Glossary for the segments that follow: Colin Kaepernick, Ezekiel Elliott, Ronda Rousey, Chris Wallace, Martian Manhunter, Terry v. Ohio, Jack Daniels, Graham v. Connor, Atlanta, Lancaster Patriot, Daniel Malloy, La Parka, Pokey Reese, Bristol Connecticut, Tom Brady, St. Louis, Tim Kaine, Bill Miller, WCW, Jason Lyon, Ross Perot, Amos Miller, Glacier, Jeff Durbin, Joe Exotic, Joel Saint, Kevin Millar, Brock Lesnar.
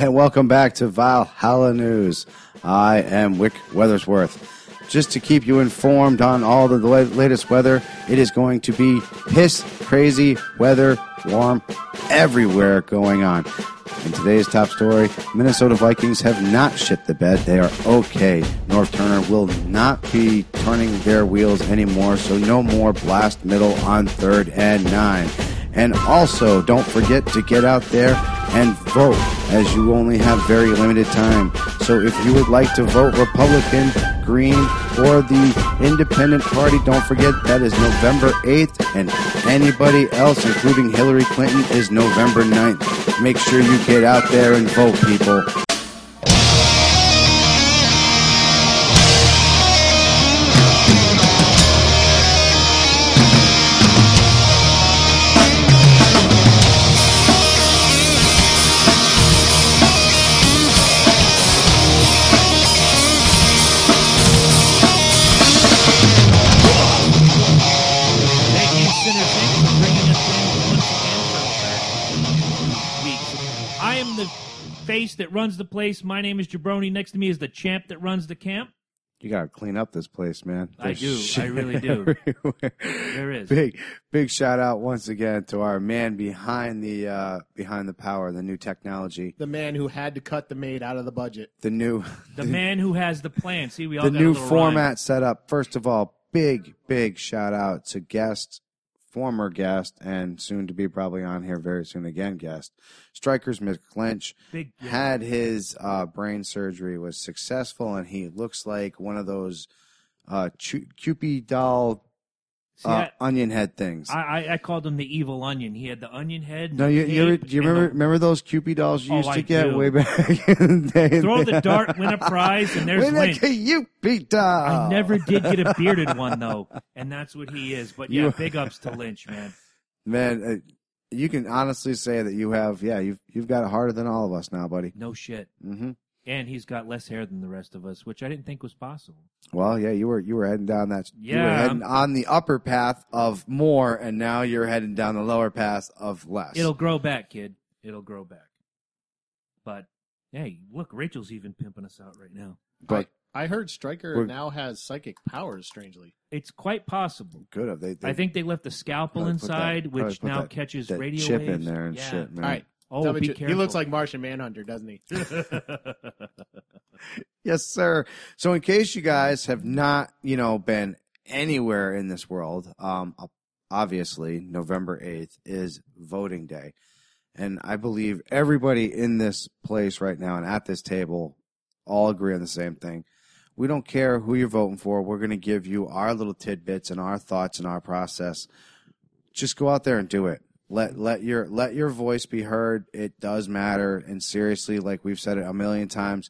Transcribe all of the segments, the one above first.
And welcome back to Valhalla News. I am Wick Weathersworth. Just to keep you informed on all the latest weather, it is going to be piss crazy weather, warm everywhere going on. In today's top story, Minnesota Vikings have not shit the bed. They are okay. North Turner will not be turning their wheels anymore, so no more blast middle on 3rd and 9. And also, don't forget to get out there and vote, as you only have very limited time. So if you would like to vote Republican, Green, or the Independent Party, don't forget that is November 8th, and anybody else, including Hillary Clinton, is November 9th. Make sure you get out there and vote, people. That runs the place. My name is Jabroni. Next to me is the champ that runs the camp. You got to clean up this place, man. There's I really do. Everywhere. There is. Big shout out once again to our man behind the power, the new technology. The man who had to cut the maid out of the budget. The man who has the plan. See, we all got a little rhyme. The new format set up. First of all, big shout out to guests. Former guest and soon to be probably on here very soon again guest, Strikers Mick Lynch, had his brain surgery, was successful, and he looks like one of those Cupid doll onion head things. I called him the evil onion. He had the onion head. No, do you remember those Cupid dolls you used to get way back in the day? Throw the dart, win a prize, and there's Lynch. Win a Cupid doll. I never did get a bearded one, though, and that's what he is. But, yeah, big ups to Lynch, man. Man, you can honestly say that you have, you've got it harder than all of us now, buddy. No shit. Mm-hmm. And he's got less hair than the rest of us, which I didn't think was possible. Well, yeah, you were heading down that. Yeah, you were heading on the upper path of more, and now you're heading down the lower path of less. It'll grow back, kid. It'll grow back. But hey, look, Rachel's even pimping us out right now. But I heard Stryker now has psychic powers. Strangely, it's quite possible. Good. I think they left the scalpel inside, which now catches that radio chip waves in there and shit. Man. All right. Oh, be careful. He looks like Martian Manhunter, doesn't he? Yes, sir. So in case you guys have not, been anywhere in this world, obviously November 8th is voting day. And I believe everybody in this place right now and at this table all agree on the same thing. We don't care who you're voting for. We're going to give you our little tidbits and our thoughts and our process. Just go out there and do it. Let your voice be heard. It does matter. And seriously, like we've said it a million times,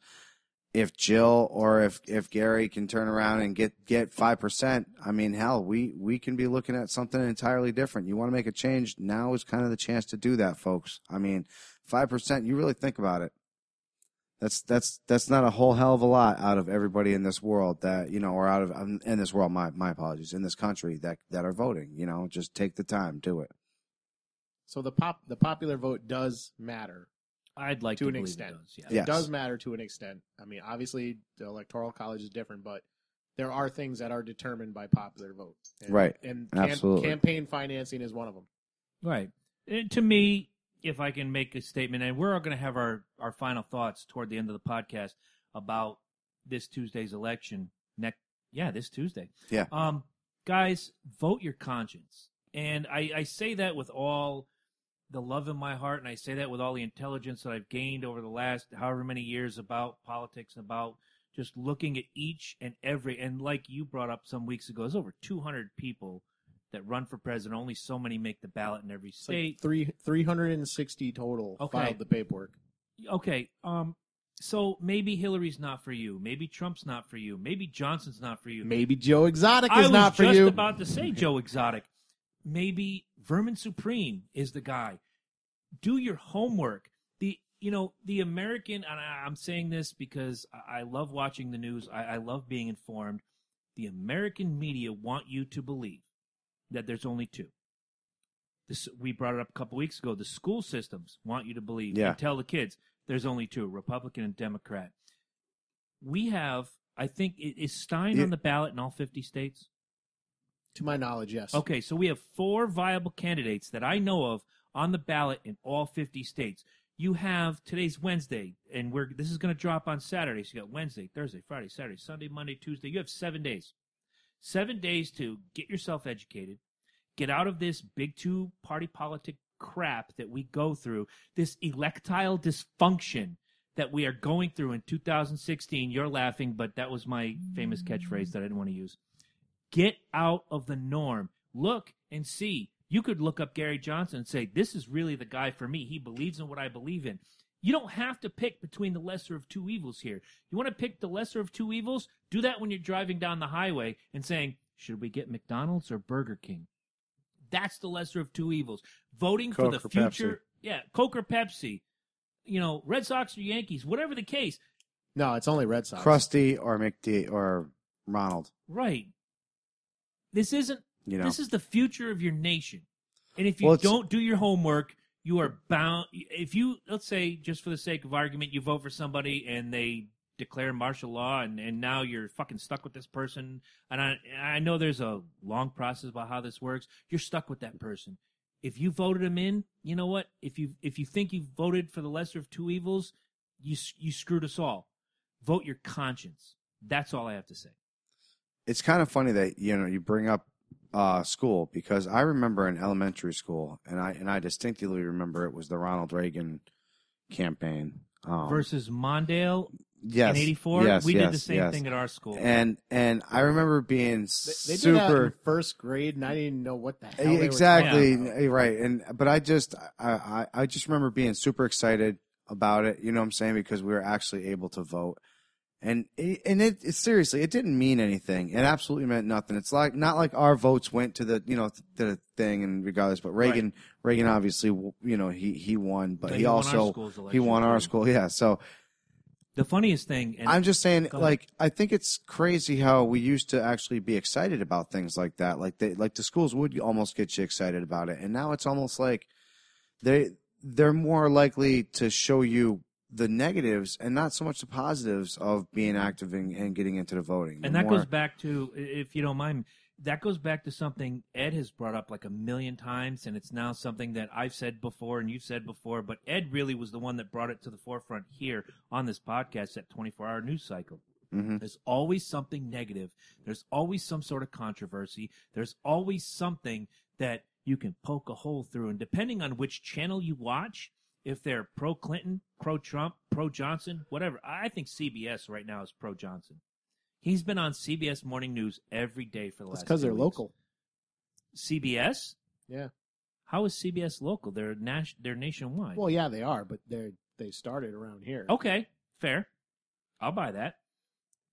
if Jill or if Gary can turn around and get 5%, I mean, hell, we can be looking at something entirely different. You want to make a change, now is kind of the chance to do that, folks. I mean, 5%, you really think about it. That's not a whole hell of a lot out of everybody in this world that, or out of in this world, my apologies, in this country that are voting, just take the time, do it. So the popular vote does matter. I'd like to an extent. It does, yeah. Yes. It does matter to an extent. I mean, obviously, the Electoral College is different, but there are things that are determined by popular vote. And, right. And absolutely, campaign financing is one of them. Right. And to me, if I can make a statement, and we're going to have our final thoughts toward the end of the podcast about this Tuesday's election. This Tuesday. Yeah. Guys, vote your conscience. And I say that with all the love in my heart, and I say that with all the intelligence that I've gained over the last however many years about politics, about just looking at each and every, and like you brought up some weeks ago, there's over 200 people that run for president. Only so many make the ballot in every state. Like 360 total filed the paperwork. Okay, so maybe Hillary's not for you. Maybe Trump's not for you. Maybe Johnson's not for you. Maybe Joe Exotic is not for you. I was just about to say Joe Exotic. Maybe Vermin Supreme is the guy. Do your homework. The American, and I'm saying this because I love watching the news. I love being informed. The American media want you to believe that there's only two. We brought it up a couple weeks ago. The school systems want you to believe. Yeah. Tell the kids There's only two, Republican and Democrat. We have, I think, is Stein on the ballot in all 50 states? To my knowledge, yes. Okay, so we have four viable candidates that I know of on the ballot in all 50 states. You have, today's Wednesday, and this is going to drop on Saturday. So you got Wednesday, Thursday, Friday, Saturday, Sunday, Monday, Tuesday. You have 7 days. 7 days to get yourself educated, get out of this big two-party politic crap that we go through, this electile dysfunction that we are going through in 2016. You're laughing, but that was my famous catchphrase that I didn't want to use. Get out of the norm. Look and see. You could look up Gary Johnson and say, this is really the guy for me. He believes in what I believe in. You don't have to pick between the lesser of two evils here. You want to pick the lesser of two evils? Do that when you're driving down the highway and saying, should we get McDonald's or Burger King? That's the lesser of two evils. Voting Coke for the future. Pepsi. Yeah, Coke or Pepsi. You know, Red Sox or Yankees, whatever the case. No, it's only Red Sox. Krusty or McD or Ronald. Right. This isn't. You know. This is the future of your nation. And if you don't do your homework, you are bound. If you, let's say, just for the sake of argument, you vote for somebody and they declare martial law and now you're fucking stuck with this person. And I know there's a long process about how this works. You're stuck with that person. If you voted him in, you know what? If you think you voted for the lesser of two evils, you screwed us all. Vote your conscience. That's all I have to say. It's kind of funny that, you know, you bring up school, because I remember in elementary school, and I distinctly remember it was the Ronald Reagan campaign versus Mondale. Yes, in '84, yes, we did the same thing at our school, and I remember being they super did that in first grade, and I didn't know what the hell exactly they were right. And but I just remember being super excited about it. You know what I'm saying? Because we were actually able to vote. And it seriously, it didn't mean anything. It absolutely meant nothing. It's like not like our votes went to the the thing and regardless. But Reagan obviously, you know, he won, but he also won our school. Yeah. So the funniest thing, and I'm just saying, like, I think it's crazy how we used to actually be excited about things like that. Like the schools would almost get you excited about it, and now it's almost like they're more likely to show you the negatives and not so much the positives of being active and getting into the voting. And that goes back to, if you don't mind, that goes back to something Ed has brought up like a million times, and it's now something that I've said before and you've said before, but Ed really was the one that brought it to the forefront here on this podcast at 24-hour news cycle. Mm-hmm. There's always something negative. There's always some sort of controversy. There's always something that you can poke a hole through, and depending on which channel you watch, if they're pro-Clinton, pro-Trump, pro-Johnson, whatever. I think CBS right now is pro-Johnson. He's been on CBS Morning News every day for the last 2 weeks. That's because they're local. CBS? Yeah. How is CBS local? They're nationwide. Well, yeah, they are, but they started around here. Okay, fair. I'll buy that.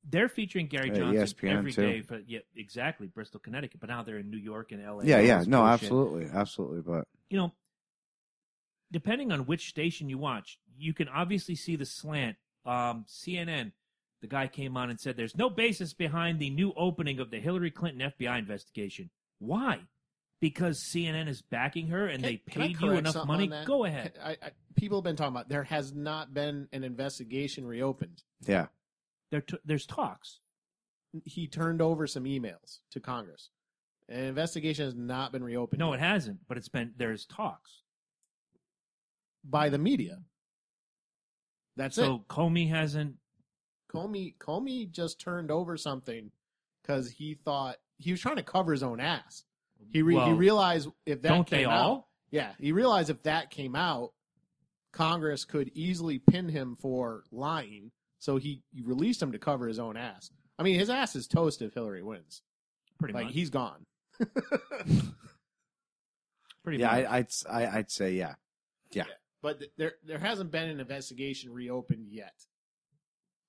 They're featuring Gary Johnson ESPN every day. Yeah, exactly, Bristol, Connecticut. But now they're in New York and L.A. Yeah, yeah, no, absolutely, absolutely. But, you know, depending on which station you watch, you can obviously see the slant. CNN, the guy came on and said there's no basis behind the new opening of the Hillary Clinton FBI investigation. Why? Because CNN is backing her and they paid you enough money? Go ahead. People have been talking about there has not been an investigation reopened. Yeah. There's talks. He turned over some emails to Congress. An investigation has not been reopened. No, it hasn't, but there's talks. By the media. That's it. So Comey hasn't... Comey just turned over something because he thought... He was trying to cover his own ass. He realized if that came out... Don't they all? Yeah. He realized if that came out, Congress could easily pin him for lying. So he released him to cover his own ass. I mean, his ass is toast if Hillary wins. Pretty much. Like, he's gone. Pretty much. Yeah, I'd say, yeah. Yeah. But there hasn't been an investigation reopened yet.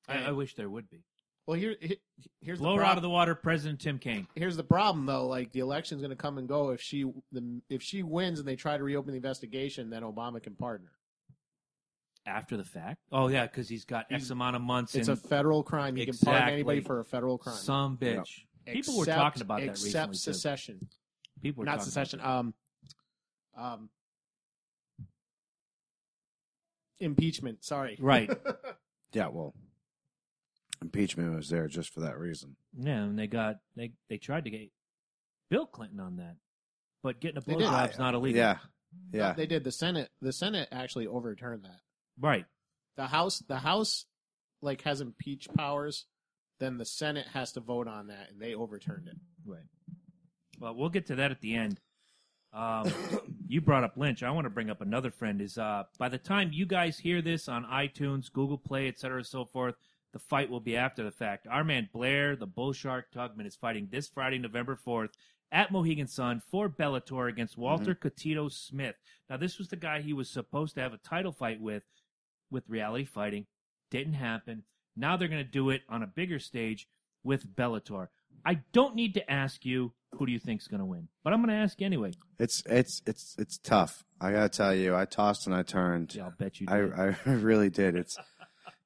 I wish there would be. Well, here's blow the her out of the water, President Tim Kaine. Here's the problem, though. Like, the election's going to come and go. If she wins and they try to reopen the investigation, then Obama can pardon her after the fact. Oh yeah, because he's got X amount of months. It's a federal crime. You can pardon anybody for a federal crime. Some bitch. You know, people were talking about that recently. Except secession. Too. People were not secession. Impeachment, sorry. Right. Yeah, well, impeachment was there just for that reason. Yeah, and they tried to get Bill Clinton on that, but getting a blowjob's not illegal. Yeah, yeah. No, they did. The Senate actually overturned that. Right. The House, like, has impeach powers. Then the Senate has to vote on that, and they overturned it. Right. Well, we'll get to that at the end. You brought up Lynch. I want to bring up another friend. By the time you guys hear this on iTunes, Google Play, et cetera, and so forth, the fight will be after the fact. Our man Blair, the Bull Shark Tugman, is fighting this Friday, November 4th, at Mohegan Sun for Bellator against Walter Cotito Smith. Now, this was the guy he was supposed to have a title fight with reality fighting. Didn't happen. Now they're going to do it on a bigger stage with Bellator. I don't need to ask you who do you think's going to win, but I'm going to ask you anyway. It's tough. I got to tell you, I tossed and I turned. Yeah, I'll bet you did. I really did. It's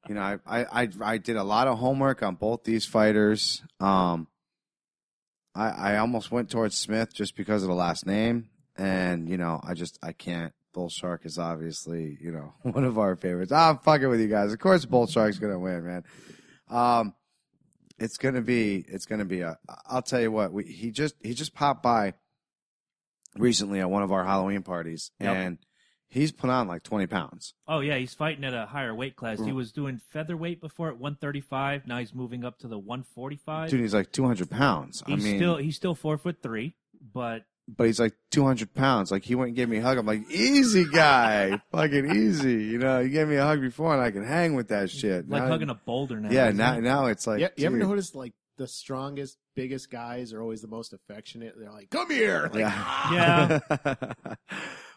you know, I did a lot of homework on both these fighters. I almost went towards Smith just because of the last name, and you know, I can't. Bull Shark is obviously, you know, one of our favorites. I'm fucking with you guys. Of course, Bull Shark's gonna win, man. It's gonna be. I'll tell you what. He just popped by recently at one of our Halloween parties, and he's put on like 20 pounds. Oh yeah, he's fighting at a higher weight class. He was doing featherweight before at 135. Now he's moving up to the 145. Dude, he's like 200 pounds. He's still 4'3", but. But he's like 200 pounds. Like, he went and gave me a hug. I'm like, easy guy. Fucking easy. You know, you gave me a hug before, and I can hang with that shit. Like now, hugging a boulder now. Yeah, now it's like... Yeah, you ever notice, like, the strongest, biggest guys are always the most affectionate? They're like, come here! Like, yeah. Ah! Yeah.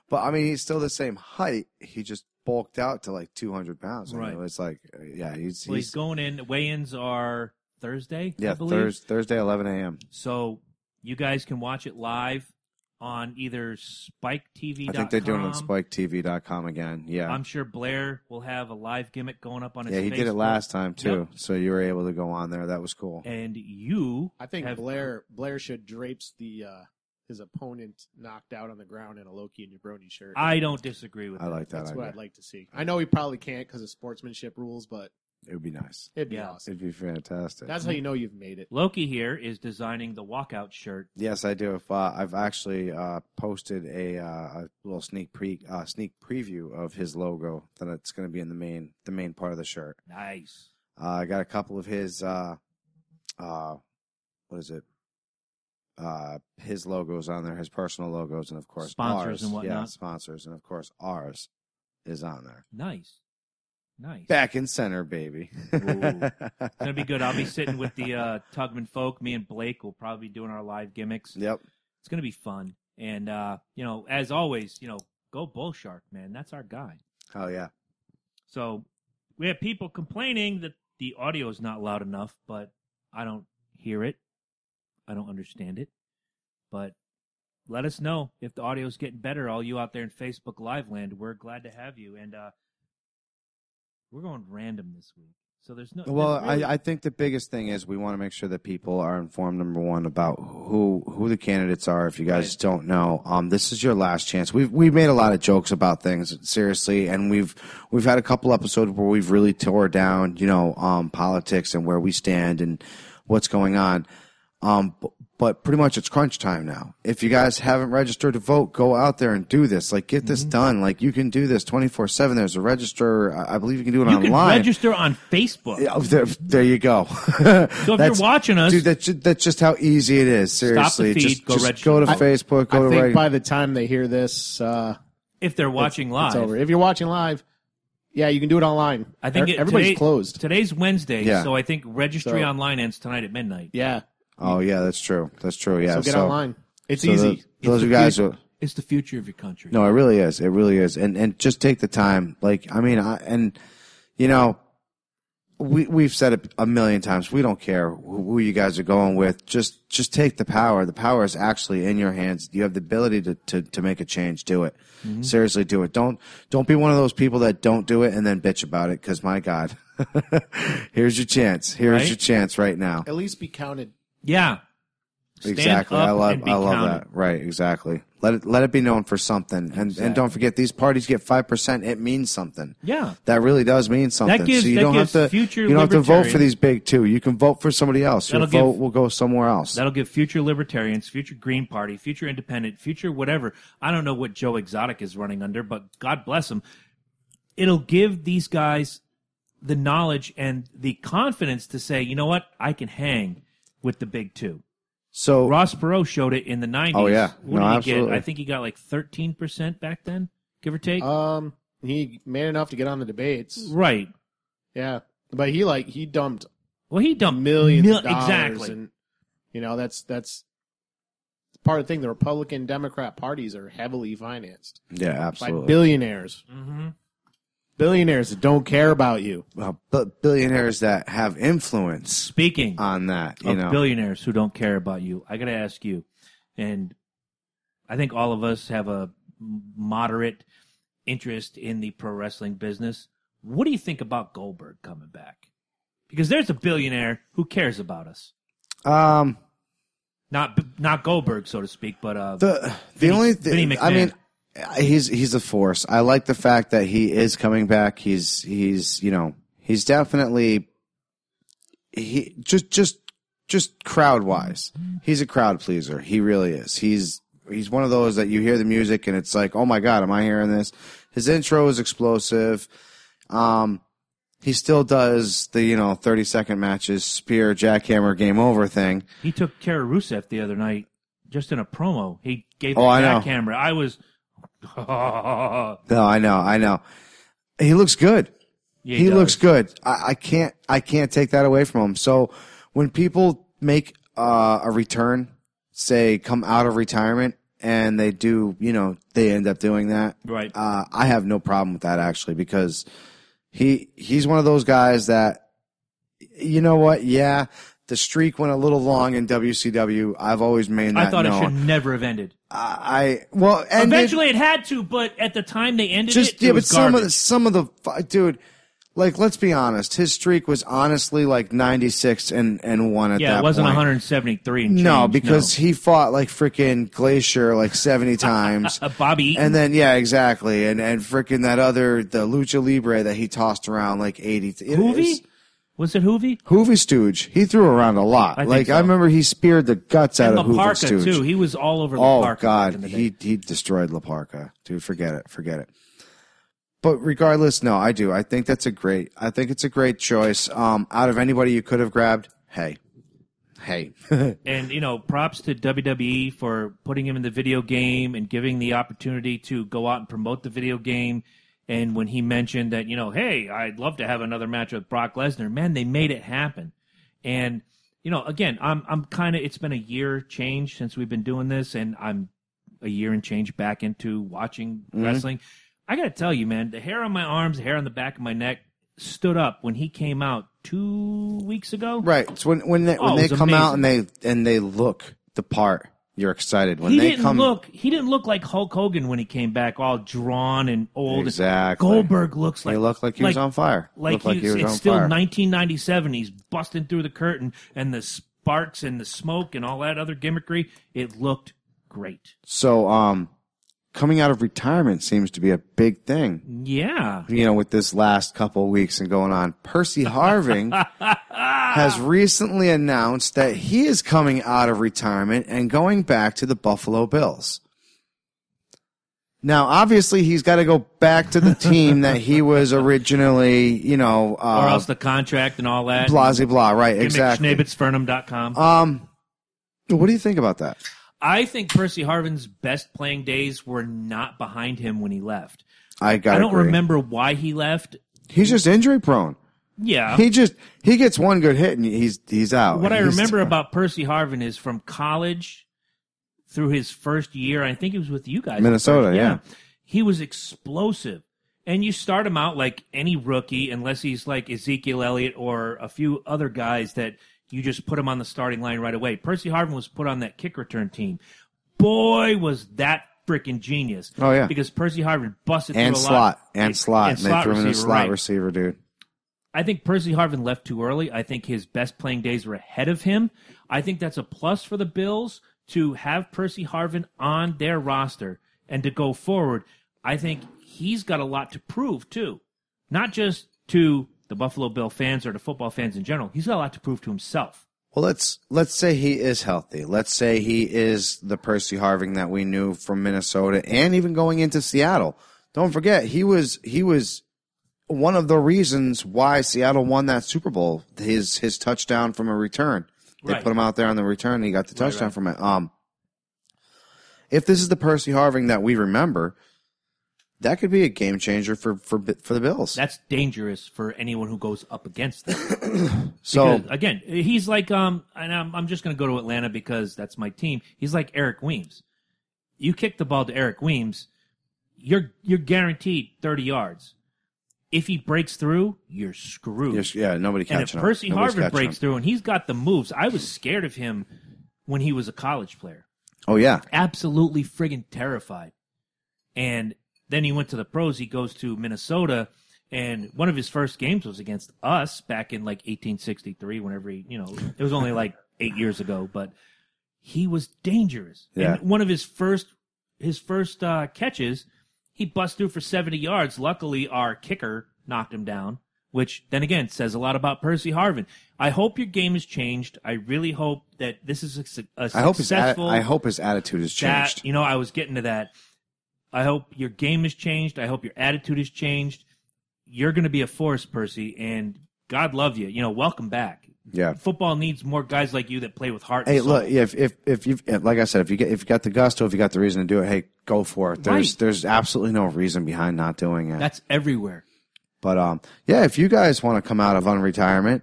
But, I mean, he's still the same height. He just bulked out to, like, 200 pounds. Right. You know, it's like, yeah, he's... Well, he's going in. Weigh-ins are Thursday, I believe. Thursday, 11 a.m. So, you guys can watch it live. On either SpikeTV.com. I think they're doing it on SpikeTV.com again. Yeah, I'm sure Blair will have a live gimmick going up on his. Yeah, he did it last time too, so you were able to go on there. That was cool. And you, I think Blair should drapes the his opponent knocked out on the ground in a Loki and Jabroni shirt. I don't disagree with that. I like that. That's idea. What I'd like to see. I know he probably can't because of sportsmanship rules, but it would be nice. It'd be awesome. It'd be fantastic. That's how you know you've made it. Loki here is designing the walkout shirt. Yes, I do. If I've actually posted a little sneak preview of his logo, then it's going to be in the main part of the shirt. Nice. I got a couple of his logos on there, his personal logos, and of course sponsors ours, and whatnot. Yeah, sponsors, and of course ours is on there. Nice. Nice. Back in center, baby. Ooh. It's gonna be good. I'll be sitting with the Tugman folk. Me and Blake will probably be doing our live gimmicks. Yep. It's gonna be fun. And you know, as always, you know, go Bull Shark, man. That's our guy. Oh yeah. So we have people complaining that the audio is not loud enough, but I don't hear it. I don't understand it. But let us know if the audio's getting better. All you out there in Facebook Live land, we're glad to have you. And we're going random this week, so there's no... Well, really... I think the biggest thing is we want to make sure that people are informed, number one, about who the candidates are. If you guys don't know, this is your last chance. We've made a lot of jokes about things, seriously, and we've had a couple episodes where we've really tore down, you know, politics and where we stand and what's going on. But pretty much it's crunch time now. If you guys haven't registered to vote, go out there and do this. Like, get this done. Like, you can do this 24/7. There's a register. I believe you can do it online. You can register on Facebook. Yeah, there you go. So if you're watching us, dude, that's just how easy it is. Seriously, just go to Facebook. Go to. I think by the time they hear this, if they're watching live, it's over. If you're watching live. Yeah, you can do it online. I think everybody's closed. Today's Wednesday, so I think registry online ends tonight at midnight. Yeah. Oh, yeah, that's true. That's true, yeah. So get online. It's easy. Those guys are... It's the future of your country. No, it really is. It really is. And just take the time. Like, I mean, you know, we've said it a million times. We don't care who you guys are going with. Just take the power. The power is actually in your hands. You have the ability to make a change. Do it. Mm-hmm. Seriously, do it. Don't be one of those people that don't do it and then bitch about it, because, my God, here's your chance. Here's your chance right now. At least be counted. Yeah. Exactly. I love that. Right. Exactly. Let it be known for something. And don't forget, these parties get 5%. It means something. Yeah. That really does mean something. That gives, so you don't have to vote for these big two. You can vote for somebody else. Your vote will go somewhere else. That'll give future libertarians, future Green Party, future independent, future whatever. I don't know what Joe Exotic is running under, but God bless him. It'll give these guys the knowledge and the confidence to say, you know what, I can hang with the big two. So Ross Perot showed it in the 90s. Oh yeah, I think he got like 13% back then, give or take. He made enough to get on the debates. Right. Yeah, but he dumped millions of dollars. Exactly. And you know that's part of the thing. The Republican Democrat parties are heavily financed. Yeah, absolutely. By billionaires. Mm-hmm. Billionaires that don't care about you. Well, but billionaires that have influence. Speaking on that, you know. Billionaires who don't care about you. I got to ask you, and I think all of us have a moderate interest in the pro wrestling business. What do you think about Goldberg coming back? Because there's a billionaire who cares about us. Not Goldberg, so to speak, but Vinnie McMahon. I mean, He's a force. I like the fact that he is coming back. He's definitely just crowd wise. He's a crowd pleaser. He really is. He's one of those that you hear the music and it's like, oh my God, am I hearing this? His intro is explosive. He still does the 30-second matches, spear, jackhammer, game over thing. He took care of Rusev the other night just in a promo. He gave him jackhammer. I was. No, I know. He looks good. Yeah, he looks good. I can't take that away from him. So when people make a return, say come out of retirement, and they do, they end up doing that. Right. I have no problem with that actually, because he's one of those guys that, you know what? Yeah, the streak went a little long in WCW. I've always made that. I thought it should never have ended. Eventually it had to, but at the time they ended it was garbage. Dude, like, let's be honest. His streak was honestly like 96 and 1 at that point. Yeah, it wasn't 173 and change. No, because he fought like freaking Glacier like 70 times. Bobby Eaton. And then, yeah, exactly. And freaking that other, the Lucha Libre that he tossed around like 80. Hoovy? Was it Hoovy? Hoovy Stooge. He threw around a lot. I remember he speared the guts out of Hoovy Stooge. La Parka, too. He was all over La Parka. Oh, God. He destroyed La Parka. Dude, forget it. But regardless, no, I do. I think it's a great choice. Out of anybody you could have grabbed, hey. And, props to WWE for putting him in the video game and giving the opportunity to go out and promote the video game. And when he mentioned that, hey, I'd love to have another match with Brock Lesnar, man, they made it happen. And, again, I'm kind of, it's been a year change since we've been doing this, and I'm a year and change back into watching wrestling. I got to tell you, man, the hair on my arms, the hair on the back of my neck stood up when he came out 2 weeks ago. Right. It's when they come amazing. Out and they look the part. You're excited when they come. He didn't look like Hulk Hogan when he came back, all drawn and old. Exactly. Goldberg looks like. He looked like he was on fire. It's still 1997. He's busting through the curtain and the sparks and the smoke and all that other gimmickry. It looked great. So, coming out of retirement seems to be a big thing. Yeah. With this last couple of weeks and going on, Percy Harvin has recently announced that he is coming out of retirement and going back to the Buffalo Bills. Now, obviously, he's got to go back to the team that he was originally, or else the contract and all that. Blasey blah, right, exactly. Schnabitzfernum.com. What do you think about that? I think Percy Harvin's best playing days were not behind him when he left. I don't remember why he left. He's just injury prone. Yeah. He gets one good hit and he's out. What I remember about Percy Harvin is from college through his first year, I think he was with you guys. Minnesota, yeah. He was explosive. And you start him out like any rookie, unless he's like Ezekiel Elliott or a few other guys that you just put him on the starting line right away. Percy Harvin was put on that kick return team. Boy, was that freaking genius. Oh, yeah. Because Percy Harvin busted through a lot. And slot receiver, dude. I think Percy Harvin left too early. I think his best playing days were ahead of him. I think that's a plus for the Bills to have Percy Harvin on their roster and to go forward. I think he's got a lot to prove, too, not just to the Buffalo Bill fans or to football fans in general. He's got a lot to prove to himself. Well, let's say he is healthy. Let's say he is the Percy Harvin that we knew from Minnesota and even going into Seattle. Don't forget, he was one of the reasons why Seattle won that Super Bowl. His touchdown from a return. They put him out there on the return and he got the touchdown from it. If this is the Percy Harvin that we remember, that could be a game changer for the Bills. That's dangerous for anyone who goes up against them. So because, again, he's like and I'm just going to go to Atlanta because that's my team. He's like Eric Weems. You kick the ball to Eric Weems, you're guaranteed 30 yards. If he breaks through, you're screwed. Nobody catching him. And if Percy Harvin breaks through, and he's got the moves, I was scared of him when he was a college player. Oh yeah, absolutely friggin' terrified. And then he went to the pros. He goes to Minnesota, and one of his first games was against us back in like 1863. Whenever he, it was only like 8 years ago, but he was dangerous. Yeah. And one of his first catches, he busts through for 70 yards. Luckily, our kicker knocked him down, which then again says a lot about Percy Harvin. I hope your game has changed. I really hope that this is a successful. I hope his attitude has changed. I was getting to that. I hope your game has changed. I hope your attitude has changed. You're going to be a force, Percy, and God love you. Welcome back. Yeah, football needs more guys like you that play with heart. Hey, and soul. Look, if you've, like I said, if you got the gusto, if you got the reason to do it, hey, go for it. There's absolutely no reason behind not doing it. That's everywhere. But if you guys want to come out of unretirement,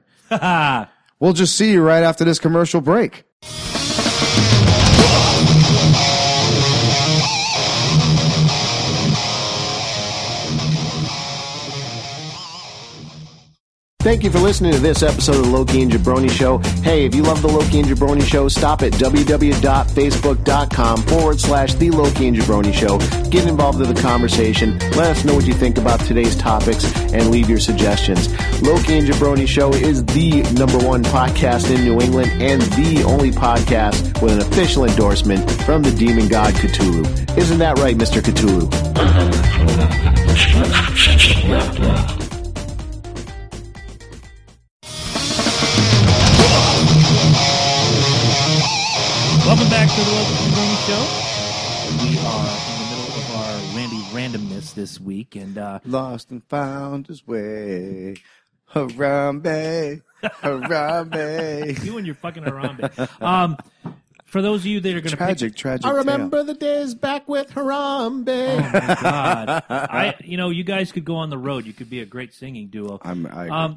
we'll just see you right after this commercial break. Thank you for listening to this episode of the Loki and Jabroni Show. Hey, if you love the Loki and Jabroni Show, stop at www.facebook.com/The Loki and Jabroni Show. Get involved in the conversation. Let us know what you think about today's topics and leave your suggestions. Loki and Jabroni Show is the #1 podcast in New England and the only podcast with an official endorsement from the demon god Cthulhu. Isn't that right, Mr. Cthulhu? Welcome back to the Loki and Jabroni Show. We are in the middle of our randomness this week, and lost and found his way. Harambe. You and your fucking Harambe. For those of you that are going to tragic. I remember the days back with Harambe. Oh my God! You guys could go on the road. You could be a great singing duo.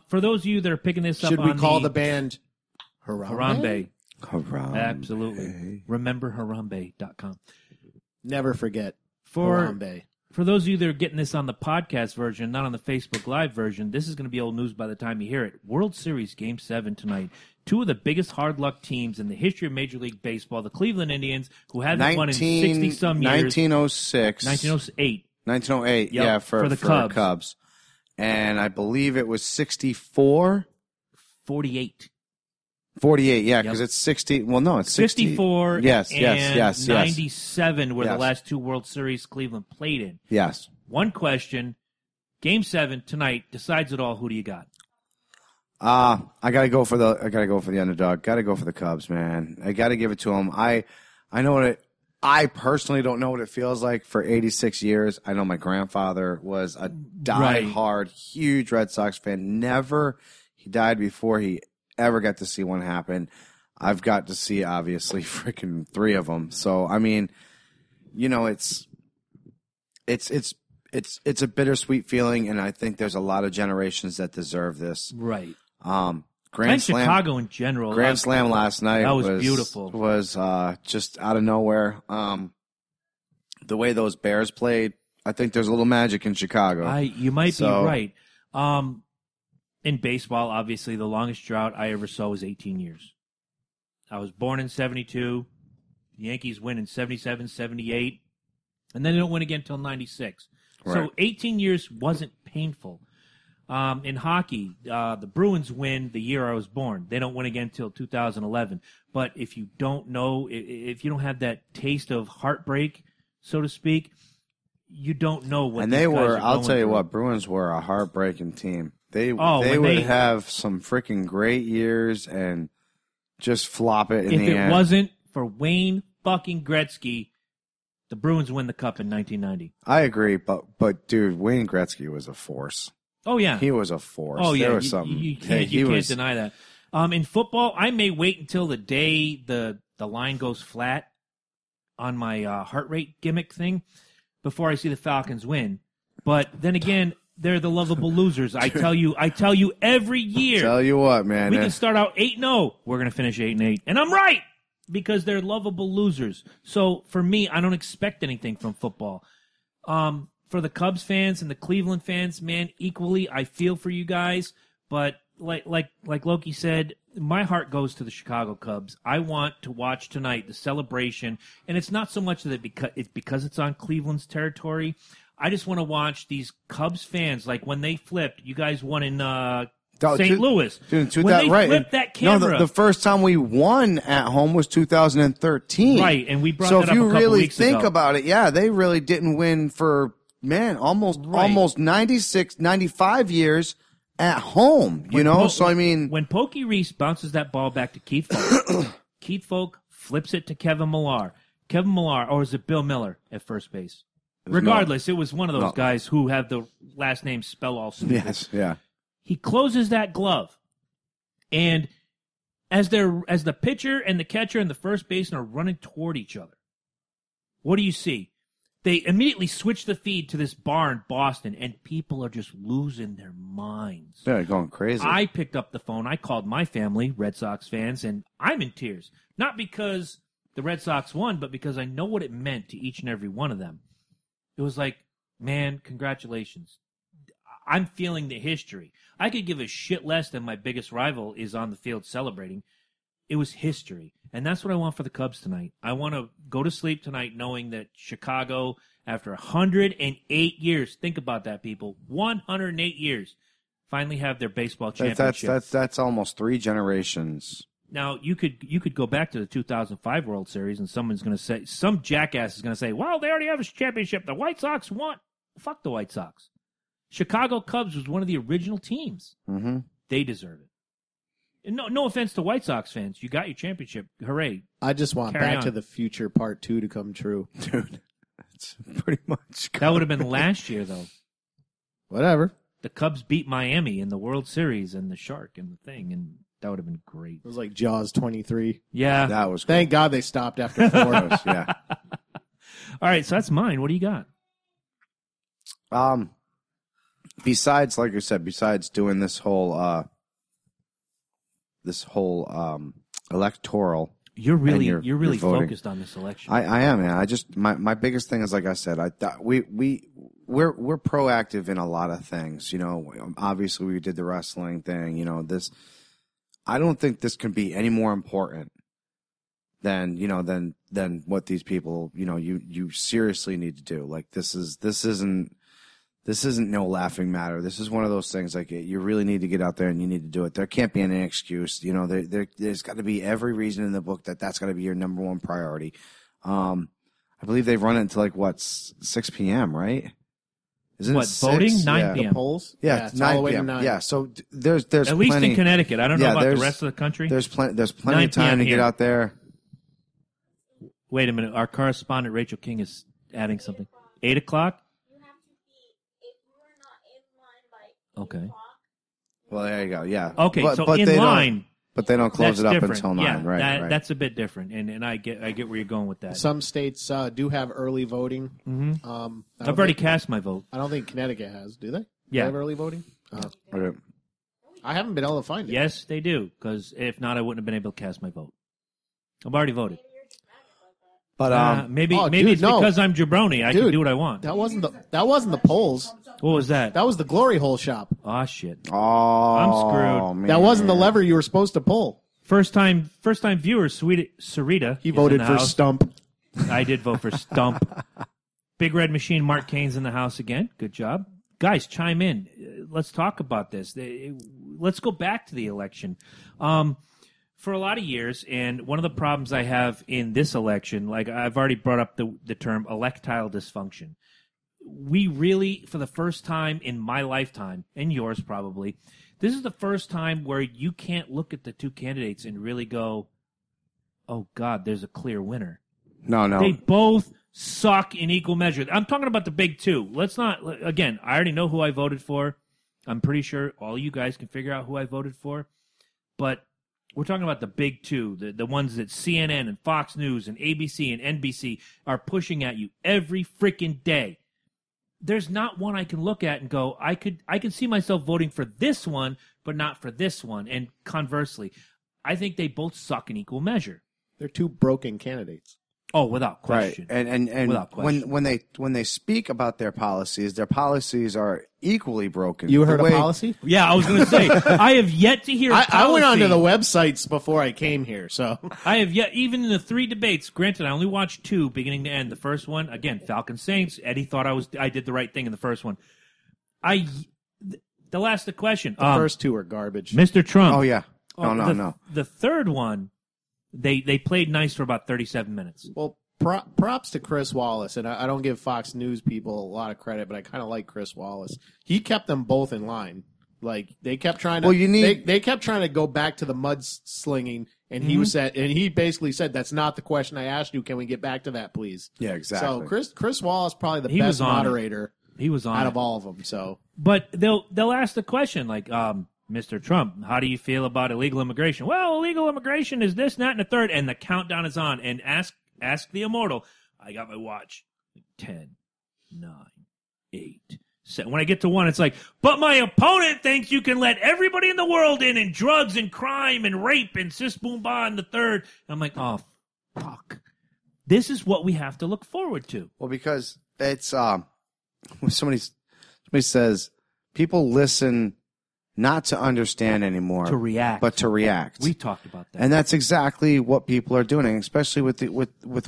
For those of you that are picking this up, should we call the band Harambe? Harambe. Absolutely. Remember Harambe.com. Never forget Harambe. For those of you that are getting this on the podcast version, not on the Facebook Live version, this is going to be old news by the time you hear it. World Series Game 7 tonight. Two of the biggest hard luck teams in the history of Major League Baseball, the Cleveland Indians, who haven't won in 60-some years. 1908, yep, for the Cubs. And I believe it was 64? 48, yeah, because it's 60. Well, no, it's 60. 54. Yes. 97 were the last two World Series Cleveland played in. Yes. One question. Game 7 tonight decides it all. Who do you got? I gotta go for the underdog. Gotta go for the Cubs, man. I gotta give it to them. I personally don't know what it feels like for 86 years. I know my grandfather was a diehard, huge Red Sox fan. He died before he ever got to see one happen. I've got to see, obviously, freaking three of them. So, I mean, it's a bittersweet feeling, and I think there's a lot of generations that deserve this. Right. Grand Slam. Chicago in general. Grand Slam last night. That was beautiful. Was just out of nowhere. The way those Bears played, I think there's a little magic in Chicago. You might be right. In baseball, obviously, the longest drought I ever saw was 18 years. I was born in 1972. The Yankees win in 1977, 1978, and then they don't win again until 1996. Right. So 18 years wasn't painful. In hockey, the Bruins win the year I was born. They don't win again until 2011. But if you don't know, if you don't have that taste of heartbreak, so to speak, you don't know what. And they were. I'll tell you what, Bruins were a heartbreaking team. They would have some freaking great years and just flop it in the end. If it wasn't for Wayne fucking Gretzky, the Bruins win the cup in 1990. I agree, but dude, Wayne Gretzky was a force. Oh yeah, he was a force. Oh yeah, there was something. You can't deny that. In football, I may wait until the day the line goes flat on my heart rate gimmick thing before I see the Falcons win. But then again, they're the lovable losers. I tell you every year. Tell you what, man, we can start out 8-0. We're gonna finish 8-8, and I'm right because they're lovable losers. So for me, I don't expect anything from football. For the Cubs fans and the Cleveland fans, man, equally, I feel for you guys. But like Loki said, my heart goes to the Chicago Cubs. I want to watch tonight the celebration, and it's not so much that because it's on Cleveland's territory. I just want to watch these Cubs fans, like when they flipped. You guys won in St. Louis. Dude, when they flipped that camera. No, the first time we won at home was 2013. Right, and we brought that up a couple weeks ago. So if you really think about it, yeah, they really didn't win for... Man, almost 96, 95 years at home, When Pokey Reese bounces that ball back to Keith Folk, Keith Folk flips it to Kevin Millar. Kevin Millar, or is it Bill Miller at first base? Regardless, it was one of those guys who have the last name spell all stupid. Yes, yeah. He closes that glove, and as the pitcher and the catcher and the first baseman are running toward each other, what do you see? They immediately switch the feed to this bar in Boston, and people are just losing their minds. They're going crazy. I picked up the phone. I called my family, Red Sox fans, and I'm in tears. Not because the Red Sox won, but because I know what it meant to each and every one of them. It was like, man, congratulations. I'm feeling the history. I could give a shit less than my biggest rival is on the field celebrating. It was history, and that's what I want for the Cubs tonight. I want to go to sleep tonight knowing that Chicago, after 108 years, think about that, people, 108 years, finally have their baseball championship. That's almost three generations. Now, you could go back to the 2005 World Series, and someone's going to say, some jackass is going to say, well, they already have a championship. The White Sox won. Fuck the White Sox. Chicago Cubs was one of the original teams. Mm-hmm. They deserve it. No offense to White Sox fans. You got your championship. Hooray. I just want Back to the Future Part 2 to come true. Dude, that's pretty much... That would have been last year, though. Whatever. The Cubs beat Miami in the World Series and the Shark and the thing, and that would have been great. It was like Jaws 23. Yeah. That was cool. Thank God they stopped after 4 of us. Yeah. All right, so that's mine. What do you got? Besides, like I said, doing this whole... electoral. You're really focused on this election. I am, man. I just my biggest thing is, like I said, I thought we're proactive in a lot of things. You know, obviously we did the wrestling thing. You know, this. I don't think this can be any more important than what these people. You know, you seriously need to do. Like this isn't no laughing matter. This is one of those things like you really need to get out there and you need to do it. There can't be any excuse. You know, there's got to be every reason in the book that's got to be your number one priority. I believe they've run it until 6 p.m., right? Isn't it 6? Voting? 9 p.m. The polls? Yeah, it's 9 p.m. Yeah, so there's at least in Connecticut. I don't know about the rest of the country. There's plenty of time to get out there. Wait a minute. Our correspondent, Rachel King, is adding something. 8 o'clock? Okay. Well, there you go. Yeah. Okay. But in line, but they don't close it up until 9. Yeah, right, right. That's a bit different, and I get where you're going with that. Some states do have early voting. Mm-hmm. I've already cast my vote. I don't think Connecticut has. Do they? Yeah. They have early voting. Okay. I haven't been able to find it. Yes, they do. Because if not, I wouldn't have been able to cast my vote. I've already voted. But because I'm jabroni, I can do what I want. That wasn't the polls. What was that? That was the glory hole shop. Oh shit. Oh, I'm screwed. Man. That wasn't the lever you were supposed to pull. First time viewer, Sarita. He voted for house. Stump. I did vote for Stump. Big Red Machine, Mark Kane's in the house again. Good job, guys. Chime in. let's talk about this. Let's go back to the election. For a lot of years, and one of the problems I have in this election, like I've already brought up the term electile dysfunction. We really, for the first time in my lifetime, and yours probably, this is the first time where you can't look at the two candidates and really go, oh, God, there's a clear winner. No. They both suck in equal measure. I'm talking about the big two. Let's not, again, I already know who I voted for. I'm pretty sure all you guys can figure out who I voted for. But we're talking about the big two, the ones that CNN and Fox News and ABC and NBC are pushing at you every freaking day. There's not one I can look at and go, I can see myself voting for this one, but not for this one. And conversely, I think they both suck in equal measure. They're two broken candidates. Oh, without question. Right. And without question. When they speak about their policies are equally broken. You heard a policy? Yeah, I was going to say, I have yet to hear a policy. I went onto the websites before I came here, so. I have yet, even in the three debates, granted, I only watched two beginning to end. The first one, again, Falcon Saints. Eddie thought I did the right thing in the first one. They'll ask the question. The first two are garbage. Mr. Trump. Oh, yeah. No. The third one. They played nice for about 37 minutes. Well, props to Chris Wallace, and I don't give Fox News people a lot of credit, but I kind of like Chris Wallace. He kept them both in line. Like they kept trying to. Well, they kept trying to go back to the mudslinging, and he was at, and he basically said, "That's not the question I asked you. Can we get back to that, please?" Yeah, exactly. So Chris Wallace probably the best moderator. He was on out of all of them. So, but they'll ask the question like. Mr. Trump, how do you feel about illegal immigration? Well, illegal immigration is this, that, and the third, and the countdown is on. And ask the immortal. I got my watch. 10, 9, 8, 7. When I get to one, it's like, but my opponent thinks you can let everybody in the world in, and drugs, and crime, and rape, and sis, boom, bah, and the third. And I'm like, oh, fuck. This is what we have to look forward to. Well, because it's when somebody says, people listen. Not to understand anymore, to react, but to react. We talked about that, and that's exactly what people are doing, especially with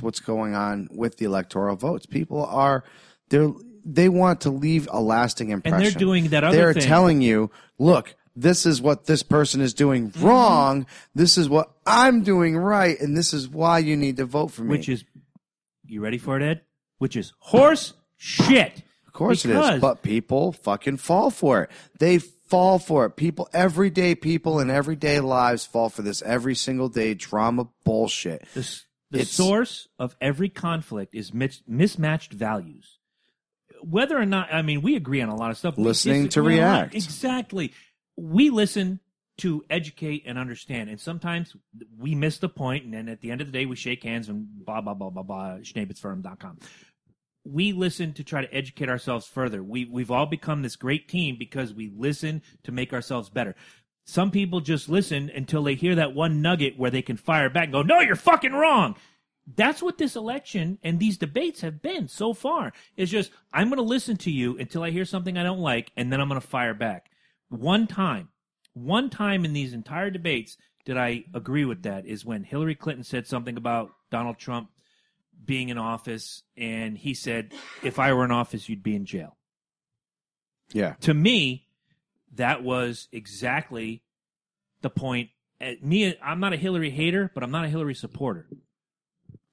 what's going on with the electoral votes. People are they want to leave a lasting impression, and they're doing that. They're telling you, look, this is what this person is doing wrong. This is what I'm doing right, and this is why you need to vote for me. Which is, you ready for it, Ed? Which is horse shit. Of course it is, but people fucking fall for it. They. Fall for it. People, everyday people in everyday lives fall for this every single day drama bullshit. The source of every conflict is mismatched values. Whether or not, I mean, we agree on a lot of stuff. Listening to react. Exactly. We listen to educate and understand. And sometimes we miss the point, and then at the end of the day, we shake hands and blah, blah, blah, blah, blah, schnabitzfirm.com. We listen to try to educate ourselves further. We've all become this great team because we listen to make ourselves better. Some people just listen until they hear that one nugget where they can fire back and go, no, you're fucking wrong. That's what this election and these debates have been so far. It's just, I'm going to listen to you until I hear something I don't like, and then I'm going to fire back. One time in these entire debates did I agree with that is when Hillary Clinton said something about Donald Trump being in office, and he said, if I were in office, you'd be in jail. Yeah. To me, that was exactly the point. I'm not a Hillary hater, but I'm not a Hillary supporter.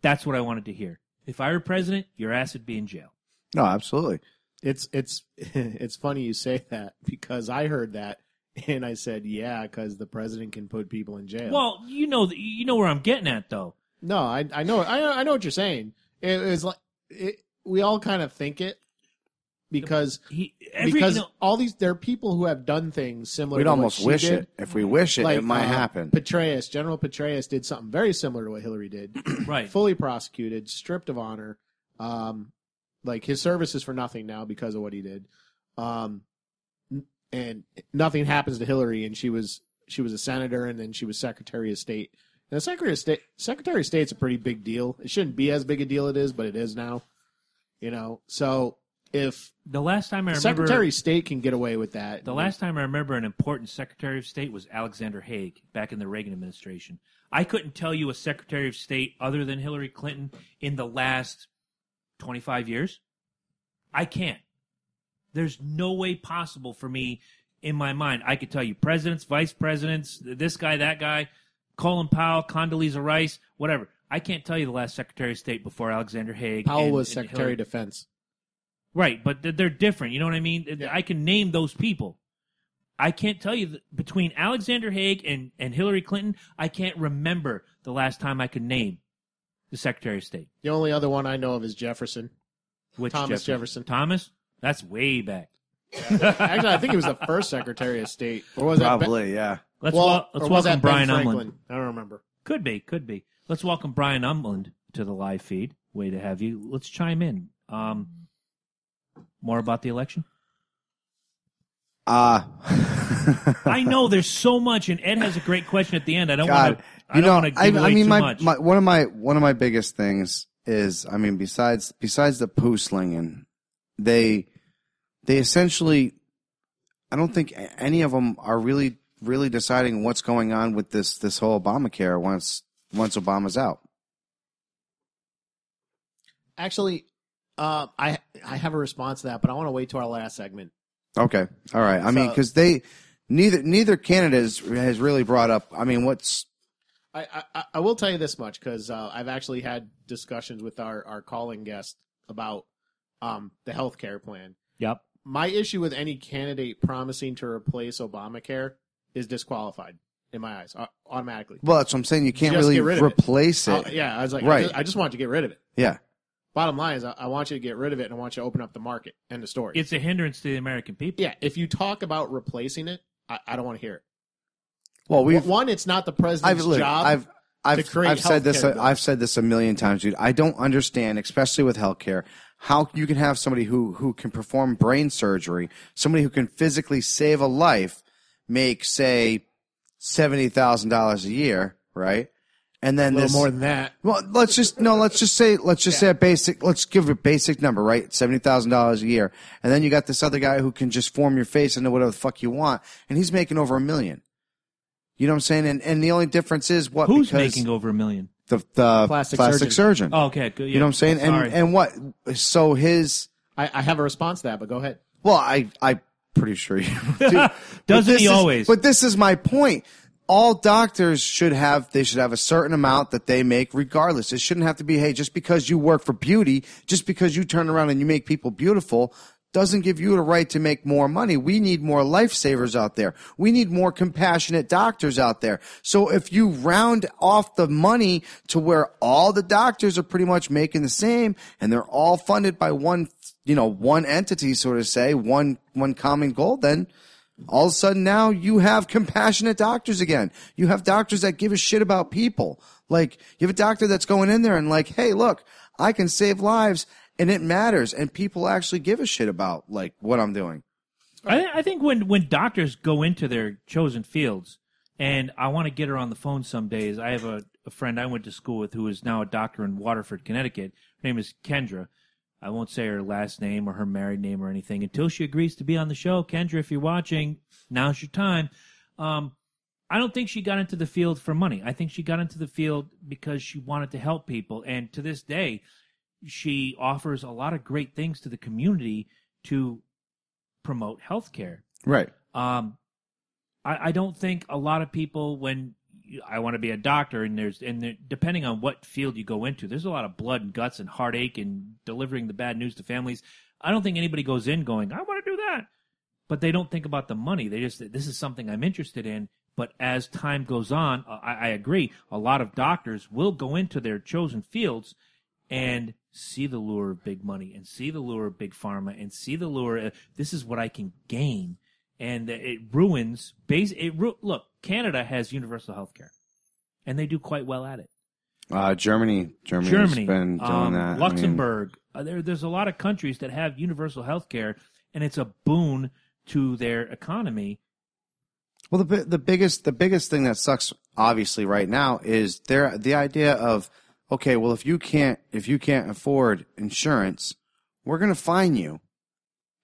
That's what I wanted to hear. If I were president, your ass would be in jail. No, absolutely. It's funny you say that, because I heard that, and I said, yeah, because the president can put people in jail. Well, you know where I'm getting at, though. No, I know what you're saying. It was like we all kind of think it because all these there are people who have done things similar. We'd to almost what she wish did. It if we wish it, like, it might happen. Petraeus, General Petraeus, did something very similar to what Hillary did. Right, fully prosecuted, stripped of honor. Like his service is for nothing now because of what he did. And nothing happens to Hillary, and she was a senator, and then she was Secretary of State. Now, Secretary of State's a pretty big deal. It shouldn't be as big a deal it is, but it is now. You know, so if the last time I remember, Secretary of State can get away with that. The last time I remember an important Secretary of State was Alexander Haig back in the Reagan administration. I couldn't tell you a Secretary of State other than Hillary Clinton in the last 25 years. I can't. There's no way possible for me in my mind. I could tell you presidents, vice presidents, this guy, that guy, Colin Powell, Condoleezza Rice, whatever. I can't tell you the last Secretary of State before Alexander Haig. Powell was Secretary of Defense. Right, but they're different. You know what I mean? Yeah. I can name those people. I can't tell you, between Alexander Haig and Hillary Clinton, I can't remember the last time I could name the Secretary of State. The only other one I know of is Jefferson. Thomas Jefferson. Thomas? That's way back. Yeah. Actually, I think it was the first Secretary of State. Or was Probably, yeah. Let's welcome Brian Umland. I don't remember. Could be. Let's welcome Brian Umland to the live feed. Way to have you. Let's chime in. More about the election? I know there's so much, and Ed has a great question at the end. I don't want to give away too much. One of my biggest things is, I mean, besides the poo slinging, they essentially, I don't think any of them are really deciding what's going on with this whole Obamacare once Obama's out. Actually, I have a response to that, but I want to wait to our last segment. Okay. All right. I mean, because neither candidate has really brought up. I mean, I will tell you this much, because I've actually had discussions with our calling guest about the healthcare plan. Yep. My issue with any candidate promising to replace Obamacare is disqualified in my eyes automatically. Well, that's what I'm saying. You can't just really replace it. Yeah. I was like, right. I just want you to get rid of it. Yeah. Bottom line is, I want you to get rid of it, and I want you to open up the market. End of story. It's a hindrance to the American people. Yeah, if you talk about replacing it, I don't want to hear it. Well, one, it's not the president's job. I've to create I've said this. Bills. I've said this a million times, dude. I don't understand, especially with healthcare, how you can have somebody who can perform brain surgery, somebody who can physically save a life, make say $70,000 a year, right? And then this more than that. Well, let's just say a basic. Let's give a basic number, right? $70,000 a year, and then you got this other guy who can just form your face into whatever the fuck you want, and he's making over $1 million. You know what I'm saying? And the only difference is what? Who's making over $1 million? The plastic surgeon. Oh, okay, good. Yeah. You know what I'm saying? And what? So his. I have a response to that, but go ahead. Well, I'm pretty sure you do. Doesn't he always? But this is my point. All doctors should have a certain amount that they make regardless. It shouldn't have to be, hey, just because you work for beauty, just because you turn around and you make people beautiful doesn't give you the right to make more money. We need more lifesavers out there. We need more compassionate doctors out there. So if you round off the money to where all the doctors are pretty much making the same and they're all funded by one entity, so to say, one common goal, then all of a sudden now you have compassionate doctors again. You have doctors that give a shit about people. Like, you have a doctor that's going in there and like, hey, look, I can save lives and it matters. And people actually give a shit about like what I'm doing. I think when doctors go into their chosen fields, and I want to get her on the phone some days. I have a friend I went to school with who is now a doctor in Waterford, Connecticut. Her name is Kendra. I won't say her last name or her married name or anything until she agrees to be on the show. Kendra, if you're watching, now's your time. I don't think she got into the field for money. I think she got into the field because she wanted to help people. And to this day, she offers a lot of great things to the community to promote healthcare. Right. I don't think a lot of people, when I want to be a doctor, and depending on what field you go into, there's a lot of blood and guts and heartache and delivering the bad news to families. I don't think anybody goes in going, I want to do that. But they don't think about the money. They just, this is something I'm interested in. But as time goes on, I agree, a lot of doctors will go into their chosen fields and see the lure of big money and see the lure of big pharma and see the lure of, this is what I can gain. And it ruins look, Canada has universal health care, and they do quite well at it. Germany's been doing that. Luxembourg. I mean, there's a lot of countries that have universal health care, and it's a boon to their economy. Well, the biggest thing that sucks, obviously, right now is the idea of, okay, well, if you can't afford insurance, we're going to fine you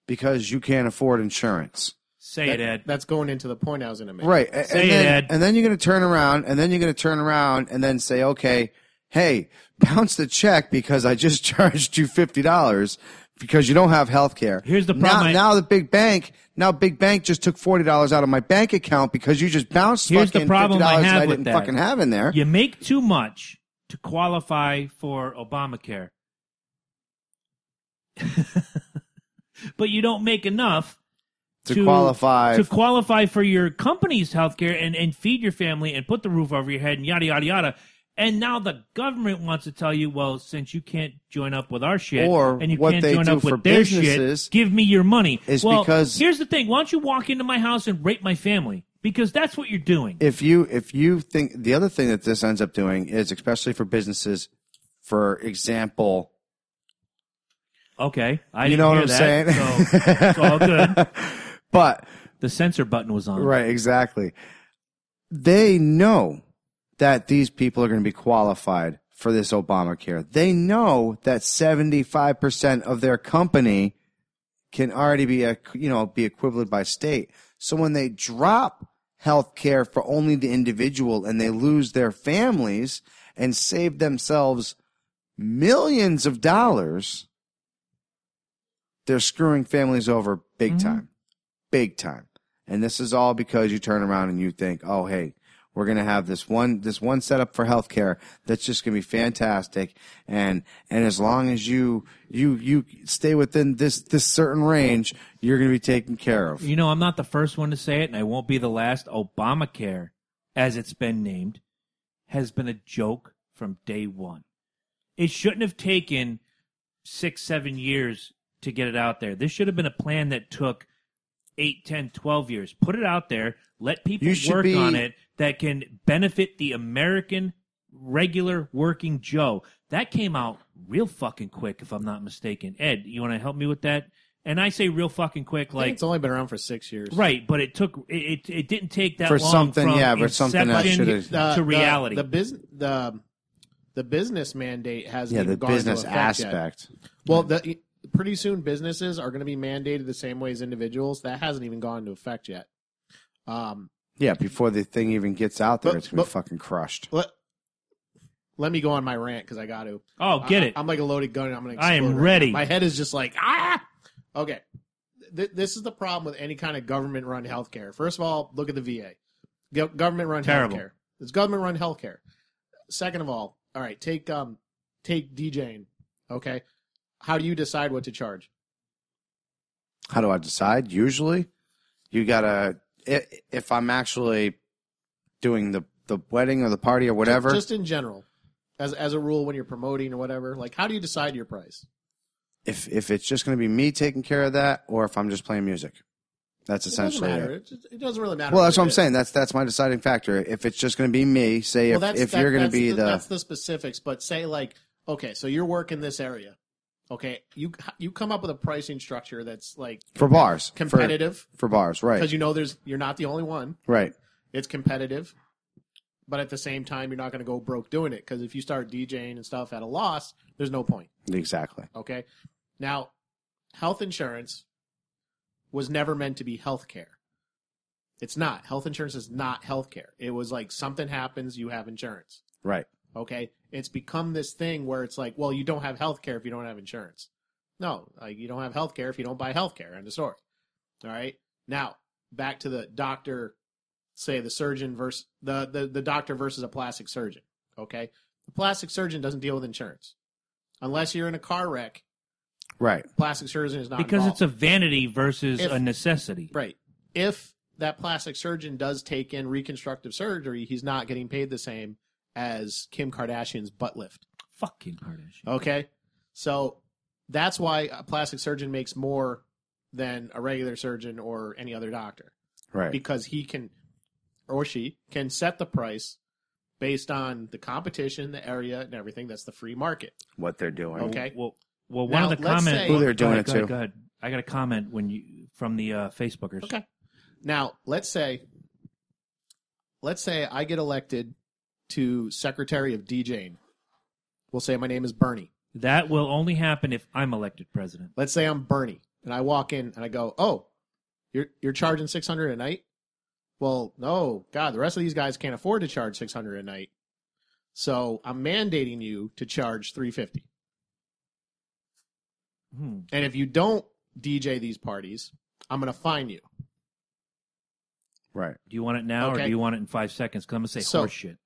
because you can't afford insurance. Say it, Ed. That's going into the point I was going to make. Right. Say it, Ed. And then you're going to turn around, and then say, okay, hey, bounce the check because I just charged you $50 because you don't have health care. Here's the problem. Now Big Bank just took $40 out of my bank account because you just bounced fucking $50 that I didn't fucking have in there. You make too much to qualify for Obamacare. But you don't make enough to qualify for your company's health care and feed your family and put the roof over your head and yada, yada, yada. And now the government wants to tell you, well, since you can't join up with our shit and you can't join up with their shit, give me your money. Well, here's the thing. Why don't you walk into my house and rape my family? Because that's what you're doing. If you think the other thing that this ends up doing is, especially for businesses, for example. Okay. You know what I'm saying? So it's all good. But the censor button was on. Right, exactly. They know that these people are going to be qualified for this Obamacare. They know that 75% of their company can already be equivalent by state. So when they drop health care for only the individual and they lose their families and save themselves millions of dollars, they're screwing families over big time. Big time. And this is all because you turn around and you think, oh, hey, we're going to have this one setup for healthcare that's just going to be fantastic, and as long as you stay within this certain range, you're going to be taken care of. You know, I'm not the first one to say it, and I won't be the last. Obamacare, as it's been named, has been a joke from day one. It shouldn't have taken 6-7 years to get it out there. This should have been a plan that took 8, 10, 12 years. Put it out there. Let people work on it that can benefit the American regular working Joe. That came out real fucking quick, if I'm not mistaken. Ed, you want to help me with that? And I say real fucking quick, like it's only been around for 6 years, right? But it took it didn't take that long to reality. The business mandate hasn't even gone into effect yet. Yeah, the business aspect. Well, pretty soon businesses are going to be mandated the same way as individuals. That hasn't even gone into effect yet. Yeah, before the thing even gets out there, it's going to be fucking crushed. Let me go on my rant because I got to. Oh, get it. I'm like a loaded gun and I'm going to explode. I am ready. Right. My head is just like, ah! Okay. This is the problem with any kind of government-run healthcare. First of all, look at the VA. Government-run healthcare. It's government-run healthcare. Second of all right, take DJing, okay? How do you decide what to charge? How do I decide? Usually, you got to... If I'm actually doing the wedding or the party or whatever. Just in general, as a rule when you're promoting or whatever, like how do you decide your price? If it's just going to be me taking care of that or if I'm just playing music. That's essentially it. It doesn't really matter. Well, that's what I'm saying. That's my deciding factor. If it's just going to be me, say if you're going to be the... That's the specifics, but say like, okay, so you're working this area. Okay, you come up with a pricing structure that's like for bars competitive for bars, right? Because you know you're not the only one, right? It's competitive, but at the same time, you're not going to go broke doing it because if you start DJing and stuff at a loss, there's no point. Exactly. Okay, now health insurance was never meant to be healthcare. It's not. Health insurance is not healthcare. It was like something happens, you have insurance, right? Okay, it's become this thing where it's like, well, you don't have health care if you don't have insurance. No, like you don't have health care if you don't buy health care. End of story. All right. Now back to the doctor, say the surgeon versus the doctor versus a plastic surgeon. Okay, the plastic surgeon doesn't deal with insurance unless you're in a car wreck. Right. Plastic surgeon is not because involved. It's a vanity versus a necessity. Right. If that plastic surgeon does take in reconstructive surgery, he's not getting paid the same as Kim Kardashian's butt lift. Fuck Kim Kardashian. Okay? So that's why a plastic surgeon makes more than a regular surgeon or any other doctor. Right. Because he can, or she, can set the price based on the competition, the area, and everything. That's the free market. What they're doing. Okay? Well one now, of the comments... Who they're doing it to. Go ahead. I got a comment from the Facebookers. Okay. Now, let's say I get elected to Secretary of DJing. We'll say my name is Bernie. That will only happen if I'm elected president. Let's say I'm Bernie, and I walk in and I go, oh, you're charging $600 a night? Well, no, God, the rest of these guys can't afford to charge $600 a night, so I'm mandating you to charge $350. And if you don't DJ these parties, I'm going to fine you. Right. Do you want it now or do you want it in 5 seconds? Because I'm going to say horse shit.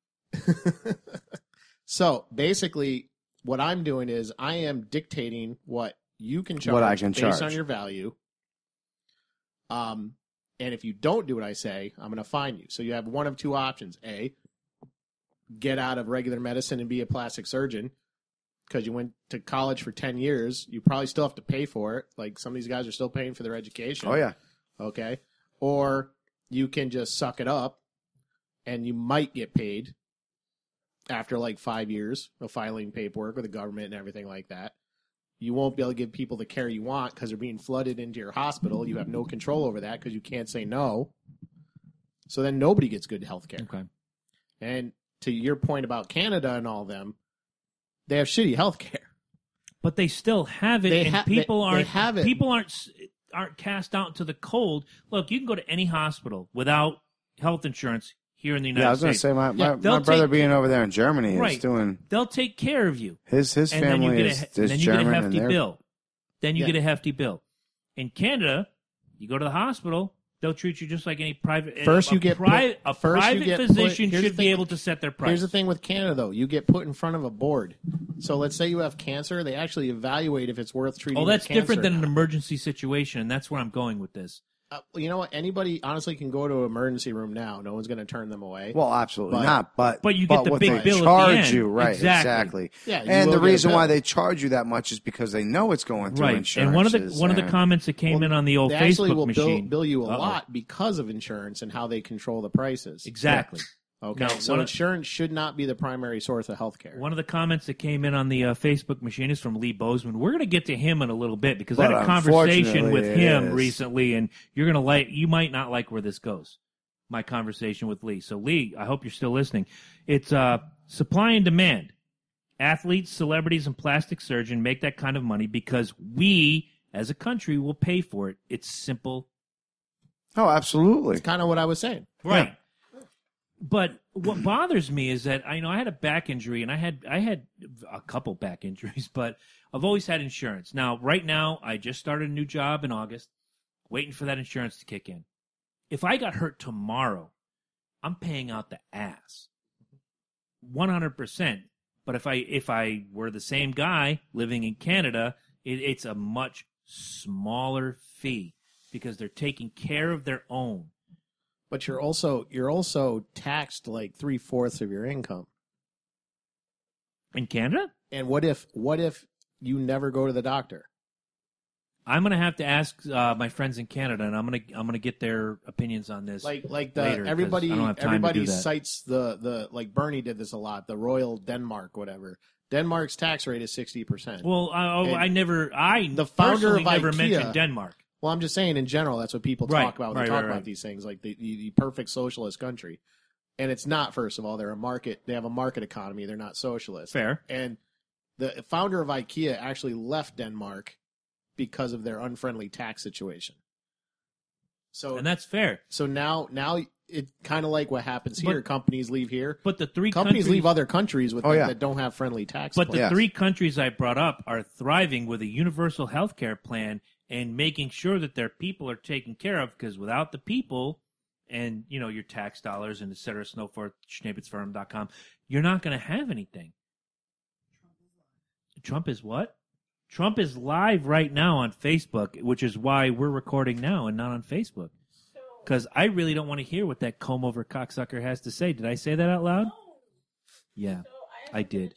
So basically what I'm doing is I am dictating what you can charge based on your value. And if you don't do what I say, I'm going to fine you. So you have one of two options. A, get out of regular medicine and be a plastic surgeon because you went to college for 10 years. You probably still have to pay for it. Like some of these guys are still paying for their education. Oh, yeah. Okay. Or you can just suck it up and you might get paid after like 5 years of filing paperwork with the government and everything like that. You won't be able to give people the care you want because they're being flooded into your hospital. You have no control over that because you can't say no. So then nobody gets good health care. Okay. And to your point about Canada and all of them, they have shitty health care. But they still have it, people aren't cast out to the cold. Look, you can go to any hospital without health insurance here in the United States. Yeah, I was going to say, my brother being over there in Germany is doing... They'll take care of you. His family is German. Then you get a hefty bill. In Canada, you go to the hospital, they'll treat you just like any private... A private physician should be able to set their price. Here's the thing with Canada, though. You get put in front of a board. So let's say you have cancer. They actually evaluate if it's worth treating. Oh, that's different than an emergency situation, and that's where I'm going with this. You know what? Anybody, honestly, can go to an emergency room now. No one's going to turn them away. Well, absolutely not. But you get the big bill at the end. They charge you, right? Exactly. Yeah, and the reason why they charge you that much is because they know it's going through insurance. And one of the comments that came in on the old Facebook machine. They actually will bill you a lot because of insurance and how they control the prices. Exactly. Okay, so insurance should not be the primary source of health care. One of the comments that came in on the Facebook machine is from Lee Bozeman. We're going to get to him in a little bit because I had a conversation with him recently, and you're going to you might not like where this goes, my conversation with Lee. So, Lee, I hope you're still listening. It's supply and demand. Athletes, celebrities, and plastic surgeons make that kind of money because we, as a country, will pay for it. It's simple. Oh, absolutely. It's kind of what I was saying. Right. Yeah. But what bothers me is that I had a back injury, and I had a couple back injuries, but I've always had insurance. Now, right now, I just started a new job in August, waiting for that insurance to kick in. If I got hurt tomorrow, I'm paying out the ass, 100%. But if I were the same guy living in Canada, it's a much smaller fee because they're taking care of their own. But you're also taxed like 3/4 of your income in Canada. And what if you never go to the doctor? I'm gonna have to ask my friends in Canada, and I'm gonna get their opinions on this. Like later, everybody cites the like Bernie did this a lot. The Royal Denmark, whatever. Denmark's tax rate is 60%. Well, the founder of never IKEA mentioned Denmark. Well, I'm just saying in general, that's what people talk about when they talk about these things, like the perfect socialist country. And it's not, first of all. They have a market economy. They're not socialist. Fair. And the founder of IKEA actually left Denmark because of their unfriendly tax situation. And that's fair. So now it's kind of like what happens here. Companies leave here. But the three companies leave other countries that don't have friendly tax. But the three countries I brought up are thriving with a universal health care plan and making sure that their people are taken care of, because without the people and, your tax dollars and et cetera, snowforth@schneebitsfirm.com, you're not going to have anything. Trump is what? Trump is live right now on Facebook, which is why we're recording now and not on Facebook. Because I really don't want to hear what that comb-over cocksucker has to say. Did I say that out loud? No. Yeah, so I did.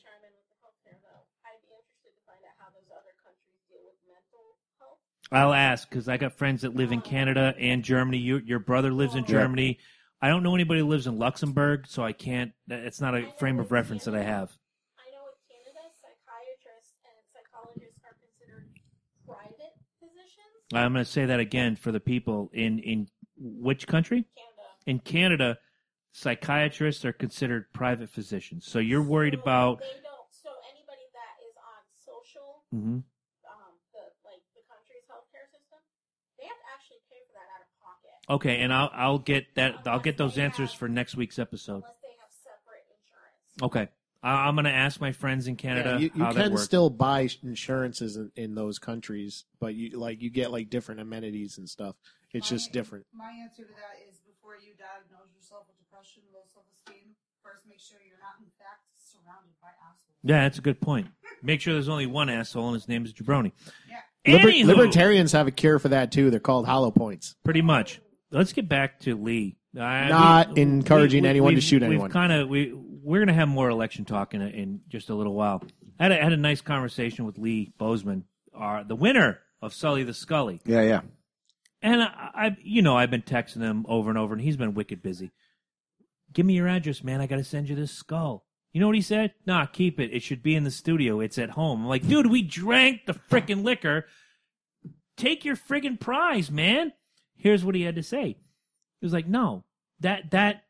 I'll ask, because I got friends that live in Canada and Germany. Your brother lives in Germany. I don't know anybody who lives in Luxembourg, so I can't. It's not a frame of reference that I have. I know in Canada, psychiatrists and psychologists are considered private physicians. I'm going to say that again for the people in which country? Canada. In Canada, psychiatrists are considered private physicians. So you're worried about. They don't. So anybody that is on social. Mm-hmm. Okay, and I'll get those answers for next week's episode. Unless they have separate insurance. Okay, I'm going to ask my friends in Canada. Yeah, you how can that works. Still buy insurances in those countries, but you get like different amenities and stuff. It's just different. My answer to that is before you diagnose yourself with depression, low self-esteem, first make sure you're not in fact surrounded by assholes. Yeah, that's a good point. Make sure there's only one asshole, and his name is Jabroni. Yeah. Libertarians have a cure for that too. They're called hollow points. Pretty much. Let's get back to Lee. Not encouraging anyone to shoot anyone. We're going to have more election talk in just a little while. I had a nice conversation with Lee Bozeman, the winner of Sully the Scully. Yeah, yeah. And I've been texting him over and over, and he's been wicked busy. Give me your address, man. I got to send you this skull. You know what he said? Nah, keep it. It should be in the studio. It's at home. I'm like, dude, we drank the frickin' liquor. Take your friggin' prize, man. Here's what he had to say. He was like, no, that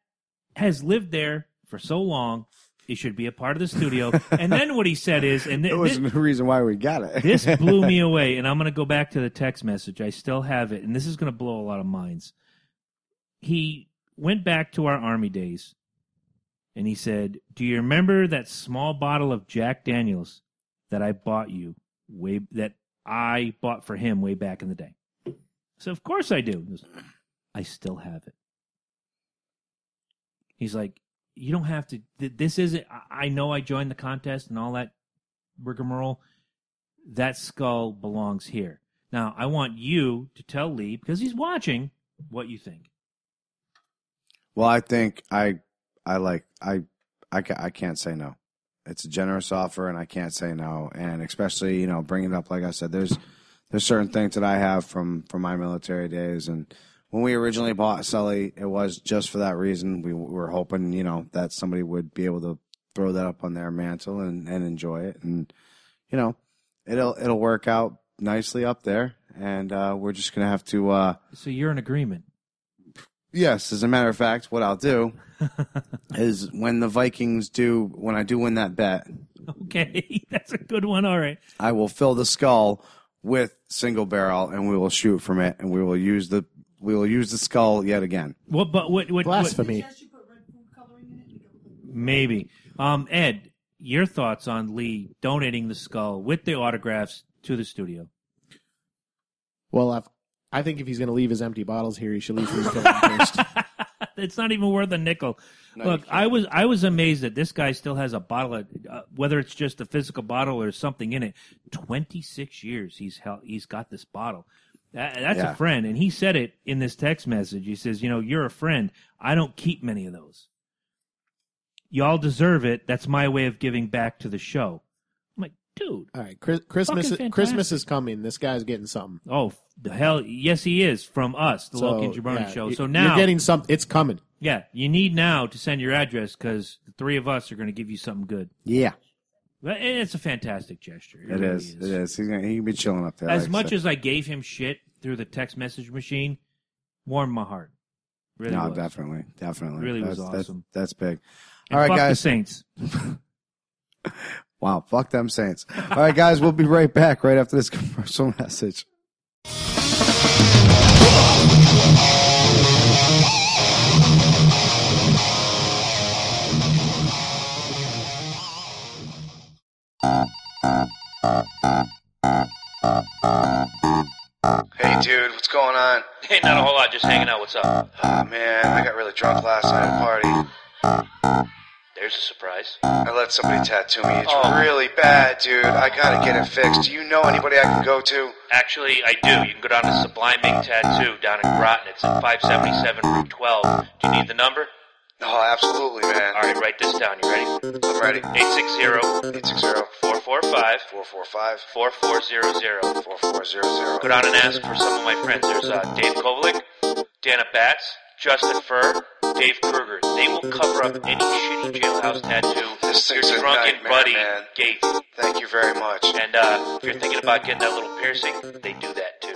has lived there for so long, it should be a part of the studio. And then what he said is... That was the reason why we got it. This blew me away, and I'm going to go back to the text message. I still have it, and this is going to blow a lot of minds. He went back to our Army days, and he said, do you remember that small bottle of Jack Daniels that I bought you, that I bought for him way back in the day? So, of course I do. I still have it. He's like, you don't have to. This isn't. I know I joined the contest and all that rigmarole. That skull belongs here. Now, I want you to tell Lee, because he's watching, what you think. Well, I think I can't say no. It's a generous offer, and I can't say no. And especially, bringing it up, like I said, there's certain things that I have from my military days. And when we originally bought Sully, it was just for that reason. We were hoping, that somebody would be able to throw that up on their mantle and enjoy it. And, it'll work out nicely up there. And we're just going to have to... So you're in agreement? Yes. As a matter of fact, what I'll do is when I do win that bet... Okay. That's a good one. All right. I will fill the skull with single barrel, and we will shoot from it, and we will use the... We will use the skull yet again. What blasphemy? Maybe. Ed, your thoughts on Lee donating the skull with the autographs to the studio? Well, I think if he's going to leave his empty bottles here, he should leave his skull first. It's not even worth a nickel. No, look, I was amazed that this guy still has a bottle of, whether it's just a physical bottle or something in it. 26 years he's got this bottle. That's a friend, and he said it in this text message. He says, you're a friend. I don't keep many of those. Y'all deserve it. That's my way of giving back to the show. I'm like, dude. All right, Christmas is coming. This guy's getting something. Oh, the hell, yes, he is, from us, the Loki and Jabroni Show. So now you're getting something. It's coming. Yeah, you need now to send your address, because the three of us are going to give you something good. Yeah. It's a fantastic gesture. It really is. He can be chilling up there. As much as I gave him shit through the text message machine, warmed my heart. Really no, was. Definitely. Really was awesome. That's big. And all right, fuck guys. The Saints. Wow, fuck them Saints. All right, guys, we'll be right back right after this commercial message. Hey dude, what's going on? Hey, not a whole lot, just hanging out, what's up? Oh man, I got really drunk last night at a party. There's a surprise. I let somebody tattoo me, it's really bad dude, I gotta get it fixed. Do you know anybody I can go to? Actually, I do, you can go down to Sublime Ink Tattoo down in Groton, it's at 577 Route 12. Do you need the number? Oh, absolutely, man. All right, write this down. You ready? I'm ready. 860-445-4400. Go down and ask for some of my friends. There's Dave Kovalik, Dana Batts, Justin Furr, Dave Kruger. They will cover up any shitty jailhouse tattoo. Your drunken buddy gave. Thank you very much. And if you're thinking about getting that little piercing, they do that too.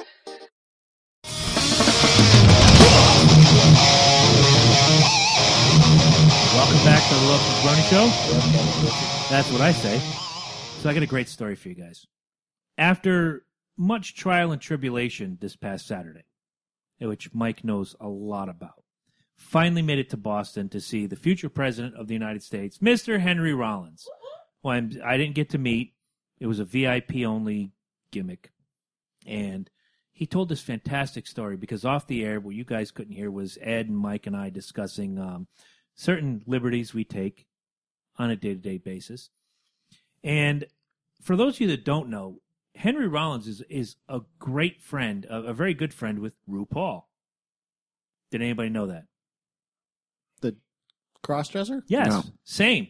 Welcome back to the Loki and Jabroni Show. That's what I say. So I got a great story for you guys. After much trial and tribulation this past Saturday, which Mike knows a lot about, finally made it to Boston to see the future president of the United States, Mr. Henry Rollins, who I didn't get to meet. It was a VIP-only gimmick. And he told this fantastic story because off the air, what you guys couldn't hear was Ed and Mike and I discussing certain liberties we take on a day-to-day basis. And for those of you that don't know, Henry Rollins is a great friend, a very good friend with RuPaul. Did anybody know that? The crossdresser? Yes. No. Same.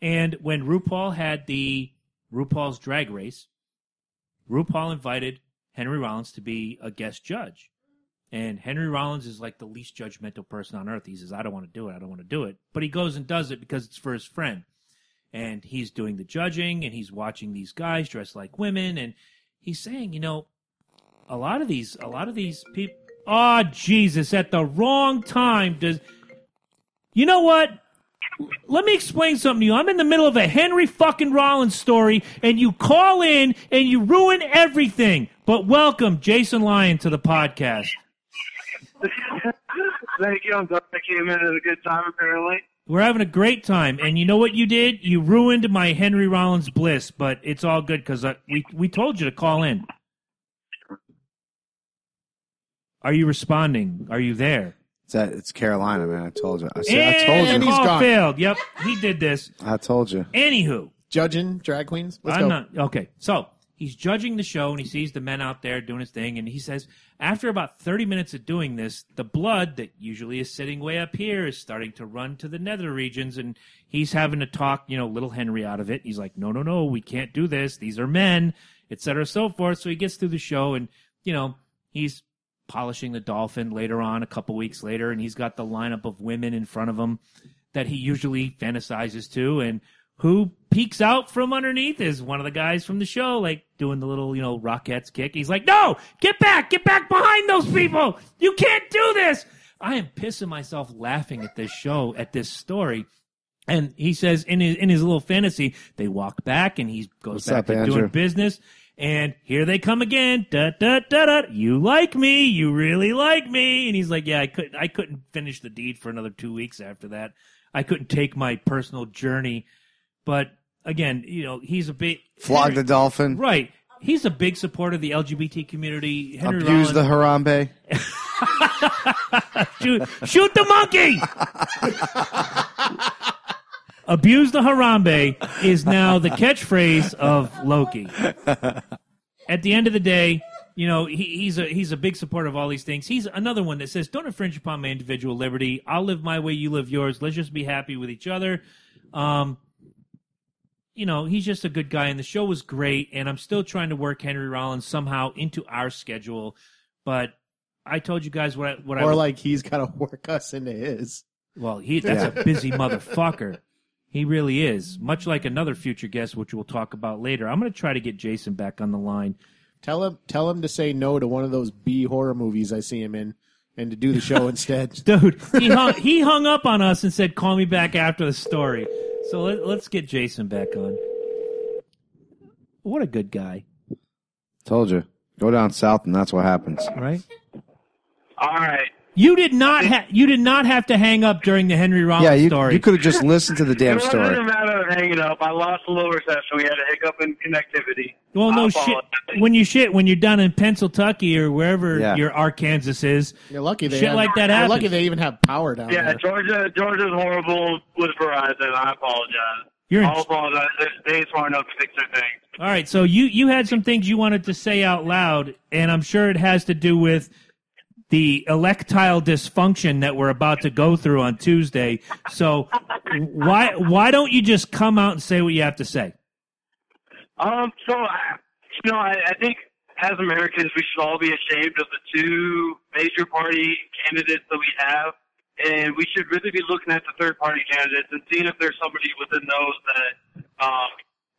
And when RuPaul had the RuPaul's Drag Race, RuPaul invited Henry Rollins to be a guest judge. And Henry Rollins is like the least judgmental person on earth. He says, I don't want to do it. But he goes and does it because it's for his friend. And he's doing the judging, and he's watching these guys dressed like women, and he's saying, you know, a lot of these people... Oh, Jesus, at the wrong time does... You know what? Let me explain something to you. I'm in the middle of a Henry fucking Rollins story, and you call in, and you ruin everything. But welcome Jason Lyon to the podcast. Thank you. I'm glad I came in at a good time, apparently. We're having a great time, and you know what you did? You ruined my Henry Rollins bliss, but it's all good because we told you to call in. Are you responding? Are you there? It's Carolina, man. I told you. I told you. And he's gone. Failed. Yep, he did this. I told you. Anywho. Judging drag queens? Let's go. Okay, so he's judging the show, and he sees the men out there doing his thing, and he says, after about 30 minutes of doing this, the blood that usually is sitting way up here is starting to run to the nether regions, and he's having to talk, you know, little Henry out of it. He's like, no, we can't do this. These are men, et cetera, so forth. So he gets through the show, and, you know, he's polishing the dolphin later on, a couple weeks later, and he's got the lineup of women in front of him that he usually fantasizes to, and who peeks out from underneath is one of the guys from the show, like doing the little, you know, Rockettes kick. He's like, no, get back behind those people. You can't do this. I am pissing myself laughing at this show, at this story. And he says in his little fantasy, they walk back and he goes back to doing business. And here they come again. Da, da, da, da. You like me. You really like me. And he's like, yeah, I couldn't finish the deed for another 2 weeks after that. I couldn't take my personal journey. But again, you know, he's a big flog the dolphin, right? He's a big supporter of the LGBT community. Henry Abuse Rollins, the Harambe. shoot the monkey. Abuse the Harambe is now the catchphrase of Loki. At the end of the day, you know, he's a big supporter of all these things. He's another one that says, don't infringe upon my individual liberty. I'll live my way, you live yours. Let's just be happy with each other. You know, he's just a good guy, and the show was great, and I'm still trying to work Henry Rollins somehow into our schedule, but I told you guys like he's got to work us into his. Well, that's a busy motherfucker. He really is, much like another future guest, which we'll talk about later. I'm going to try to get Jason back on the line. Tell him to say no to one of those B horror movies I see him in and to do the show instead. Dude, he hung up on us and said, call me back after the story. So let's get Jason back on. What a good guy. Told you. Go down south and that's what happens. Right? All right. You did not have to hang up during the Henry Rollins story. You could have just listened to the damn story. It wasn't a matter of hanging up. I lost a little reception. We had a hiccup in connectivity. Well, no shit. When you're down in Pennsylvania or wherever your Arkansas is, you're lucky they happens. You're lucky they even have power down there. Yeah, Georgia's horrible with Verizon. I apologize. I apologize. They just weren't enough to fix their things. All right, so you had some things you wanted to say out loud, and I'm sure it has to do with the electile dysfunction that we're about to go through on Tuesday. So why don't you just come out and say what you have to say? I think as Americans, we should all be ashamed of the two major party candidates that we have. And we should really be looking at the third party candidates and seeing if there's somebody within those that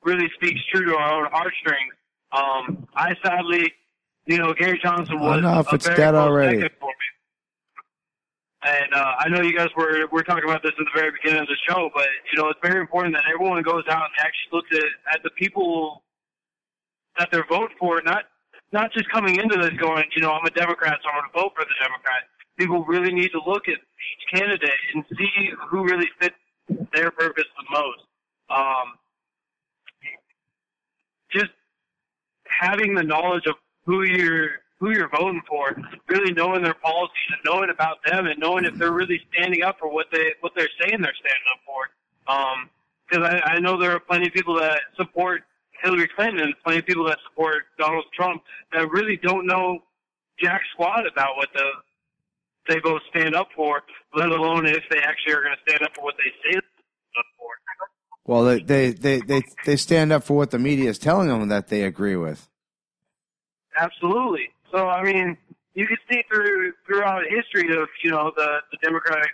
really speaks true to our own heartstrings. I sadly... You know, Gary Johnson was second for me. And I know you guys were talking about this in the very beginning of the show, but, you know, it's very important that everyone goes out and actually looks at the people that they're voting for, not just coming into this going, you know, I'm a Democrat, so I'm going to vote for the Democrat. people really need to look at each candidate and see who really fits their purpose the most. Just having the knowledge of who you're voting for, really knowing their policies and knowing about them and knowing if they're really standing up for what they're saying they're standing up for. Because I know there are plenty of people that support Hillary Clinton and plenty of people that support Donald Trump that really don't know jack squat about what they both stand up for, let alone if they actually are going to stand up for what they say they're up for. Well, they stand up for what the media is telling them that they agree with. Absolutely. So, I mean, you can see throughout history of, you know, the Democratic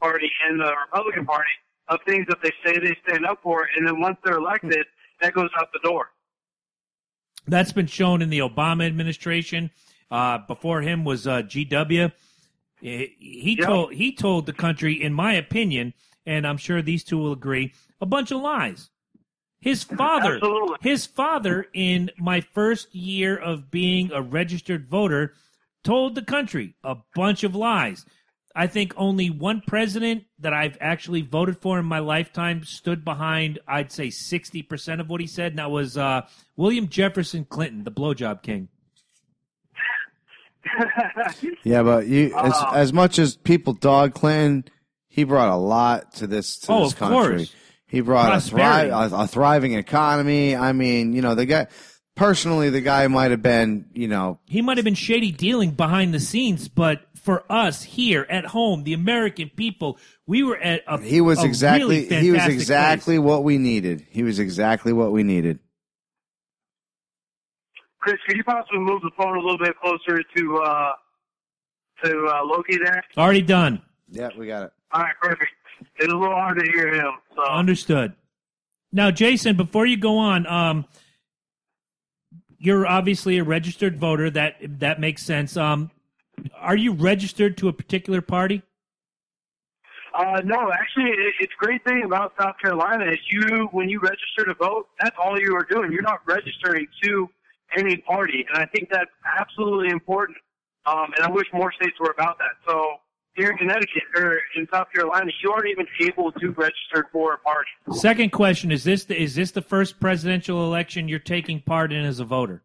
Party and the Republican Party of things that they say they stand up for, and then once they're elected, that goes out the door. That's been shown in the Obama administration. Before him was GW. He told the country, in my opinion, and I'm sure these two will agree, a bunch of lies. His father, in my first year of being a registered voter, told the country a bunch of lies. I think only one president that I've actually voted for in my lifetime stood behind, I'd say, 60% of what he said, and that was William Jefferson Clinton, the blowjob king. Yeah, but as much as people dog Clinton, he brought a lot to this country. Course. He brought a thriving economy. I mean, you know, the guy personally, might have been, you know, he might have been shady dealing behind the scenes, but for us here at home, the American people, we were at a he was a exactly really he was exactly place. What we needed. He was exactly what we needed. Chris, could you possibly move the phone a little bit closer to Loki there? Already done. Yeah, we got it. All right, perfect. It's a little hard to hear him. So. Understood. Now, Jason, before you go on, you're obviously a registered voter. That makes sense. Are you registered to a particular party? No, actually, it's a great thing about South Carolina is when you register to vote, that's all you are doing. You're not registering to any party, and I think that's absolutely important. And I wish more states were about that. So. Here in Connecticut or in South Carolina, you aren't even able to register for a party. Second question, is this the first presidential election you're taking part in as a voter?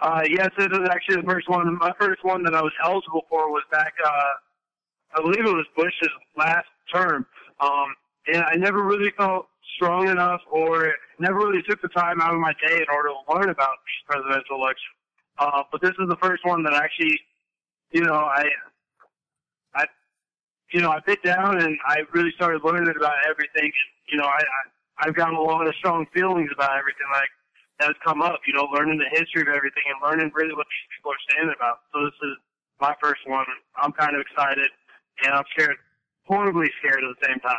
Yes, it is actually the first one. My first one that I was eligible for was back, I believe it was Bush's last term. And I never really felt strong enough or never really took the time out of my day in order to learn about the presidential election. But this is the first one that actually, you know, I bit down and I really started learning about everything. And, you know, I've gotten a lot of strong feelings about everything that has come up, you know, learning the history of everything and learning really what these people are saying about. So this is my first one. I'm kind of excited and I'm scared, horribly scared at the same time.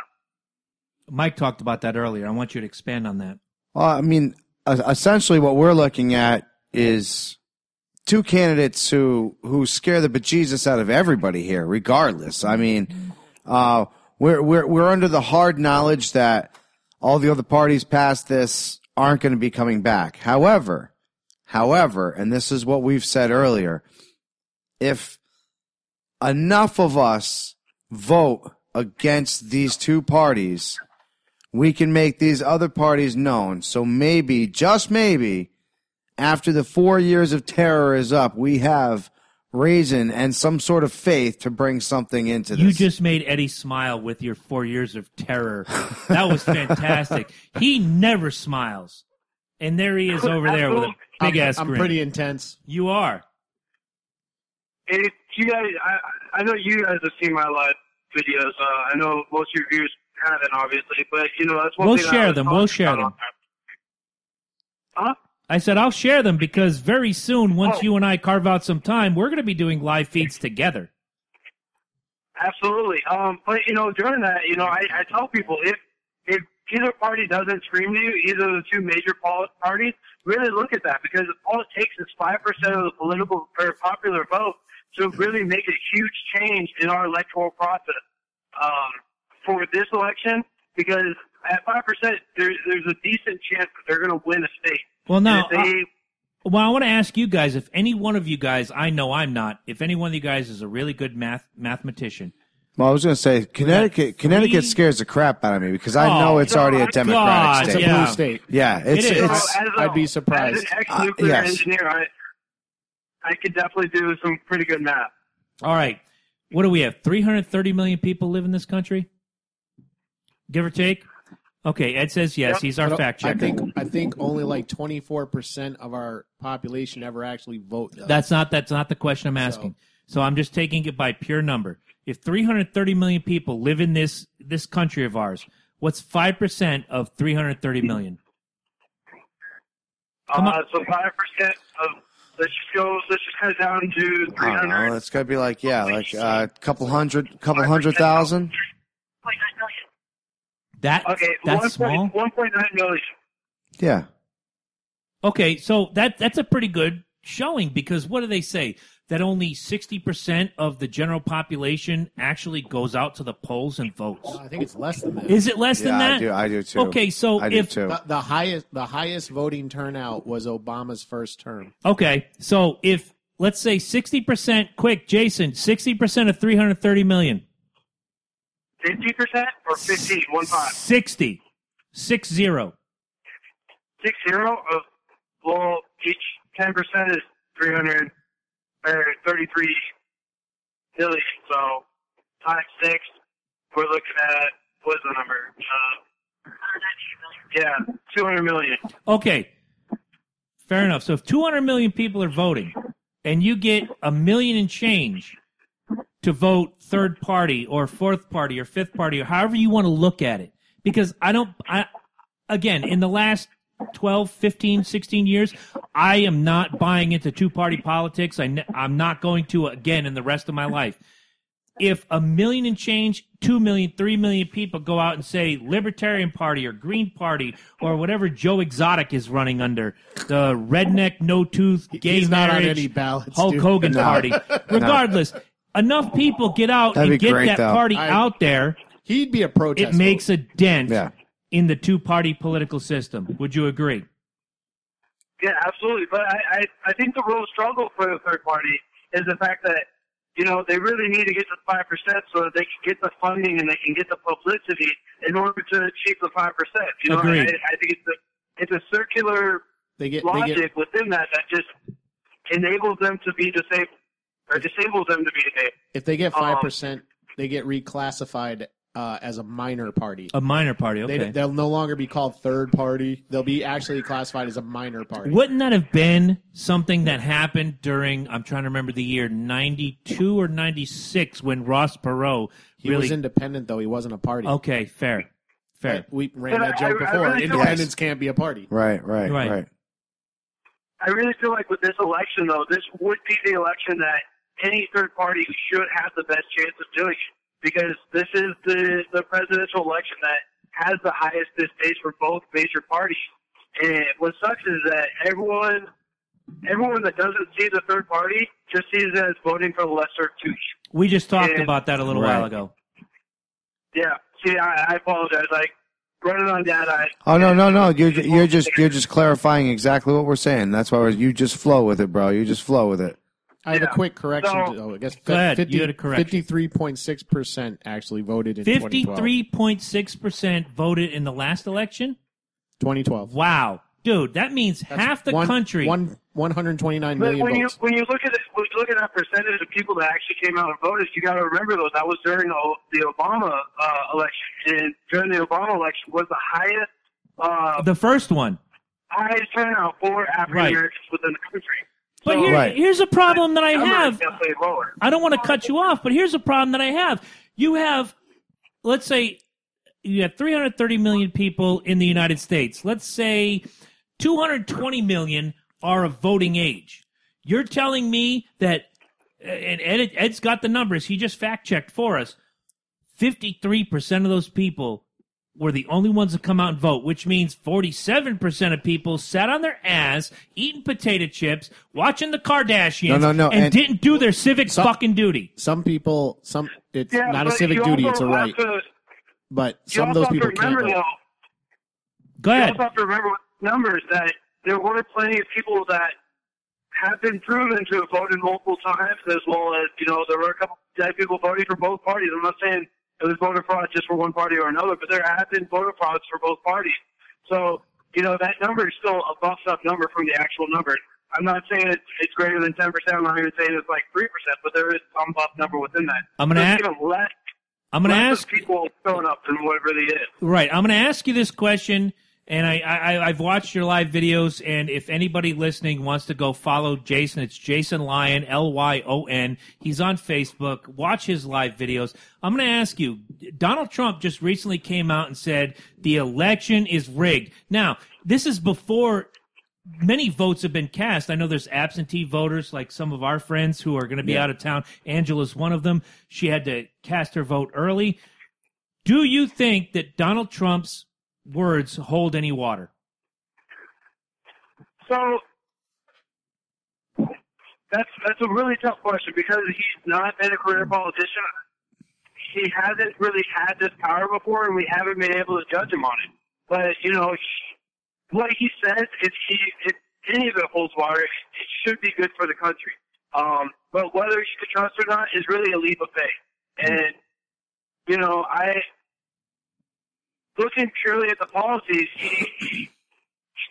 Mike talked about that earlier. I want you to expand on that. Well, I mean, essentially what we're looking at is two candidates who scare the bejesus out of everybody here, regardless. I mean, we're under the hard knowledge that all the other parties past this aren't going to be coming back. However, and this is what we've said earlier, if enough of us vote against these two parties, we can make these other parties known. So maybe, just maybe, after the 4 years of terror is up, we have reason and some sort of faith to bring something into this. You just made Eddie smile with your 4 years of terror. That was fantastic. He never smiles. And there he is over there with a big-ass grin. I'm pretty intense. You are. If you guys, I know you guys have seen my live videos. I know most of your viewers haven't, obviously. But, you know, that's one thing. We'll share them. Huh? I said, I'll share them because very soon, once you and I carve out some time, we're going to be doing live feeds together. Absolutely. But, you know, during that, you know, I tell people if either party doesn't scream to you, either of the two major parties, really look at that because all it takes is 5% of the political or popular vote to really make a huge change in our electoral process for this election because at 5%, there's a decent chance that they're going to win a state. Well, now, Well, I want to ask you guys, if any one of you guys, I know I'm not, if any one of you guys is a really good mathematician. Well, I was going to say, Connecticut scares the crap out of me because I know it's already a Democratic state. It's a blue state. Yeah, it's I'd be surprised. As an ex-nuclear engineer, I could definitely do some pretty good math. All right. What do we have? 330 million people live in this country? Give or take? Okay, Ed says yes. Yep. He's our fact checker. I think only like 24% of our population ever actually vote. That's not the question I'm asking. So I'm just taking it by pure number. If 330 million people live in this country of ours, what's 5% of 330 million? So 5% of let's just go down to 300. It's got to be like a couple hundred thousand. 1.9 million. That's small. 1.9 million. Yeah. Okay, so that's a pretty good showing because what do they say? That only 60% of the general population actually goes out to the polls and votes. I think it's less than that. Is it less than that? I do too. Okay, so the highest voting turnout was Obama's first term. Okay, so if let's say 60%, quick, Jason, 60% of 330 million. 50% or 15? 1 5. 60. 6 0. 6 0 of well, each 10% is 333 million. So times 6, we're looking at what's the number? 290 million. Yeah, 200 million. Okay, fair enough. So if 200 million people are voting, and you get 1 million and change to vote third party or fourth party or fifth party or however you want to look at it. Because again, in the last 12, 15, 16 years, I am not buying into two-party politics. I'm not going to again in the rest of my life. If 1 million and change, 2 million, 3 million people go out and say Libertarian Party or Green Party or whatever Joe Exotic is running under, the redneck, no-tooth, gay He's marriage, not on any ballots, Hulk Hogan party, regardless... Enough people get out and get that party out there. He'd be a protest. It makes a dent in the two-party political system. Would you agree? Yeah, absolutely. But I think the real struggle for the third party is the fact that, you know, they really need to get to 5% so that they can get the funding and they can get the publicity in order to achieve the 5%. You know, I think it's a circular logic within that just enables them to be disabled. Or disables them to be a date. If they get 5%, they get reclassified as a minor party. A minor party, okay. They'll no longer be called third party. They'll be actually classified as a minor party. Wouldn't that have been something that happened during, I'm trying to remember the year, 92 or 96 when Ross Perot He was independent, though. He wasn't a party. Okay, fair. But we ran that joke before. Independence can't be a party. Right. I really feel like with this election, though, this would be the election that any third party should have the best chance of doing it, because this is the presidential election that has the highest distaste for both major parties. And what sucks is that everyone that doesn't see the third party just sees it as voting for the lesser two. We just talked about that a little while ago. Yeah. See, I apologize. Running on that, No. You're just clarifying exactly what we're saying. That's why you just flow with it, bro. You just flow with it. I have a quick correction. I guess 53.6% actually voted in 2012. 53.6% voted in the last election? 2012. Wow. Dude, that means half the country. 129 million votes. When you look at that percentage of people that actually came out and voted, you got to remember though that was during the Obama election, and during the Obama election was the highest, the first one, highest turnout for African Americans within the country. But here's a problem that I have. I don't want to cut you off, but here's a problem that I have. You have, let's say, you have 330 million people in the United States. Let's say 220 million are of voting age. You're telling me that, and Ed's got the numbers, he just fact-checked for us, 53% of those people were the only ones that come out and vote, which means 47% of people sat on their ass, eating potato chips, watching the Kardashians, and didn't do their civic fucking duty. Some people, it's not a civic duty, it's a right. But some of those people can't vote. Go ahead. You also have to remember with numbers that there were plenty of people that have been proven to have voted multiple times, as well as, you know, there were a couple dead people voting for both parties. I'm not saying it was voter fraud just for one party or another, but there have been voter frauds for both parties. So, you know, that number is still a buffed-up number from the actual number. I'm not saying it's greater than 10%. I'm not even saying it's like 3%, but there is some buffed number within that. I'm going to ask people showing up than what it really is. Right. I'm going to ask you this question, and I've watched your live videos, and if anybody listening wants to go follow Jason, it's Jason Lyon, Lyon. He's on Facebook. Watch his live videos. I'm going to ask you, Donald Trump just recently came out and said the election is rigged. Now, this is before many votes have been cast. I know there's absentee voters, like some of our friends who are going to be out of town. Angela's one of them. She had to cast her vote early. Do you think that Donald Trump's words hold any water? So that's a really tough question, because he's not been a career politician. He hasn't really had this power before, and we haven't been able to judge him on it. But, you know, what he says, if any of it holds water, it should be good for the country. But whether you can trust or not is really a leap of faith. And, you know, looking purely at the policies, he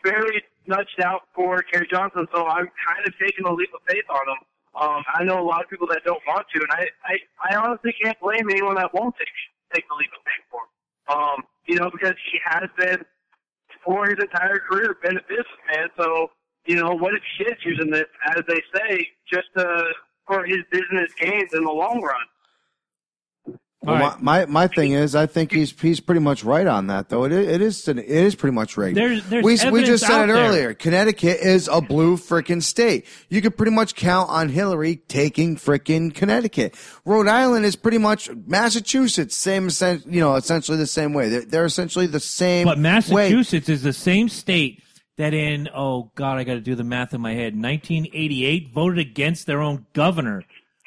barely nudged out for Gary Johnson, so I'm kind of taking a leap of faith on him. I know a lot of people that don't want to, and I honestly can't blame anyone that won't take the leap of faith for him. You know, because he has been, for his entire career, been a businessman. So, you know, what if he is using this, as they say, just for his business gains in the long run? Well, right. my thing is, I think he's pretty much right on that, though. It is pretty much rigged. We just said it earlier. Connecticut is a blue frickin' state. You could pretty much count on Hillary taking frickin' Connecticut. Rhode Island is pretty much Massachusetts, essentially the same way. They're essentially the same. But Massachusetts is the same state that in, oh God, I got to do the math in my head, 1988 voted against their own governor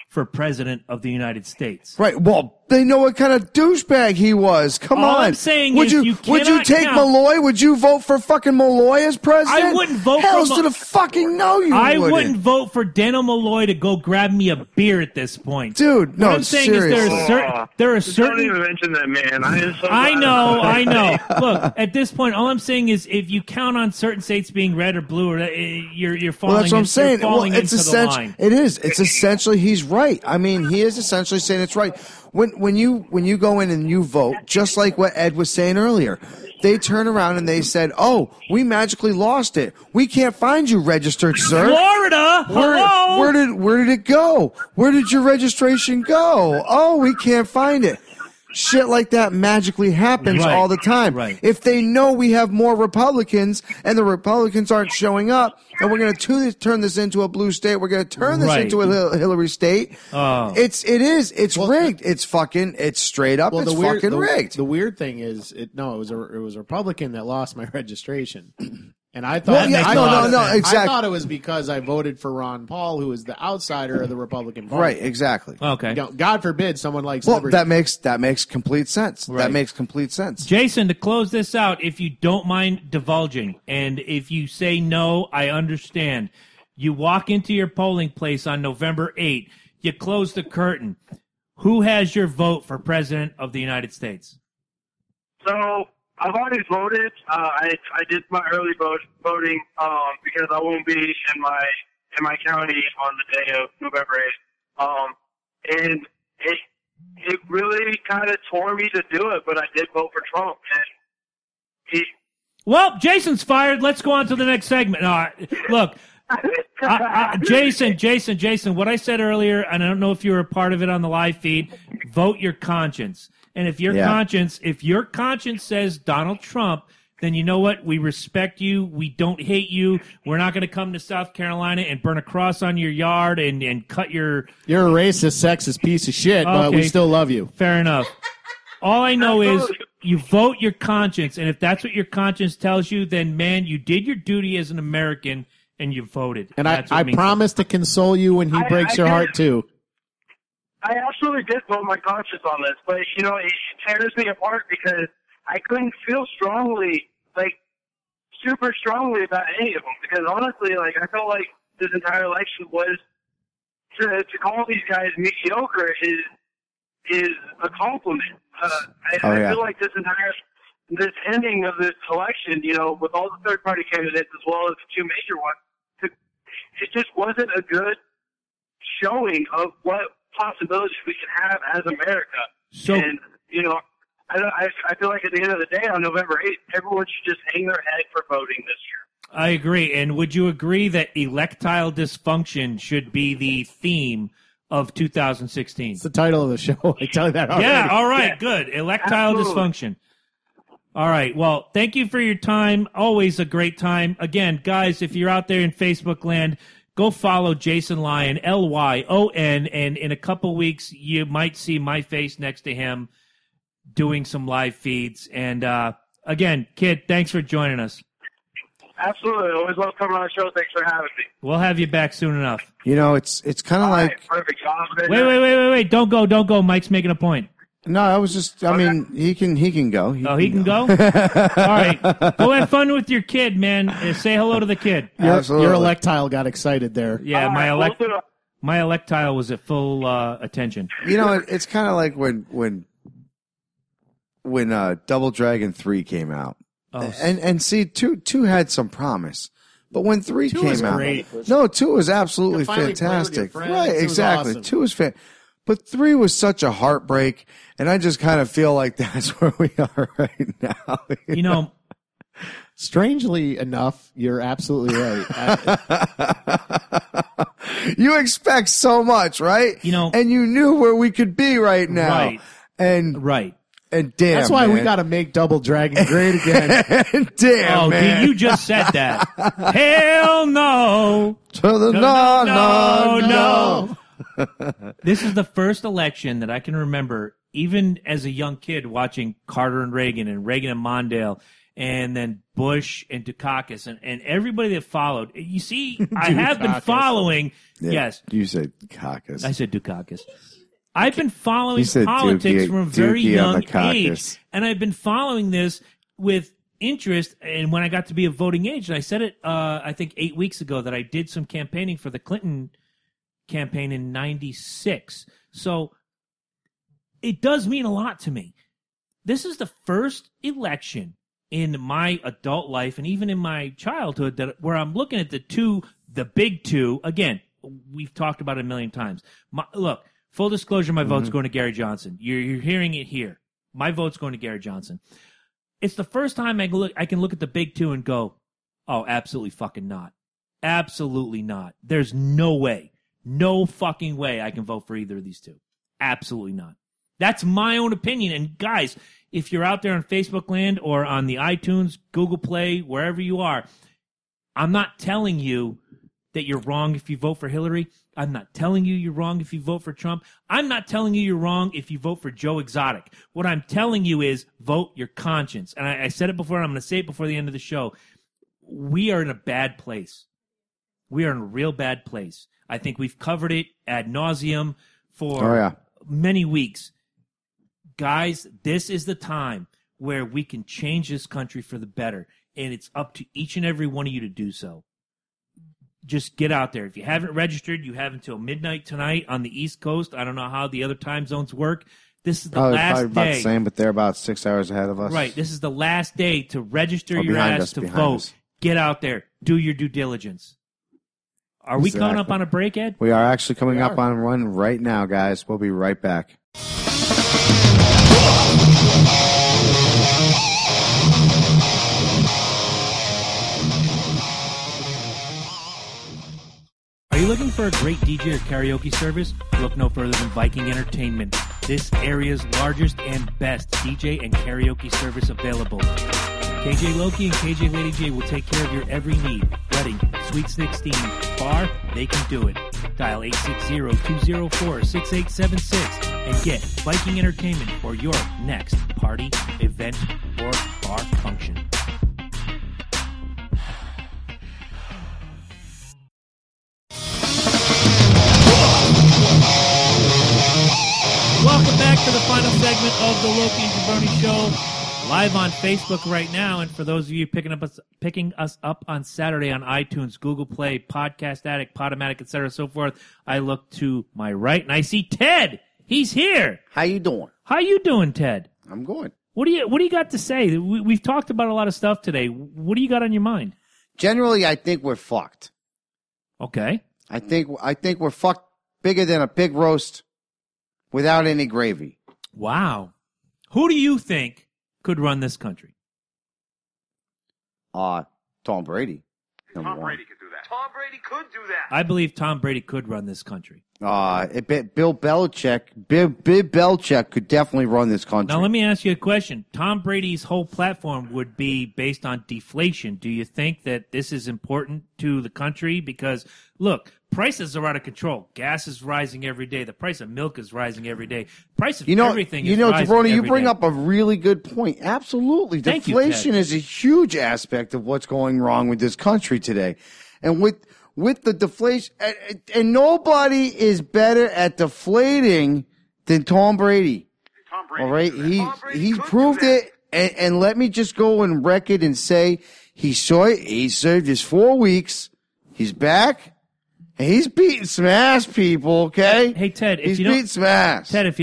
for president of the United States. Right. Well, they know what kind of douchebag he was. Come on. All I'm saying would you take Malloy? Would you vote for fucking Malloy as president? I wouldn't vote for Malloy. To the fucking know you I wouldn't vote for Daniel Malloy to go grab me a beer at this point. Dude, no, seriously. What I'm saying is there are certain... Don't even mention that, man. I know. Look, at this point, all I'm saying is if you count on certain states being red or blue, or you're falling into the line. Well, that's what I'm saying. It's essentially he's right. I mean, he is essentially saying it's right. When you go in and you vote, just like what Ed was saying earlier, they turn around and they said, "Oh, we magically lost it. We can't find you registered, sir." Florida, hello. Where did it go? Where did your registration go? Oh, we can't find it. Shit like that magically happens all the time. Right. If they know we have more Republicans and the Republicans aren't showing up, and we're going to turn this into a blue state, we're going to turn this into a Hillary state. Oh. It's rigged. It's straight up. It's fucking rigged. The weird thing is, it was a Republican that lost my registration. And I thought, exactly. I thought it was because I voted for Ron Paul, who is the outsider of the Republican Party. Right, exactly. Okay. You know, God forbid someone likes liberty. Well, that makes complete sense. Right. That makes complete sense. Jason, to close this out, if you don't mind divulging, and if you say no, I understand. You walk into your polling place on November 8th. You close the curtain. Who has your vote for president of the United States? So, I've already voted. I did my early voting because I won't be in my county on the day of November 8th. And it really kind of tore me to do it, but I did vote for Trump. Well, Jason's fired. Let's go on to the next segment. No, look, Jason, what I said earlier, and I don't know if you were a part of it on the live feed, vote your conscience. And if your conscience says Donald Trump, then you know what? We respect you. We don't hate you. We're not going to come to South Carolina and burn a cross on your yard and cut your... You're a racist, sexist piece of shit, but we still love you. Fair enough. All I know is you vote your conscience, and if that's what your conscience tells you, then, man, you did your duty as an American, and you voted. And I promise to console you when he breaks your heart, too. I absolutely did vote my conscience on this, but, you know, it tears me apart because I couldn't feel strongly, like, super strongly about any of them. Because, honestly, like, I felt like his entire election was to call these guys mediocre is a compliment. I feel like this ending of this election, you know, with all the third-party candidates as well as the two major ones, it just wasn't a good showing of what possibilities we can have as America. So, and, you know, I feel like at the end of the day, on November 8th, everyone should just hang their head for voting this year. I agree. And would you agree that electile dysfunction should be the theme of 2016? It's the title of the show. I tell you that already. Yeah, all right, good. Electile dysfunction. All right, well, thank you for your time. Always a great time. Again, guys, if you're out there in Facebook land, go follow Jason Lyon, Lyon, and in a couple weeks, you might see my face next to him doing some live feeds. And, again, Kid, thanks for joining us. Absolutely. Always love coming on the show. Thanks for having me. We'll have you back soon enough. You know, it's kind of like... Right, perfect. Wait. Don't go. Mike's making a point. No, I was just... I mean, he can go. He can go? All right. Go have fun with your kid, man. Say hello to the kid. Absolutely. Your electile got excited there. Yeah, my electile was at full attention. You know, it's kind of like when Double Dragon 3 came out. Oh, and see, 2 had some promise. But when 3 came out... Great. No, 2 was absolutely fantastic. Right, exactly. Awesome. 2 was fantastic. But 3 was such a heartbreak, and I just kind of feel like that's where we are right now. You know, strangely enough, you're absolutely right. You expect so much, right? You know, and you knew where we could be right now. Right. And damn, that's why we got to make Double Dragon great again. Damn, oh, man. You just said that. Hell no. No. This is the first election that I can remember, even as a young kid, watching Carter and Reagan, and Reagan and Mondale, and then Bush and Dukakis, and everybody that followed. You see, I have been following. Yeah, yes. You said Dukakis. I said Dukakis. I've been following politics from a very young age, and I've been following this with interest. And when I got to be of voting age, and I said it, I think 8 weeks ago, that I did some campaigning for the Clinton campaign in 96. So it does mean a lot to me. This is the first election in my adult life and even in my childhood where I'm looking at the big two. Again, we've talked about it a million times. Look, full disclosure, my vote's going to Gary Johnson. You're hearing it here. My vote's going to Gary Johnson. It's the first time I can look at the big two and go, oh, absolutely fucking not. Absolutely not. There's no way. No fucking way I can vote for either of these two. Absolutely not. That's my own opinion. And guys, if you're out there on Facebook land or on the iTunes, Google Play, wherever you are, I'm not telling you that you're wrong if you vote for Hillary. I'm not telling you you're wrong if you vote for Trump. I'm not telling you you're wrong if you vote for Joe Exotic. What I'm telling you is vote your conscience. And I said it before, and I'm going to say it before the end of the show. We are in a bad place. We are in a real bad place. I think we've covered it ad nauseum for many weeks. Guys, this is the time where we can change this country for the better, and it's up to each and every one of you to do so. Just get out there. If you haven't registered, you have until midnight tonight on the East Coast. I don't know how the other time zones work. This is the last day. Probably about the same, but they're about 6 hours ahead of us. Right. This is the last day to register your ass to vote. Get out there. Do your due diligence. Are we coming up on a break, Ed? We are actually coming up on one right now, guys. We'll be right back. Are you looking for a great DJ or karaoke service? Look no further than Viking Entertainment, this area's largest and best DJ and karaoke service available. KJ Loki and KJ Lady J will take care of your every need. Wedding, Sweet 16, bar, they can do it. Dial 860-204-6876 and get Viking Entertainment for your next party, event, or bar function. Welcome back to the final segment of the Loki and Jabroni Show. Live on Facebook right now, and for those of you picking us up on Saturday on iTunes, Google Play, Podcast Addict, Podomatic, etc., so forth. I look to my right and I see Ted. He's here. How you doing, Ted? I'm good. What do you got to say? We've talked about a lot of stuff today. What do you got on your mind? Generally, I think we're fucked. Okay. I think we're fucked bigger than a pig roast without any gravy. Wow. Who do you think could run this country? Tom Brady. Tom Brady could do that. Tom Brady could do that. I believe Tom Brady could run this country. Bill Belichick could definitely run this country. Now, let me ask you a question. Tom Brady's whole platform would be based on deflation. Do you think that this is important to the country? Because, look, prices are out of control. Gas is rising every day. The price of milk is rising every day. Price of everything is rising Jabroni, you bring up a really good point. Absolutely. Deflation is a huge aspect of what's going wrong with this country today. And with the deflation, and nobody is better at deflating than Tom Brady. Tom Brady. All right, he proved it, and let me just go on record and say he served his 4 weeks. He's back, and he's beating some ass, people. Okay. Hey Ted, if you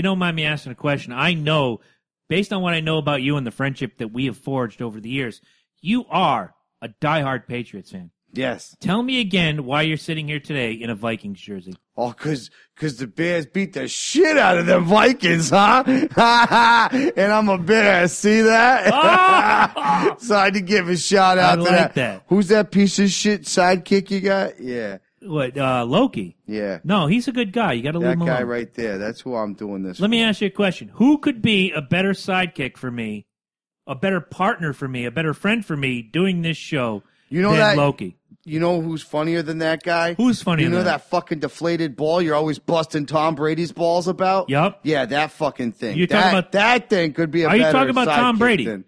don't mind me asking a question, I know, based on what I know about you and the friendship that we have forged over the years, you are a diehard Patriots fan. Yes. Tell me again why you're sitting here today in a Vikings jersey. Oh, cause the Bears beat the shit out of them Vikings, huh? And I'm a Bear. See that? Oh! So I had to give a shout out to that. Who's that piece of shit sidekick you got? Yeah. What, Loki? Yeah. No, he's a good guy. You got to leave him alone. That guy right there. That's who I'm doing this for. Let me ask you a question. Who could be a better sidekick for me, a better partner for me, a better friend for me doing this show than Loki? You know who's funnier than that guy? Who's funnier than that? You know that fucking deflated ball you're always busting Tom Brady's balls about? Yep. Yeah, that fucking thing. You're talking about that thing could be a better sidekick. Are you talking about Tom Brady?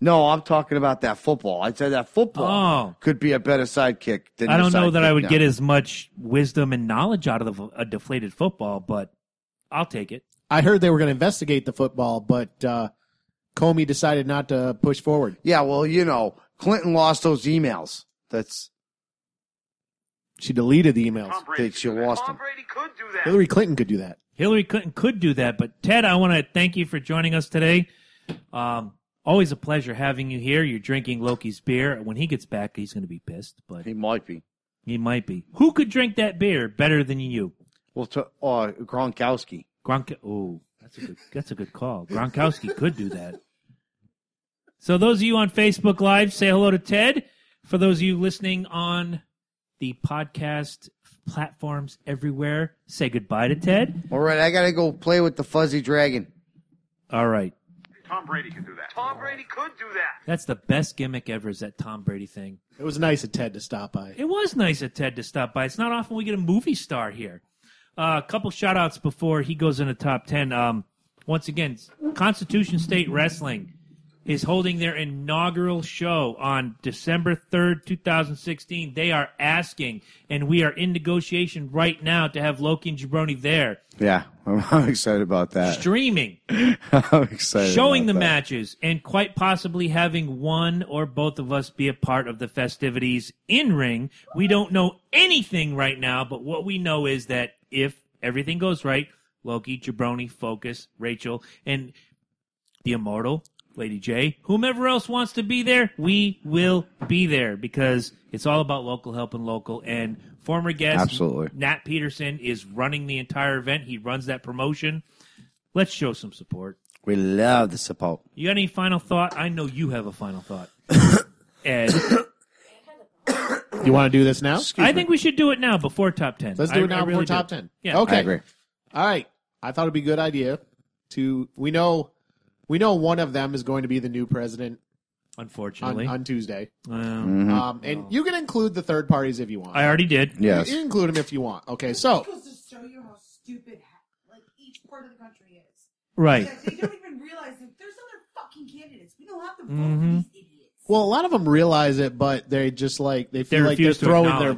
No, I'm talking about that football. I'd say that football could be a better sidekick than I don't know that I would get as much wisdom and knowledge out of a deflated football, but I'll take it. I heard they were going to investigate the football, but Comey decided not to push forward. Yeah, well, you know, Clinton lost those emails. She deleted the emails. She lost them. Tom Brady could do that. Hillary Clinton could do that. But Ted, I want to thank you for joining us today. Always a pleasure having you here. You're drinking Loki's beer. When he gets back, he's going to be pissed, but he might be. Who could drink that beer better than you? Well, Gronkowski. That's a good call. Gronkowski could do that. So those of you on Facebook Live, say hello to Ted. For those of you listening on the podcast platforms everywhere, say goodbye to Ted. All right, I got to go play with the fuzzy dragon. All right. Tom Brady could do that. Tom Brady could do that. That's the best gimmick ever, is that Tom Brady thing. It was nice of Ted to stop by. It's not often we get a movie star here. A couple shout-outs before he goes into top 10. Once again, Constitution State Wrestling is holding their inaugural show on December 3rd, 2016. They are asking, and we are in negotiation right now to have Loki and Jabroni there. Yeah, I'm excited about that. Streaming. I'm excited. Showing the matches, and quite possibly having one or both of us be a part of the festivities in ring. We don't know anything right now, but what we know is that if everything goes right, Loki, Jabroni, Focus, Rachel, and the Immortal, Lady J, whomever else wants to be there, we will be there, because it's all about local helping local. And former guest Nat Peterson is running the entire event. He runs that promotion. Let's show some support. We love the support. You got any final thought? I know you have a final thought. Ed. You want to do this now? I think we should do it now before top 10. Let's do it now before top 10. Yeah. Okay. I agree. All right. I thought it would be a good idea to – we know one of them is going to be the new president. Unfortunately. On Tuesday. And you can include the third parties if you want. I already did. Yes. You can include them if you want. Okay, so. This goes to show you how stupid each part of the country is. Right. Yeah, they don't even realize that there's other fucking candidates. We don't have to vote for these idiots. Well, a lot of them realize it, but they just they feel like they're throwing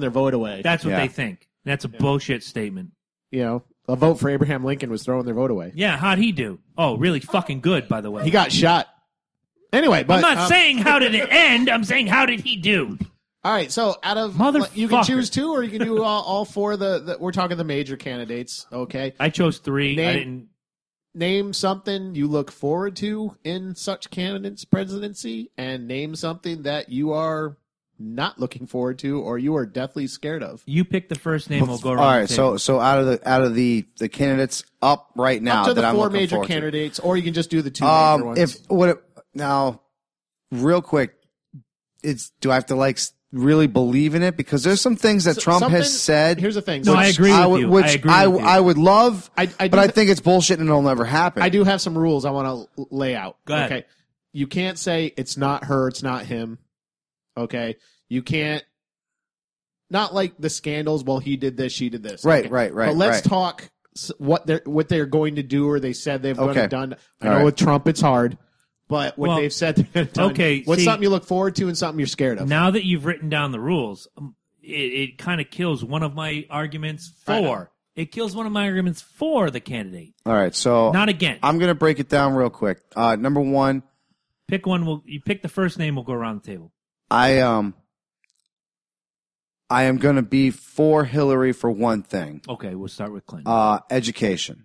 their vote away. That's what they think. That's a bullshit statement. You know? A vote for Abraham Lincoln was throwing their vote away. Yeah, how'd he do? Oh, really fucking good, by the way. He got shot. Anyway, but I'm not saying how did it end. I'm saying how did he do? All right, so out of you can choose two, or you can do all four. We're talking the major candidates, okay? I chose three. Name something you look forward to in such candidate's presidency, and name something that you are not looking forward to, or you are deathly scared of. You pick the first name. We'll go around. All right, so out of the candidates up right now, up to the four major candidates, or you can just do the two major ones. Now, real quick, do I have to really believe in it? Because there's some things that Trump has said. Here's the thing. No, I agree with you. I would love, but I think it's bullshit and it'll never happen. I do have some rules I want to lay out. Go ahead. Okay. You can't say it's not her, it's not him. Okay. You can't, not like the scandals, well, he did this, she did this. Right, okay. Right. But let's talk what they're going to do, or they said they've going to done. I know with Trump it's hard. But what they've said they're going to do. Okay, what's something you look forward to and something you're scared of? Now that you've written down the rules, it kind of kills one of my arguments for. It kills one of my arguments for the candidate. All right, so not again. I'm going to break it down real quick. Number one, pick one. You pick the first name. We'll go around the table. I am going to be for Hillary for one thing. Okay, we'll start with Clinton. Education.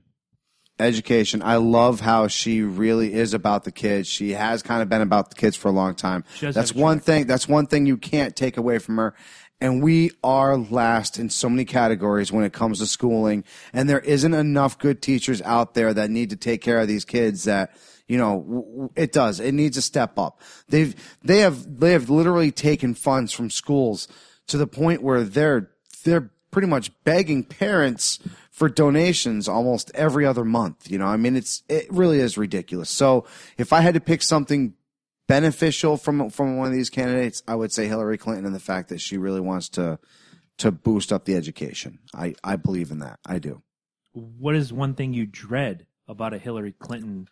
Education. I love how she really is about the kids. She has kind of been about the kids for a long time. That's one thing you can't take away from her. And we are last in so many categories when it comes to schooling. And there isn't enough good teachers out there that need to take care of these kids that, you know, it needs a step up. They have literally taken funds from schools to the point where they're pretty much begging parents for donations almost every other month. You know, I mean, it really is ridiculous. So if I had to pick something beneficial from one of these candidates, I would say Hillary Clinton, and the fact that she really wants to boost up the education. I believe in that. I do. What is one thing you dread about a Hillary Clinton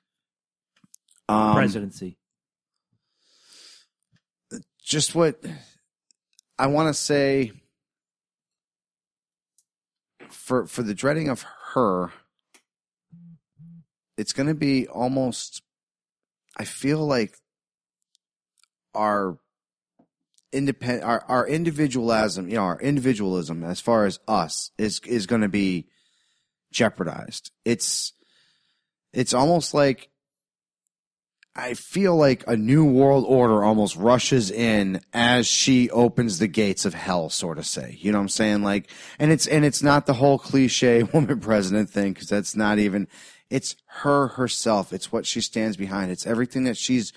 presidency? Just what I want to say. For the dreading of her, it's going to be almost, I feel like our individualism, you know, our individualism as far as us is going to be jeopardized. It's almost like, I feel like a new world order almost rushes in as she opens the gates of hell, sort of say. You know what I'm saying? Like, and it's not the whole cliche woman president thing, because that's not even, it's her herself. It's what she stands behind. It's everything that she's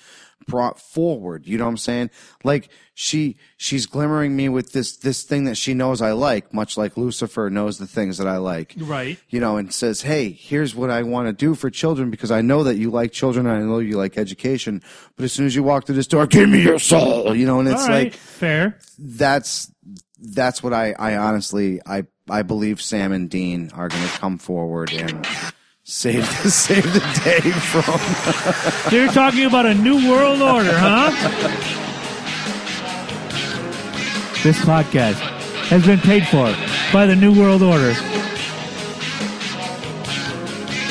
brought forward. You know what I'm saying? Like, she's glimmering me with this thing that she knows I like, much like Lucifer knows the things that I like. Right. You know, and says, hey, here's what I want to do for children, because I know that you like children and I know you like education. But as soon as you walk through this door, give me your soul. You know, and it's right, like fair. That's what I honestly I believe Sam and Dean are gonna come forward and save the day from. So you're talking about a new world order, huh? This podcast has been paid for by the New World Order.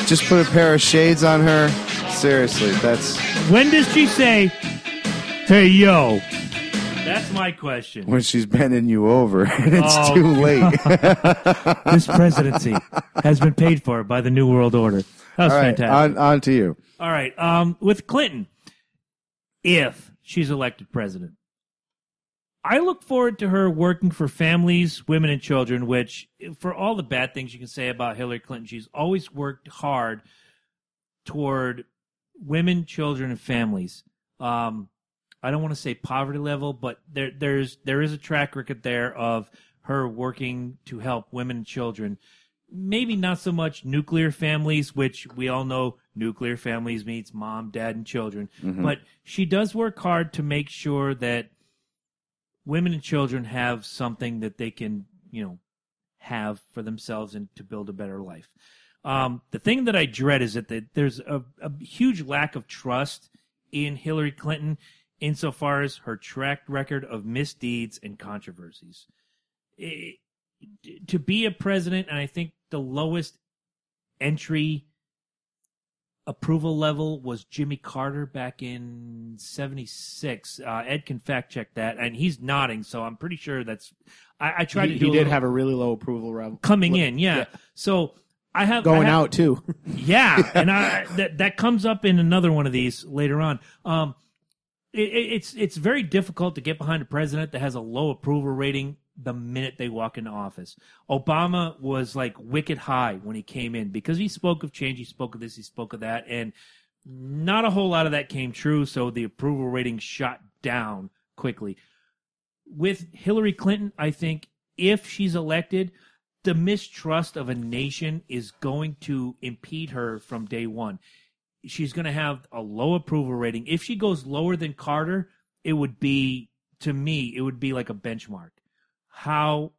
Just put a pair of shades on her. Seriously, that's. When does she say, hey, yo? That's my question. When she's bending you over, it's too late. This presidency has been paid for by the New World Order. That was fantastic. On to you. All right. With Clinton, if she's elected president, I look forward to her working for families, women, and children, which, for all the bad things you can say about Hillary Clinton, she's always worked hard toward women, children, and families. I don't want to say poverty level, but there is a track record there of her working to help women and children. Maybe not so much nuclear families, which we all know nuclear families means mom, dad, and children. Mm-hmm. But she does work hard to make sure that women and children have something that they can, you know, have for themselves and to build a better life. The thing that I dread is that there's a huge lack of trust in Hillary Clinton, insofar as her track record of misdeeds and controversies. To be a president, and I think the lowest entry approval level was Jimmy Carter back in 76. Ed can fact check that, and he's nodding, so I'm pretty sure that's. I tried to do. He did have a really low approval level coming in, yeah. So out too. Yeah, and that comes up in another one of these later on. It's very difficult to get behind a president that has a low approval rating the minute they walk into office. Obama was like wicked high when he came in because he spoke of change, he spoke of this, he spoke of that, and not a whole lot of that came true, so the approval rating shot down quickly. With Hillary Clinton, I think if she's elected, the mistrust of a nation is going to impede her from day one. She's going to have a low approval rating. If she goes lower than Carter, it would be like a benchmark. How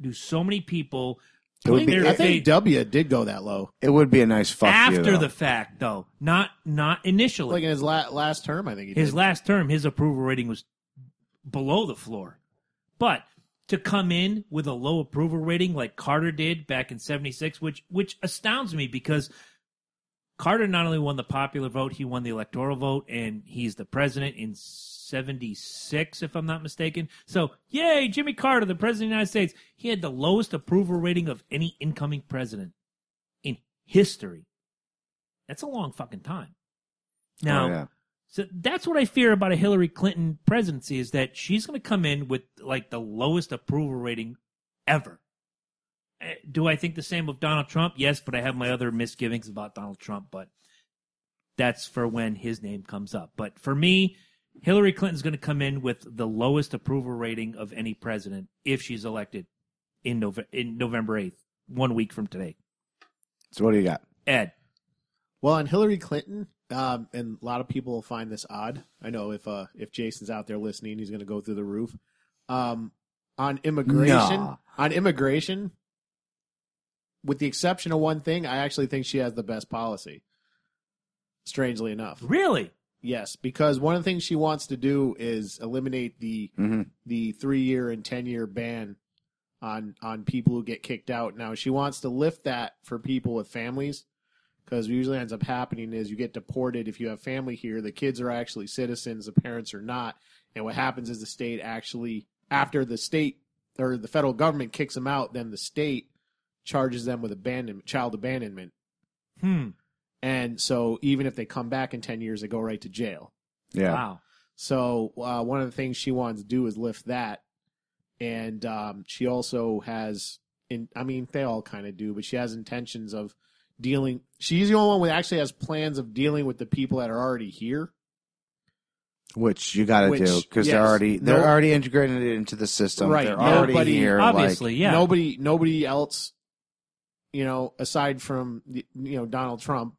do so many people? I think W did go that low. It would be a nice fuck after you, the fact, though, not initially. Like in his last term, I think his approval rating was below the floor. But to come in with a low approval rating like Carter did back in '76, which astounds me because Carter not only won the popular vote, he won the electoral vote, and he's the president in 76, if I'm not mistaken. So, yay, Jimmy Carter, the president of the United States. He had the lowest approval rating of any incoming president in history. That's a long fucking time. Now, So that's what I fear about a Hillary Clinton presidency is that she's going to come in with like the lowest approval rating ever. Do I think the same of Donald Trump? Yes, but I have my other misgivings about Donald Trump, but that's for when his name comes up. But for me, Hillary Clinton's going to come in with the lowest approval rating of any president if she's elected in November 8th, 1 week from today. So what do you got? Ed. Well, on Hillary Clinton, and a lot of people will find this odd. I know if Jason's out there listening, he's going to go through the roof. On immigration, with the exception of one thing, I actually think she has the best policy, strangely enough. Really? Yes, because one of the things she wants to do is eliminate the 3-year and 10-year ban on people who get kicked out. Now, she wants to lift that for people with families, because what usually ends up happening is you get deported if you have family here. The kids are actually citizens, the parents are not. And what happens is the state actually, after the state or the federal government kicks them out, then the state charges them with child abandonment. Hmm. And so even if they come back in 10 years, they go right to jail. Yeah. Wow. So one of the things she wants to do is lift that. And she also has, they all kind of do, but she has intentions of dealing. She's the only one who actually has plans of dealing with the people that are already here. Which you got to do because they're already integrated into the system. Right. They're already here. Obviously, yeah. Nobody else, aside from, Donald Trump.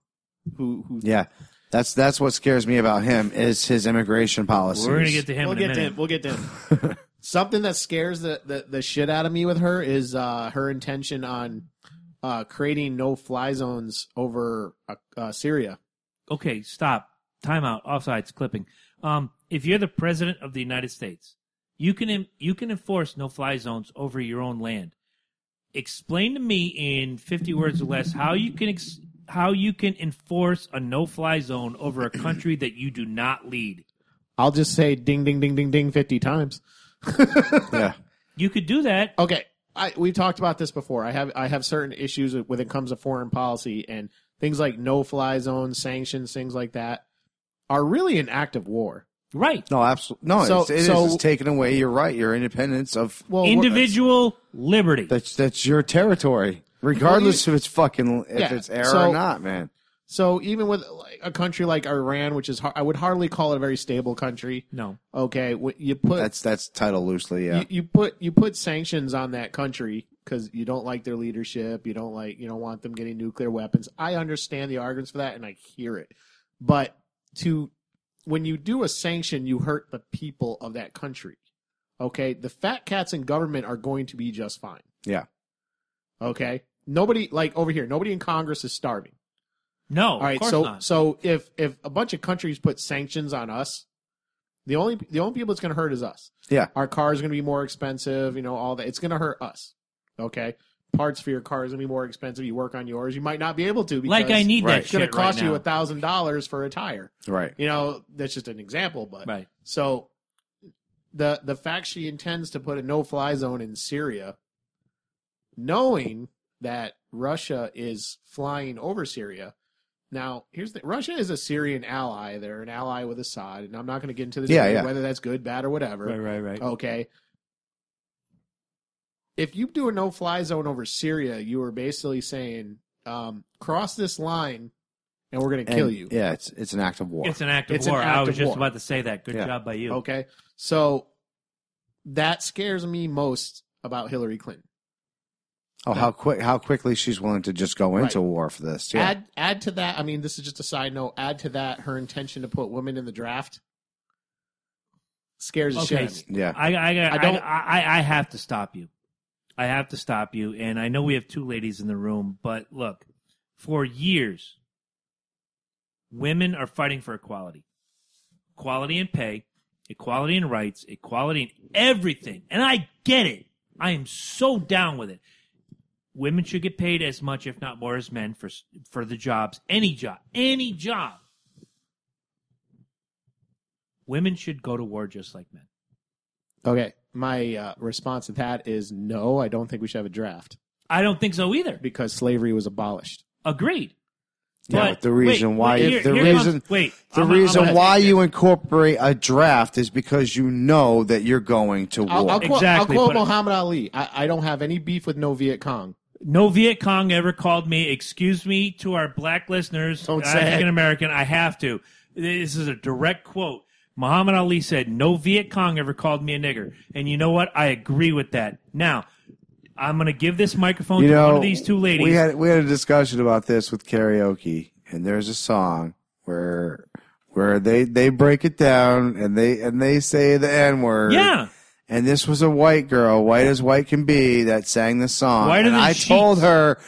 Who? Yeah, that's what scares me about him is his immigration policies. We're going to get to him We'll get to him. Something that scares the shit out of me with her is her intention on creating no-fly zones over Syria. Okay, stop. Timeout. Offsides. Clipping. If you're the president of the United States, you can enforce no-fly zones over your own land. Explain to me in 50 words or less how you can enforce a no-fly zone over a country that you do not lead. I'll just say ding, ding, ding, ding, ding 50 times. Yeah, you could do that. Okay, we talked about this before. I have certain issues when it comes to foreign policy and things like no-fly zones, sanctions, things like that are really an act of war. Right. No, absolutely. No, it's taking away your right, your independence of individual liberty. That's your territory. Regardless if it's fucking it's air or not, man. So even with a country like Iran, which is I would hardly call it a very stable country. No. Okay, you put that's titled loosely. Yeah. You put sanctions on that country because you don't like their leadership. You don't want them getting nuclear weapons. I understand the arguments for that, and I hear it. But when you do a sanction, you hurt the people of that country. Okay, the fat cats in government are going to be just fine. Yeah. Okay. Nobody over here. Nobody in Congress is starving. No, all right. Of course not. So if a bunch of countries put sanctions on us, the only people it's going to hurt is us. Yeah, our car is going to be more expensive. All that. It's going to hurt us. Okay. parts for your car is going to be more expensive. You work on yours. You might not be able to because like I need that it's going to cost you $1,000 for a tire. Right. You know, that's just an example. But right. So the fact she intends to put a no-fly zone in Syria, knowing that Russia is flying over Syria. Now, here's the Russia is a Syrian ally. They're an ally with Assad, and I'm not going to get into this whether that's good, bad, or whatever. Right. Okay. If you do a no-fly zone over Syria, you are basically saying, cross this line, and we're going to kill you. Yeah, it's an act of war. I was just about to say that. Good job by you. Okay. So that scares me most about Hillary Clinton. Oh, how quickly she's willing to just go into war for this. Yeah. Add to that, I mean, this is just a side note, add to that her intention to put women in the draft scares the shit out of me. Yeah. I have to stop you. I have to stop you, and I know we have two ladies in the room, but look, for years, women are fighting for equality. Equality in pay, equality in rights, equality in everything, and I get it. I am so down with it. Women should get paid as much, if not more, as men for the jobs. Any job. Women should go to war just like men. Okay. My response to that is no, I don't think we should have a draft. I don't think so either. Because slavery was abolished. Agreed. Yeah, but the reason why you incorporate a draft is because you know that you're going to war. I'll quote Muhammad Ali. I don't have any beef with no Viet Cong. No Viet Cong ever called me. Excuse me to our black listeners. Don't say African American. I have to. This is a direct quote. Muhammad Ali said, "No Viet Cong ever called me a nigger." And you know what? I agree with that. Now, I'm going to give this microphone to one of these two ladies. We had a discussion about this with karaoke, and there's a song where they break it down and they say the N-word. Yeah. And this was a white girl, white as white can be, that sang the song. And I told her,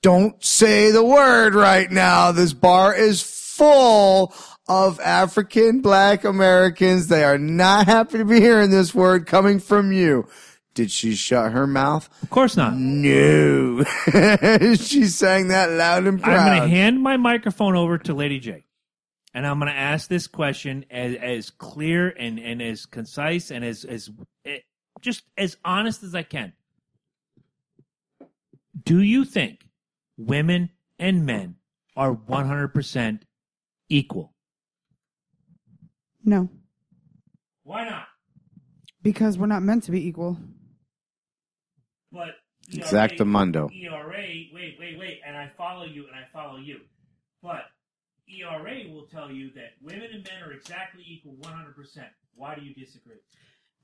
"Don't say the word right now. This bar is full of African black Americans. They are not happy to be hearing this word coming from you." Did she shut her mouth? Of course not. No. She sang that loud and proud. I'm going to hand my microphone over to Lady J, and I'm going to ask this question as clear and as concise and just as honest as I can. Do you think women and men are 100% equal? No. Why not? Because we're not meant to be equal. But Exactamundo. ERA, wait, and I follow you. But ERA will tell you that women and men are exactly equal 100%. Why do you disagree?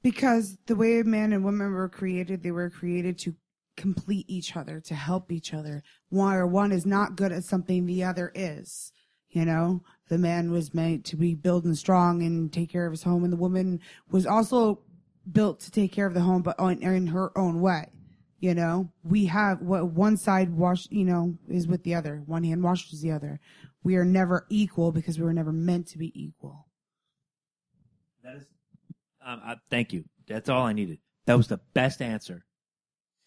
Because the way men and women were created, they were created to complete each other, to help each other. One is not good at something the other is. You know, the man was meant to be built and strong and take care of his home, and the woman was also built to take care of the home, but in her own way. You know, we have what one side is with the other. One hand washes the other. We are never equal because we were never meant to be equal. That is, thank you. That's all I needed. That was the best answer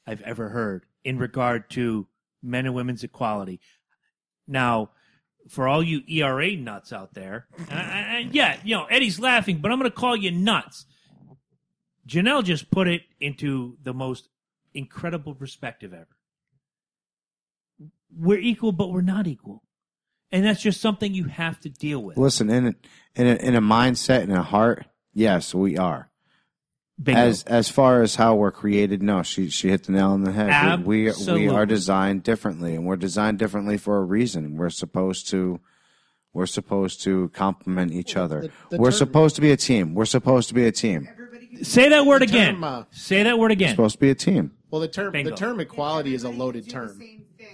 I've ever heard in regard to men and women's equality. Now, for all you ERA nuts out there, Eddie's laughing, but I'm going to call you nuts. Janelle just put it into the most incredible perspective ever. We're equal, but we're not equal. And that's just something you have to deal with. Listen, in a mindset and a heart, yes, we are. Bingo. As far as how we're created, no, she hit the nail on the head. Absolutely. We are designed differently, and we're designed differently for a reason. We're supposed to complement each other. We're supposed to be a team. We're supposed to be a team. Say that word again. Say that word again. It's supposed to be a team. Well, the term equality is a loaded term.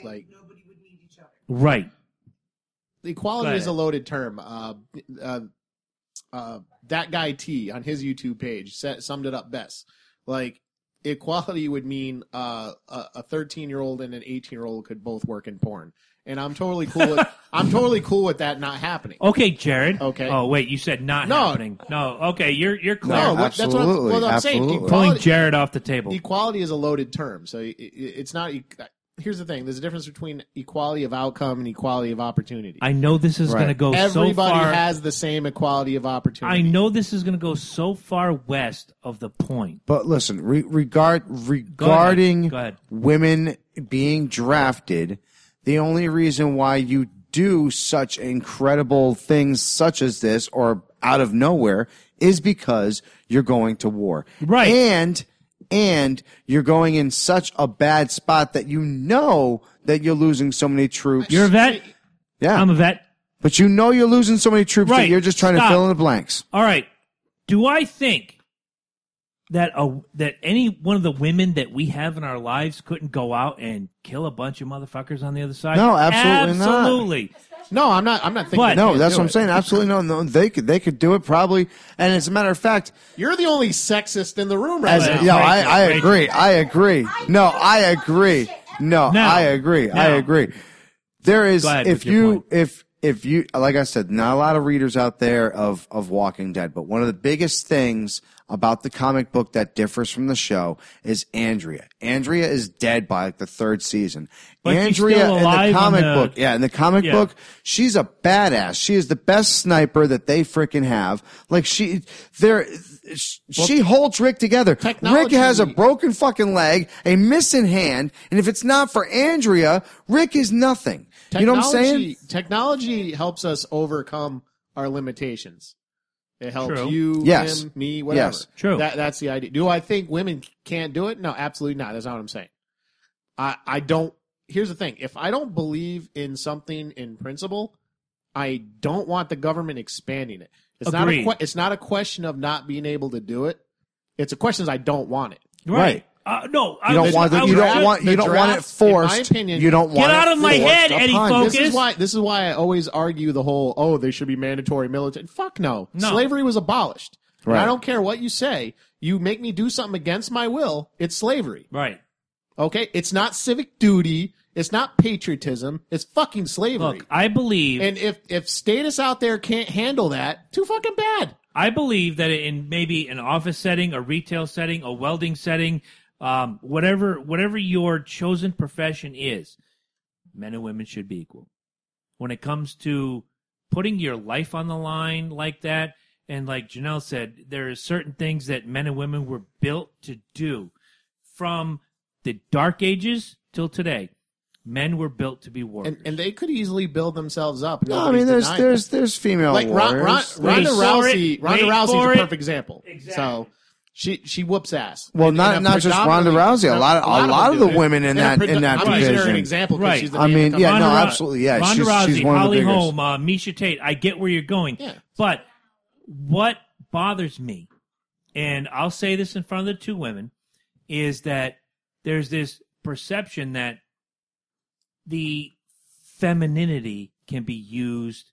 Like nobody would need each other. Right. The equality is a loaded term. That guy T on his YouTube page summed it up best. Like equality would mean a 13-year-old and an 18-year-old could both work in porn. And I'm totally cool with that not happening. Okay, Jared. Okay. Oh wait, you said not happening. No. Okay, you're clear. No, absolutely. That's what I'm saying. Equality, pulling Jared off the table. Equality is a loaded term, so it's not. Here's the thing: there's a difference between equality of outcome and equality of opportunity. I know this is going to go so far. Everybody has the same equality of opportunity. I know this is going to go so far west of the point. But listen, regarding women being drafted. The only reason why you do such incredible things such as this or out of nowhere is because you're going to war. Right. And you're going in such a bad spot that you know that you're losing so many troops. You're a vet? Yeah. I'm a vet. But you know you're losing so many troops that you're just trying to fill in the blanks. All right. Do I think that any one of the women that we have in our lives couldn't go out and kill a bunch of motherfuckers on the other side? No, absolutely not. No, I'm not thinking. No, that's what I'm saying. Absolutely no. They could do it probably. And as a matter of fact, you're the only sexist in the room right now. Yeah, I agree. No, I agree. No, I agree. I agree. There is if you like I said, not a lot of readers out there of Walking Dead, but one of the biggest things about the comic book that differs from the show is Andrea. Andrea is dead by the third season. But Andrea in the comic book. Yeah, in the comic book, she's a badass. She is the best sniper that they frickin' have. Like she holds Rick together. Rick has a broken fucking leg, a missing hand, and if it's not for Andrea, Rick is nothing. You know what I'm saying? Technology helps us overcome our limitations. It helps you, him, me, whatever. Yes, true. That's the idea. Do I think women can't do it? No, absolutely not. That's not what I'm saying. I don't. Here's the thing. If I don't believe in something in principle, I don't want the government expanding it. It's not a question of not being able to do it. It's a question of I don't want it. Right. No, you don't want it forced. In my opinion, you don't want. Get out of my head, Eddie Focus. This is why I always argue the whole there should be mandatory military. Fuck no. Slavery was abolished. Right. And I don't care what you say. You make me do something against my will. It's slavery. Right. Okay. It's not civic duty. It's not patriotism. It's fucking slavery. Look, I believe. And if statists out there can't handle that, too fucking bad. I believe that in maybe an office setting, a retail setting, a welding setting. Whatever your chosen profession is, men and women should be equal. When it comes to putting your life on the line like that, and like Janelle said, there are certain things that men and women were built to do. From the Dark Ages till today, men were built to be warriors. And they could easily build themselves up. No, I mean, there's female warriors. Ronda Rousey's a perfect example. Exactly. So... She whoops ass. Well, not just Ronda Rousey. A lot of the women in that division. I'm using her an example because she's the main. Absolutely. Yeah, Ronda Rousey, she's one Holly of the Holm, Misha Tate. I get where you're going. Yeah. But what bothers me, and I'll say this in front of the two women, is that there's this perception that the femininity can be used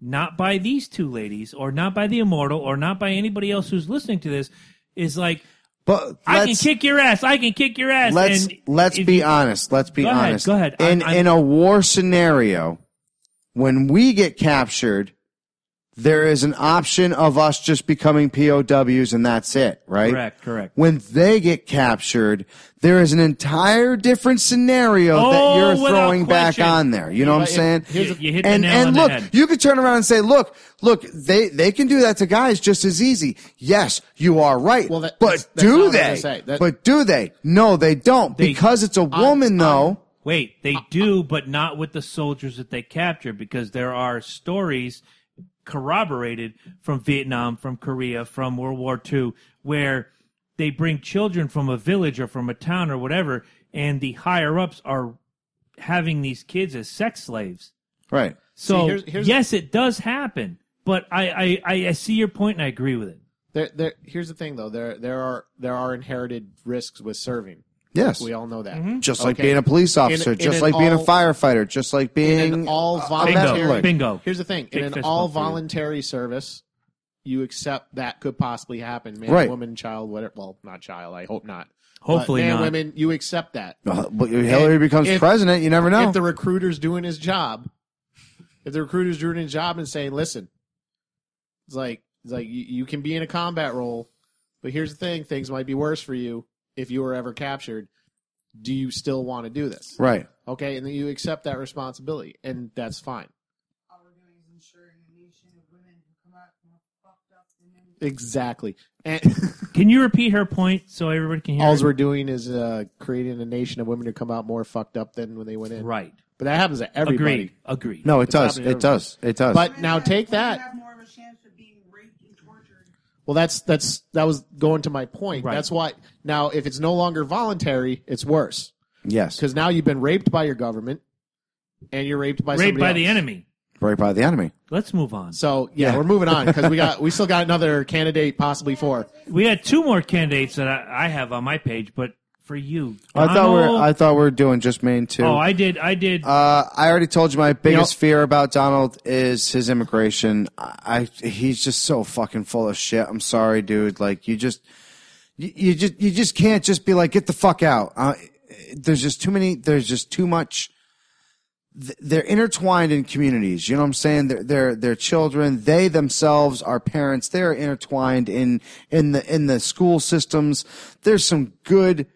not by these two ladies, or not by the Immortal, or not by anybody else who's listening to this. Is like, but I can kick your ass. Let's be honest. Let's be honest. Go ahead. In a war scenario, when we get captured, there is an option of us just becoming POWs and that's it, right? Correct. When they get captured, there is an entire different scenario that you're throwing back on there. You know what I'm saying? You hit the nail on the head. You could turn around and say, look, they can do that to guys just as easy. Yes, you are right. Well, but do they? No, they don't. Because it's a woman, though. Wait, they do, but not with the soldiers that they capture, because there are stories corroborated from Vietnam, from Korea, from World War II, where they bring children from a village or from a town or whatever, and the higher-ups are having these kids as sex slaves. Right. So, yes, it does happen, but I see your point and I agree with it. Here's the thing, though. There are inherited risks with serving. Yes. We all know that. Mm-hmm. Just like being a police officer, just like being a firefighter, just like being... In an all-voluntary... Bingo. Here's the thing. In an all-voluntary service, you accept that could possibly happen. Man, right. Woman, child, whatever. Well, not child. I hope not. Hopefully man, not. Man, women, you accept that. But if Hillary becomes president, you never know. If the recruiter's doing his job, and saying, listen, it's like you can be in a combat role, but here's the thing, things might be worse for you if you were ever captured. Do you still want to do this? Right. Okay, and then you accept that responsibility, and that's fine. All we're doing is ensuring a nation of women who come out more fucked up than men. Exactly. And can you repeat her point so everybody can hear it? All we're doing is creating a nation of women who come out more fucked up than when they went in. Right. But that happens to everybody. Agreed. No, it does. But now take that. Have more of a chance of being raped and tortured. Well, that was going to my point. Right. That's why now if it's no longer voluntary, it's worse. Yes. Because now you've been raped by your government, and you're raped by somebody else. The enemy. Raped by the enemy. Let's move on. So yeah. We're moving on because we still got another candidate, possibly four. We had two more candidates that I have on my page, but. For you, Donald. I thought we were doing just Maine too. Oh, I did. I already told you my biggest fear about Donald is his immigration. He's just so fucking full of shit. I'm sorry, dude. Like you just can't just be like, get the fuck out. There's just too many. There's just too much. They're intertwined in communities. You know what I'm saying? They're children. They themselves are parents. They're intertwined in the school systems. There's some good.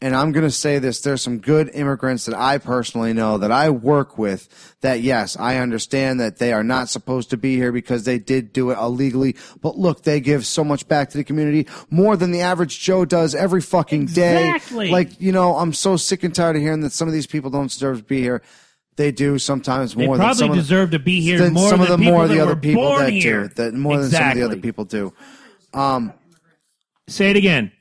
And I'm going to say this, there's some good immigrants that I personally know that I work with that, yes, I understand that they are not supposed to be here because they did do it illegally. But look, they give so much back to the community, more than the average Joe does every fucking day. Exactly. Like, you know, I'm so sick and tired of hearing that some of these people don't deserve to be here. They do sometimes more than some of them. They probably deserve to be here more than the other people that do. More than some of the other people do. Say it again.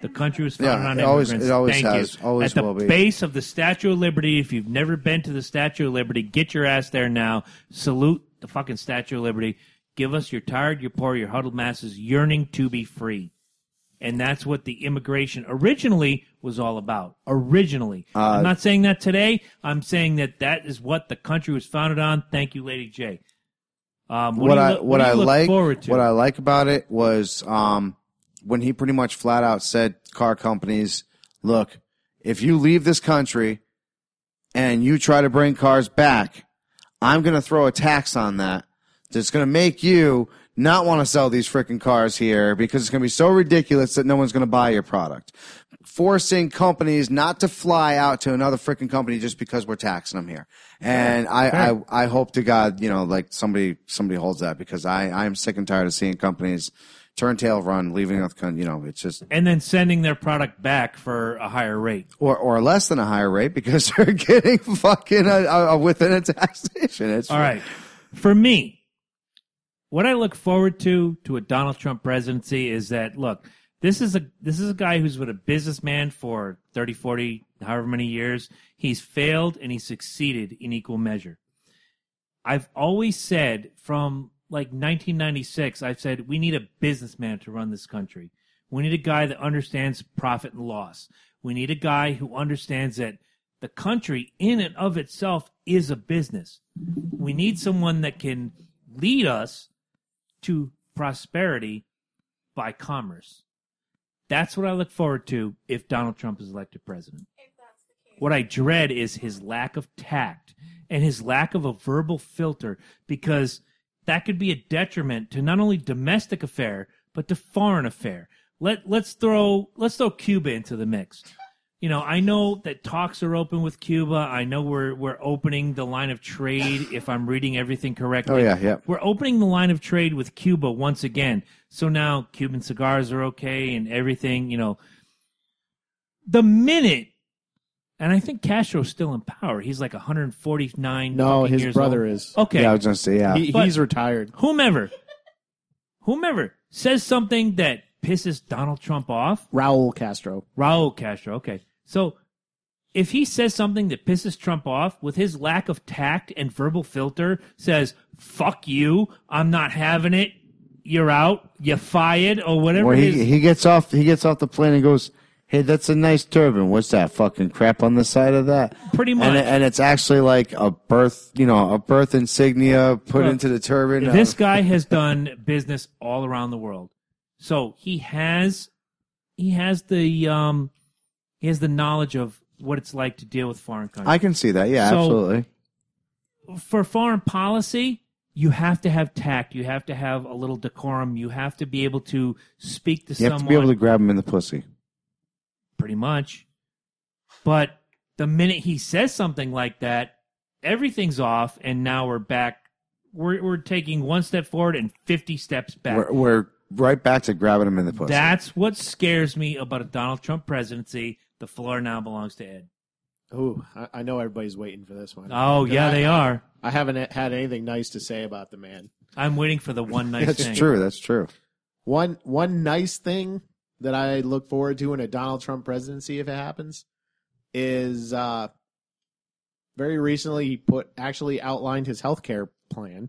The country was founded on immigrants. It always Thank has. You. Always will be. At the base of the Statue of Liberty, if you've never been to the Statue of Liberty, get your ass there now. Salute the fucking Statue of Liberty. Give us your tired, your poor, your huddled masses yearning to be free. And that's what the immigration originally was all about. Originally. I'm not saying that today. I'm saying that is what the country was founded on. Thank you, Lady J. What I like about it was... when he pretty much flat out said car companies, look, if you leave this country and you try to bring cars back, I'm going to throw a tax on that that's going to make you not want to sell these freaking cars here because it's going to be so ridiculous that no one's going to buy your product. Forcing companies not to fly out to another freaking company just because we're taxing them here. And I hope to God, you know, like somebody holds that because I am sick and tired of seeing companies turn tail run, leaving out the country, you know, it's just... And then sending their product back for a higher rate. Or less than a higher rate because they're getting fucking within a taxation. All right. For me, what I look forward to a Donald Trump presidency is that, look, this is a guy who's been a businessman for 30, 40, however many years. He's failed and he succeeded in equal measure. I've always said from... like 1996, I've said, we need a businessman to run this country. We need a guy that understands profit and loss. We need a guy who understands that the country in and of itself is a business. We need someone that can lead us to prosperity by commerce. That's what I look forward to if Donald Trump is elected president. What I dread is his lack of tact and his lack of a verbal filter because... that could be a detriment to not only domestic affair, but to foreign affair. Let's throw Cuba into the mix. You know, I know that talks are open with Cuba. I know we're opening the line of trade, if I'm reading everything correctly. Oh, yeah. We're opening the line of trade with Cuba once again. So now Cuban cigars are okay and everything, you know. The minute, and I think Castro's still in power. He's like 149 years old. No, his brother is. Okay. Yeah, I was going to say, yeah. He's retired. Whomever says something that pisses Donald Trump off. Raul Castro, okay. So if he says something that pisses Trump off with his lack of tact and verbal filter, says, fuck you, I'm not having it, you're out, you're fired, or whatever. Well, he gets off the plane and goes... hey, that's a nice turban. What's that, fucking crap on the side of that? Pretty much. And it's actually like a birth, you know, a birth insignia put into the turban. This guy has done business all around the world. So he has the knowledge of what it's like to deal with foreign countries. I can see that. Yeah, so, absolutely. For foreign policy, you have to have tact. You have to have a little decorum. You have to be able to speak to someone. You have to be able to grab him in the pussy. Pretty much. But the minute he says something like that, everything's off, and now we're back. We're taking one step forward and 50 steps back. We're right back to grabbing him in the pussy. That's what scares me about a Donald Trump presidency. The floor now belongs to Ed. Oh, I know everybody's waiting for this one. Oh, yeah, they are. I haven't had anything nice to say about the man. I'm waiting for the one nice thing. That's true. That's true. One nice thing that I look forward to in a Donald Trump presidency, if it happens, is very recently he actually outlined his health care plan.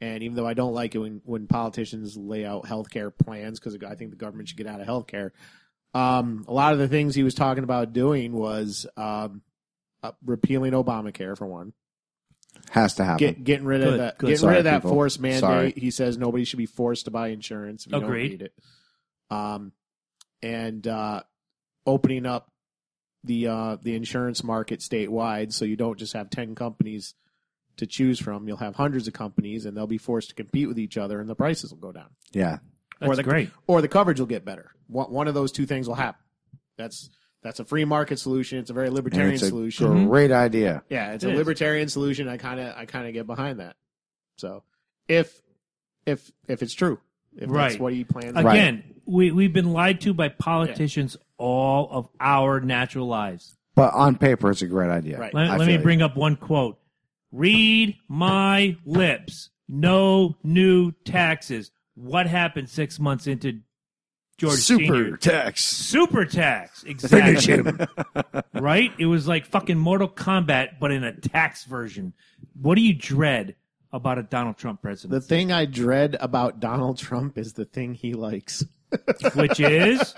And even though I don't like it when politicians lay out health care plans, because I think the government should get out of health care, a lot of the things he was talking about doing was repealing Obamacare, for one. Has to happen. Getting rid of that. Getting rid of that forced mandate. Sorry. He says nobody should be forced to buy insurance if you don't need it. And opening up the insurance market statewide, so you don't just have 10 companies to choose from. You'll have hundreds of companies, and they'll be forced to compete with each other, and the prices will go down. Yeah. Great. Or the coverage will get better. One of those two things will happen. That's a free market solution. It's a very libertarian solution. It's a great idea. Yeah, it's a libertarian solution. I kind of get behind that. So if it's true, that's what he plans. Again, we've been lied to by politicians all of our natural lives. But on paper, it's a great idea. Right. Let me bring up one quote. Read my lips. No new taxes. What happened 6 months into George Sr.? Super tax. Exactly. Finish him. Right? It was like fucking Mortal Kombat, but in a tax version. What do you dread about a Donald Trump presidency? The thing I dread about Donald Trump is the thing he likes. Which is?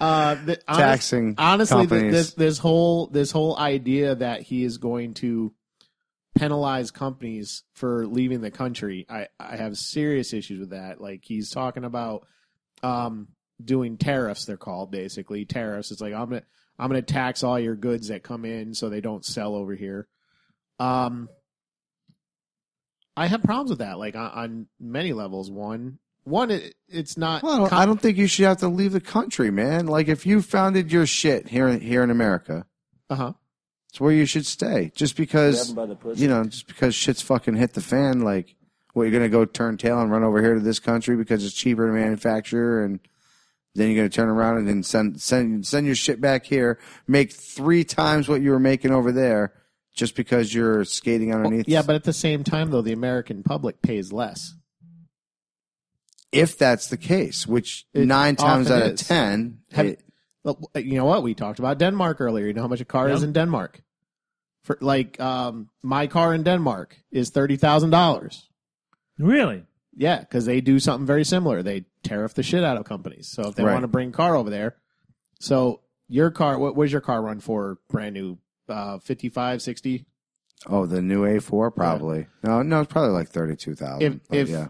Taxing companies. Honestly, this whole idea that he is going to penalize companies for leaving the country. I have serious issues with that. Like, he's talking about doing tariffs, they're called, basically. Tariffs. It's like, I'm gonna tax all your goods that come in so they don't sell over here. I have problems with that, like, on many levels. One, it's not... Well, I don't think you should have to leave the country, man. Like, if you founded your shit here in America... Uh-huh. Where you should stay, just because shit's fucking hit the fan. Like, what, you're gonna go turn tail and run over here to this country because it's cheaper to manufacture, and then you're gonna turn around and then send your shit back here, make 3 times what you were making over there, just because you're skating underneath. Well, yeah, but at the same time, though, the American public pays less. If that's the case, which 9 times out of 10, you know what, we talked about Denmark earlier. You know how much a car is in Denmark. For, like, my car in Denmark is $30,000. Really? Yeah, because they do something very similar. They tariff the shit out of companies. So if they want to bring a car over there. So your car, what was your car run for, brand new, 55, 60? Oh, the new A4 probably. Yeah. No, it's probably like $32,000.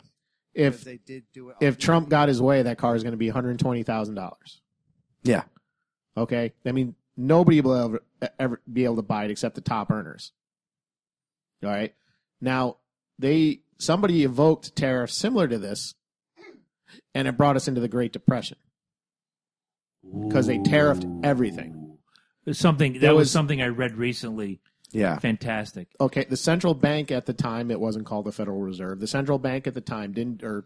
If they did do it, if Trump got his way, that car is going to be $120,000. Yeah. Okay? I mean, nobody will ever be able to buy it except the top earners. All right? Now, somebody evoked tariffs similar to this, and it brought us into the Great Depression. Because they tariffed everything. That was something I read recently. Yeah. Fantastic. Okay, the central bank at the time, it wasn't called the Federal Reserve. The central bank at the time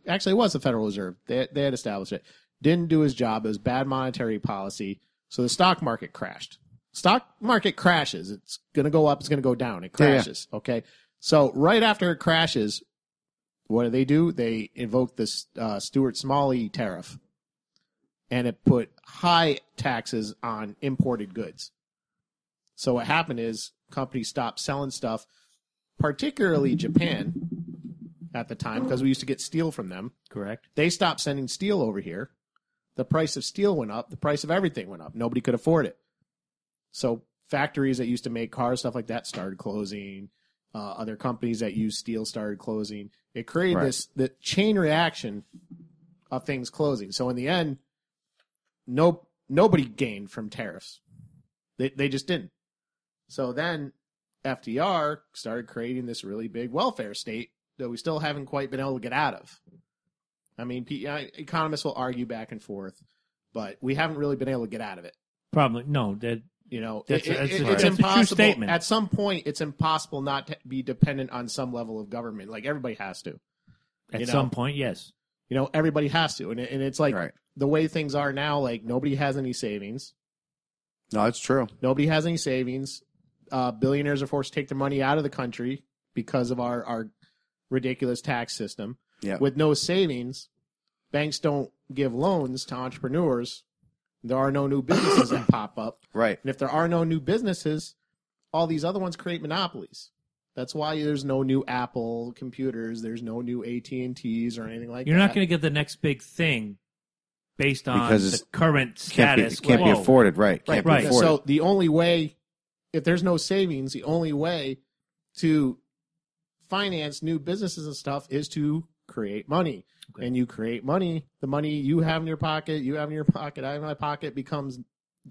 actually it was the Federal Reserve. They had established it. Didn't do his job. It was bad monetary policy. So the stock market crashed. Stock market crashes. It's going to go up. It's going to go down. It crashes. Yeah. Okay. So right after it crashes, what do? They invoke this Stuart Smalley tariff, and it put high taxes on imported goods. So what happened is companies stopped selling stuff, particularly Japan at the time, because we used to get steel from them. Correct. They stopped sending steel over here. The price of steel went up. The price of everything went up. Nobody could afford it. So factories that used to make cars, stuff like that, started closing. Other companies that use steel started closing. It created the chain reaction of things closing. So in the end, nobody gained from tariffs. They just didn't. So then FDR started creating this really big welfare state that we still haven't quite been able to get out of. I mean, economists will argue back and forth, but we haven't really been able to get out of it. Probably no. That's impossible. A true statement. At some point, it's impossible not to be dependent on some level of government. Like everybody has to. At some point, yes. You know, everybody has to, and it's like the way things are now. Like nobody has any savings. No, it's true. Nobody has any savings. Billionaires are forced to take their money out of the country because of our ridiculous tax system. Yeah. With no savings, banks don't give loans to entrepreneurs. There are no new businesses that pop up. Right. And if there are no new businesses, all these other ones create monopolies. That's why there's no new Apple computers. There's no new AT&Ts or anything like that. You're not going to get the next big thing based on the current status. Can't be afforded, right. Can't be afforded. So the only way, if there's no savings, the only way to finance new businesses and stuff is to create money. Okay. And you create money, the money you have in your pocket, I have in my pocket, becomes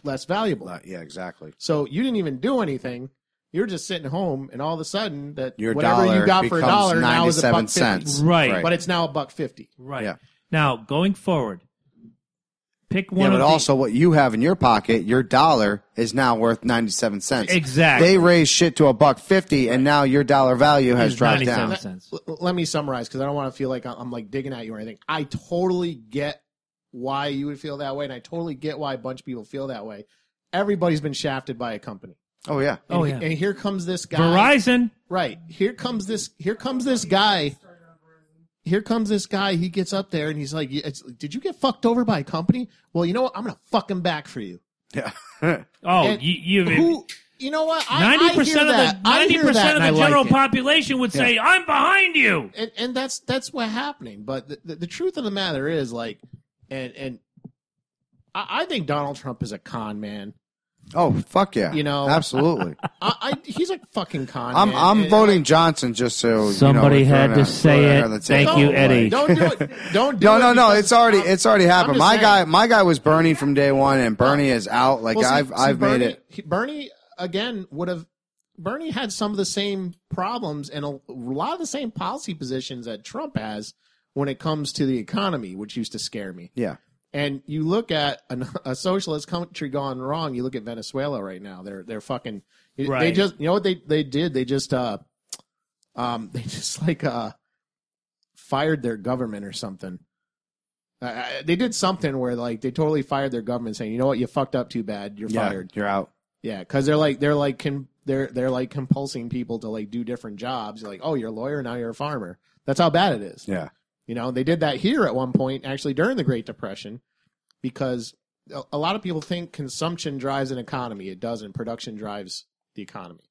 less valuable. Yeah, exactly. So you didn't even do anything. You're just sitting home, and all of a sudden, whatever you got for a dollar now is $1.50. Right. But it's now $1.50. Right. Yeah. Now, going forward, pick one. Yeah, but also what you have in your pocket, your dollar is now worth 97 cents. Exactly. They raised shit to $1.50, and now your dollar value has dropped down. Let me summarize because I don't want to feel like I'm like digging at you or anything. I totally get why you would feel that way, and I totally get why a bunch of people feel that way. Everybody's been shafted by a company. Oh yeah. And here comes this guy. Verizon. Right. Here comes this guy. Here comes this guy. He gets up there and he's like, "Did you get fucked over by a company? Well, you know what? I'm gonna fuck him back for you." Yeah. You know what? 90% of the 90% of the general population would say, "I'm behind you," and that's what's happening. But the truth of the matter is, like, I think Donald Trump is a con man. Oh fuck yeah! You know, absolutely. He's a fucking con. I'm voting Johnson just so somebody had to say it. Thank you, Eddie. Don't do it. Don't do it. No. It's already happened. My guy was Bernie from day one, and Bernie is out. Like I've made it. Bernie again would have. Bernie had some of the same problems and a lot of the same policy positions that Trump has when it comes to the economy, which used to scare me. Yeah. And you look at a socialist country gone wrong. You look at Venezuela right now. They're fucking. Right. They just, you know what they did? They just fired their government or something. They did something where like they totally fired their government, saying, "You know what? You fucked up too bad. You're fired. You're out." Yeah, because they're like compulsing people to like do different jobs. You're like, oh, you're a lawyer now. You're a farmer. That's how bad it is. Yeah. You know, they did that here at one point, actually during the Great Depression, because a lot of people think consumption drives an economy. It doesn't. Production drives the economy.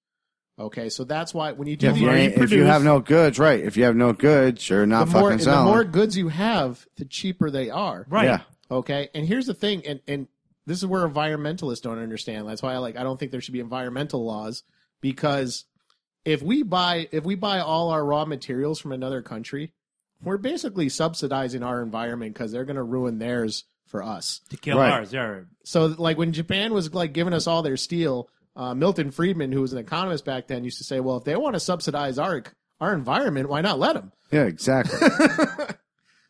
Okay, so that's why when you do if you have no goods, right? If you have no goods, you're not fucking selling. The more goods you have, the cheaper they are. Right. Yeah. Okay, and here's the thing, and this is where environmentalists don't understand. That's why I don't think there should be environmental laws, because if we buy all our raw materials from another country, we're basically subsidizing our environment because they're going to ruin theirs for us. To kill ours, yeah. So, like, when Japan was, like, giving us all their steel, Milton Friedman, who was an economist back then, used to say, well, if they want to subsidize our environment, why not let them? Yeah, exactly.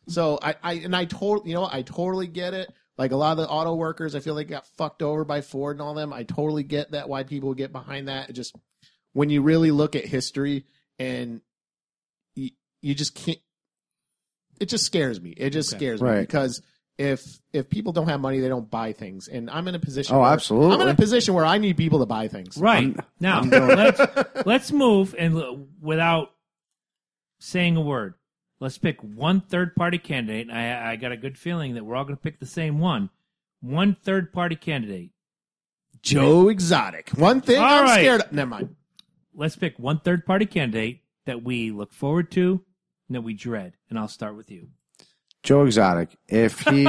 So, I totally get it. Like, a lot of the auto workers, I feel like got fucked over by Ford and all them. I totally get that, why people get behind that. It just, when you really look at history and you just can't. It just scares me. Because if people don't have money, they don't buy things. And I'm in a position. Oh, absolutely. I'm in a position where I need people to buy things. Right. Let's move and without saying a word. Let's pick one third-party candidate. I got a good feeling that we're all going to pick the same one. One third-party candidate. Joe Exotic. One thing all I'm scared of. Never mind. Let's pick one third-party candidate that we look forward to. No, we dread, and I'll start with you. Joe Exotic, if he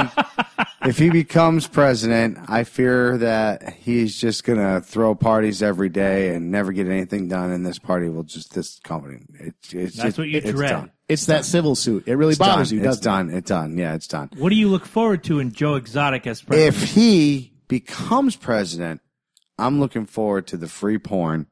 If he becomes president, I fear that he's just going to throw parties every day and never get anything done, and this party will just, this company. That's what you dread. It's that civil suit. It really bothers you, doesn't it? It's done. Yeah, it's done. What do you look forward to in Joe Exotic as president? If he becomes president, I'm looking forward to the free porn.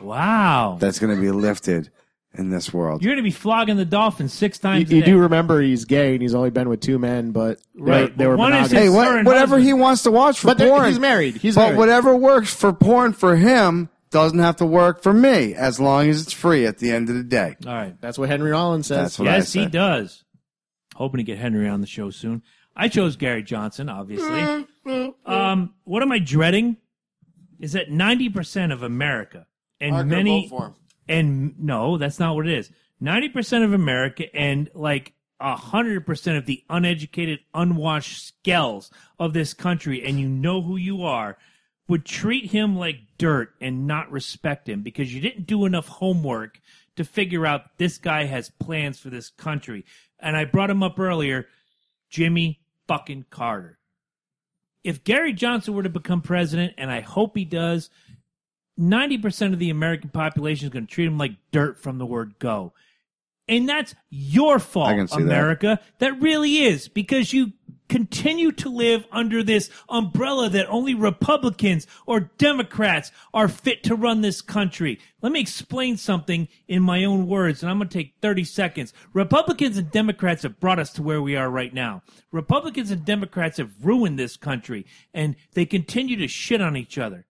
Wow. That's going to be lifted in this world. You're going to be flogging the dolphin 6 times a day. You do remember he's gay and he's only been with 2 men, but they were monogamous. Hey, whatever he wants to watch for porn. He's married. But whatever works for porn for him doesn't have to work for me as long as it's free at the end of the day. All right. That's what Henry Rollins says. Yes, he does. Hoping to get Henry on the show soon. I chose Gary Johnson, obviously. What am I dreading is that 90% of America and many... And no, that's not what it is. 90% of America and like 100% of the uneducated, unwashed skells of this country, and you know who you are, would treat him like dirt and not respect him because you didn't do enough homework to figure out this guy has plans for this country. And I brought him up earlier, Jimmy fucking Carter. If Gary Johnson were to become president, and I hope he does, 90% of the American population is going to treat him like dirt from the word go. And that's your fault, America. That really is, because you continue to live under this umbrella that only Republicans or Democrats are fit to run this country. Let me explain something in my own words, and I'm going to take 30 seconds. Republicans and Democrats have brought us to where we are right now. Republicans and Democrats have ruined this country, and they continue to shit on each other.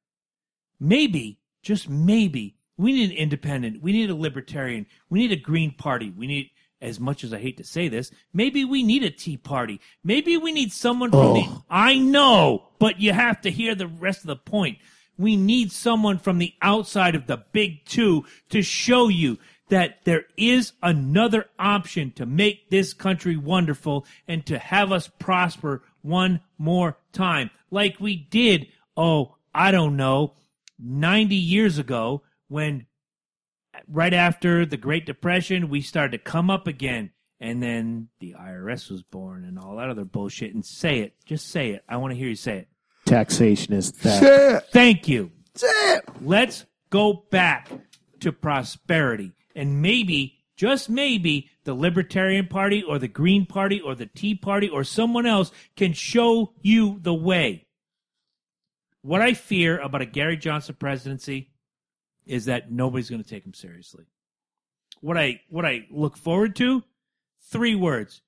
Maybe, just maybe, we need an independent, we need a libertarian, we need a Green Party, we need, as much as I hate to say this, maybe we need a Tea Party. Maybe we need someone from I know, but you have to hear the rest of the point. We need someone from the outside of the big two to show you that there is another option to make this country wonderful and to have us prosper one more time. Like we did, oh, I don't know, 90 years ago when right after the Great Depression, we started to come up again. And then the IRS was born and all that other bullshit. And say it. Just say it. I want to hear you say it. Taxation is theft. Say it. Thank you. Say it. Let's go back to prosperity. And maybe, just maybe, the Libertarian Party or the Green Party or the Tea Party or someone else can show you the way. What I fear about a Gary Johnson presidency is that nobody's going to take him seriously. What I look forward to? 3 words.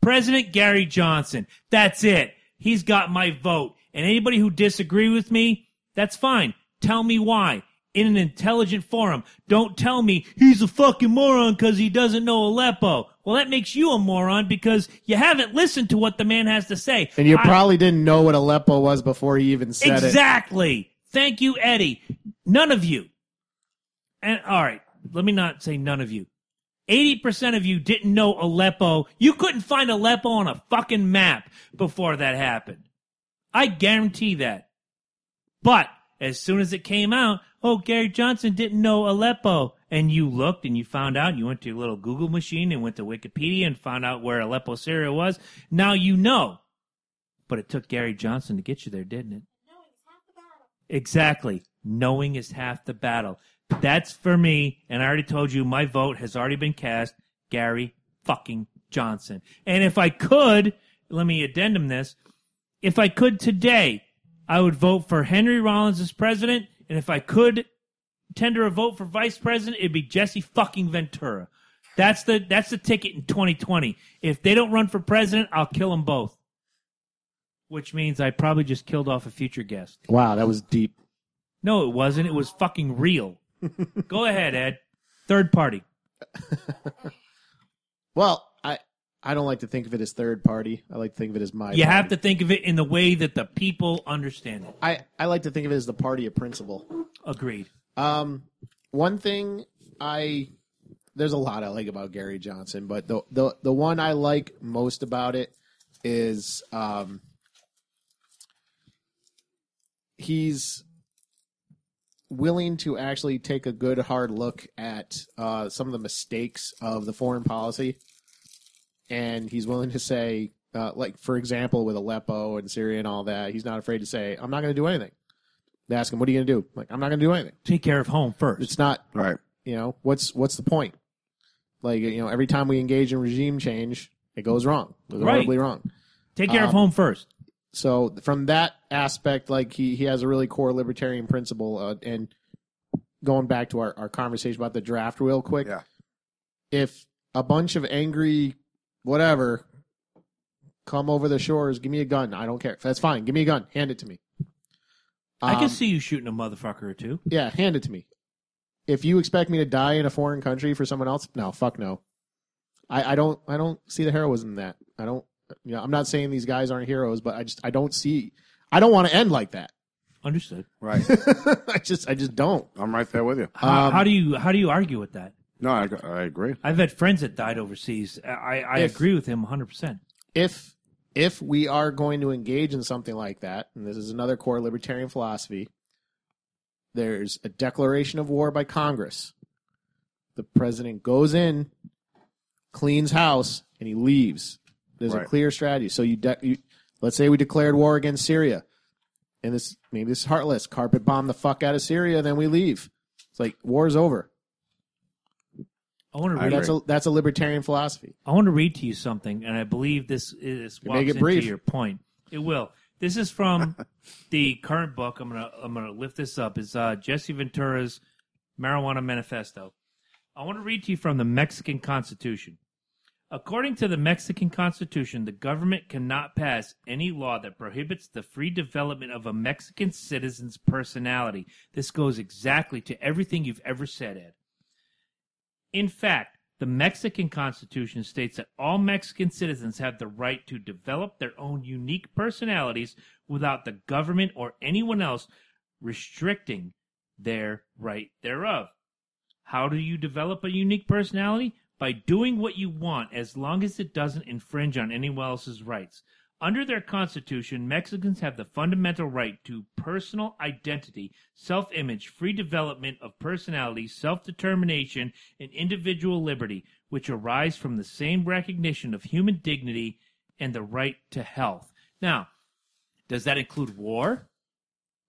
President Gary Johnson. That's it. He's got my vote. And anybody who disagrees with me, that's fine. Tell me why. In an intelligent forum. Don't tell me he's a fucking moron because he doesn't know Aleppo. Well, that makes you a moron because you haven't listened to what the man has to say. And you probably didn't know what Aleppo was before he even said it. Exactly. Thank you, Eddie. None of you. And all right, let me not say none of you. 80% of you didn't know Aleppo. You couldn't find Aleppo on a fucking map before that happened. I guarantee that. But as soon as it came out, oh, Gary Johnson didn't know Aleppo. And you looked and you found out. You went to your little Google machine and went to Wikipedia and found out where Aleppo, Syria was. Now you know. But it took Gary Johnson to get you there, didn't it? Knowing is half the battle. Exactly. Knowing is half the battle. That's for me. And I already told you my vote has already been cast. Gary fucking Johnson. And if I could, let me addendum this. If I could today, I would vote for Henry Rollins as president, and if I could tender a vote for vice president, it'd be Jesse fucking Ventura. That's the ticket in 2020. If they don't run for president, I'll kill them both. Which means I probably just killed off a future guest. Wow, that was deep. No, it wasn't. It was fucking real. Go ahead, Ed. Third party. Well, I don't like to think of it as third party. I like to think of it as my party. You have to think of it in the way that the people understand it. I like to think of it as the party of principle. Agreed. One thing there's a lot I like about Gary Johnson, but the one I like most about it is he's willing to actually take a good hard look at some of the mistakes of the foreign policy. And he's willing to say, like for example, with Aleppo and Syria and all that, he's not afraid to say, I'm not going to do anything. They ask him, what are you going to do? Like, I'm not going to do anything. Take care of home first. It's not, right. You know, what's the point? Like, you know, every time we engage in regime change, it goes wrong. It goes horribly wrong. Take care of home first. So from that aspect, like, he has a really core libertarian principle. And going back to our conversation about the draft real quick, yeah. If a bunch of angry whatever come over the shores, give me a gun. I don't care. That's fine. Give me a gun. Hand it to me. I can see you shooting a motherfucker or two. Yeah, hand it to me. If you expect me to die in a foreign country for someone else, no, fuck no. I don't see the heroism in that. I don't. You know, I'm not saying these guys aren't heroes, but I don't see. I don't want to end like that. Understood. Right. I just don't. I'm right there with you. How do you argue with that? No, I agree. I've had friends that died overseas. I agree with him 100%. If we are going to engage in something like that, and this is another core libertarian philosophy, there's a declaration of war by Congress. The president goes in, cleans house, and he leaves. There's a clear strategy. So you let's say we declared war against Syria, and this is heartless. Carpet bomb the fuck out of Syria, then we leave. It's like war's over. I want to read. That's a libertarian philosophy. I want to read to you something, and I believe this is walks into your point. It will. This is from the current book. I'm gonna lift this up. It's Jesse Ventura's Marijuana Manifesto. I want to read to you from the Mexican Constitution. According to the Mexican Constitution, the government cannot pass any law that prohibits the free development of a Mexican citizen's personality. This goes exactly to everything you've ever said, Ed. In fact, the Mexican Constitution states that all Mexican citizens have the right to develop their own unique personalities without the government or anyone else restricting their right thereof. How do you develop a unique personality? By doing what you want, as long as it doesn't infringe on anyone else's rights. Under their Constitution, Mexicans have the fundamental right to personal identity, self-image, free development of personality, self-determination, and individual liberty, which arise from the same recognition of human dignity and the right to health. Now, does that include war?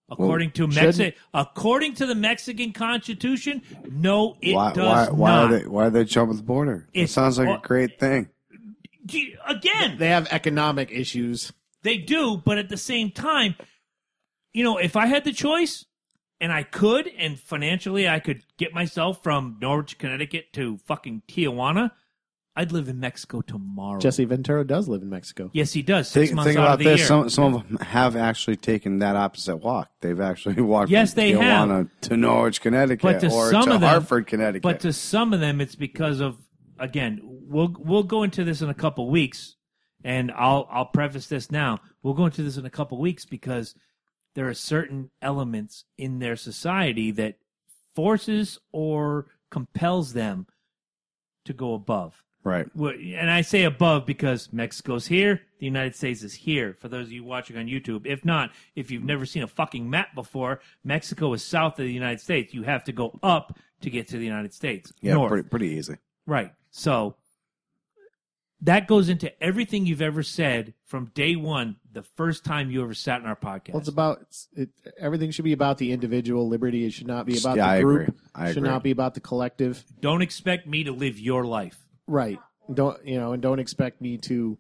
According to the Mexican Constitution, no, it does not. Why are they jumping the border? It sounds like a great thing. Again, they have economic issues. They do, but at the same time, you know, if I had the choice and I could, and financially I could get myself from Norwich, Connecticut to fucking Tijuana, I'd live in Mexico tomorrow. Jesse Ventura does live in Mexico. Yes, he does. Six months out of the year. Some of them have actually taken that opposite walk. They've actually walked from Tijuana to Norwich, Connecticut, or to Hartford, Connecticut. But to some of them, it's because of, again, we'll go into this in a couple weeks, and I'll preface this now. We'll go into this in a couple weeks because there are certain elements in their society that forces or compels them to go above. Right. And I say above because Mexico's here, the United States is here, for those of you watching on YouTube. If not, if you've never seen a fucking map before, Mexico is south of the United States. You have to go up to get to the United States. Yeah, north. Pretty easy. Right. So that goes into everything you've ever said from day one, the first time you ever sat in our podcast. Well, it's about everything should be about the individual liberty. It should not be about the group. I agree. It should not be about the collective. Don't expect me to live your life. Right. Don't expect me to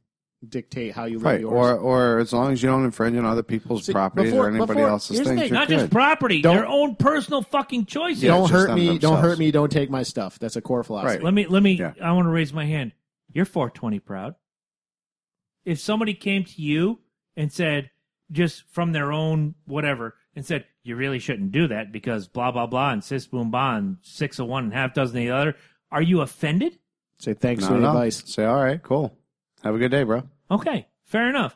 dictate how you live yours. Or as long as you don't infringe on other people's properties or anybody else's things. Not just property, their own personal fucking choices. Yeah, don't hurt me, don't take my stuff. That's a core philosophy. Right. Let me I want to raise my hand. You're 420 proud. If somebody came to you and said, just from their own whatever, and said, you really shouldn't do that because blah blah blah and sis boom bah and six of one and half dozen of the other, are you offended? Say thanks for the advice. Say, all right, cool. Have a good day, bro. Okay, fair enough.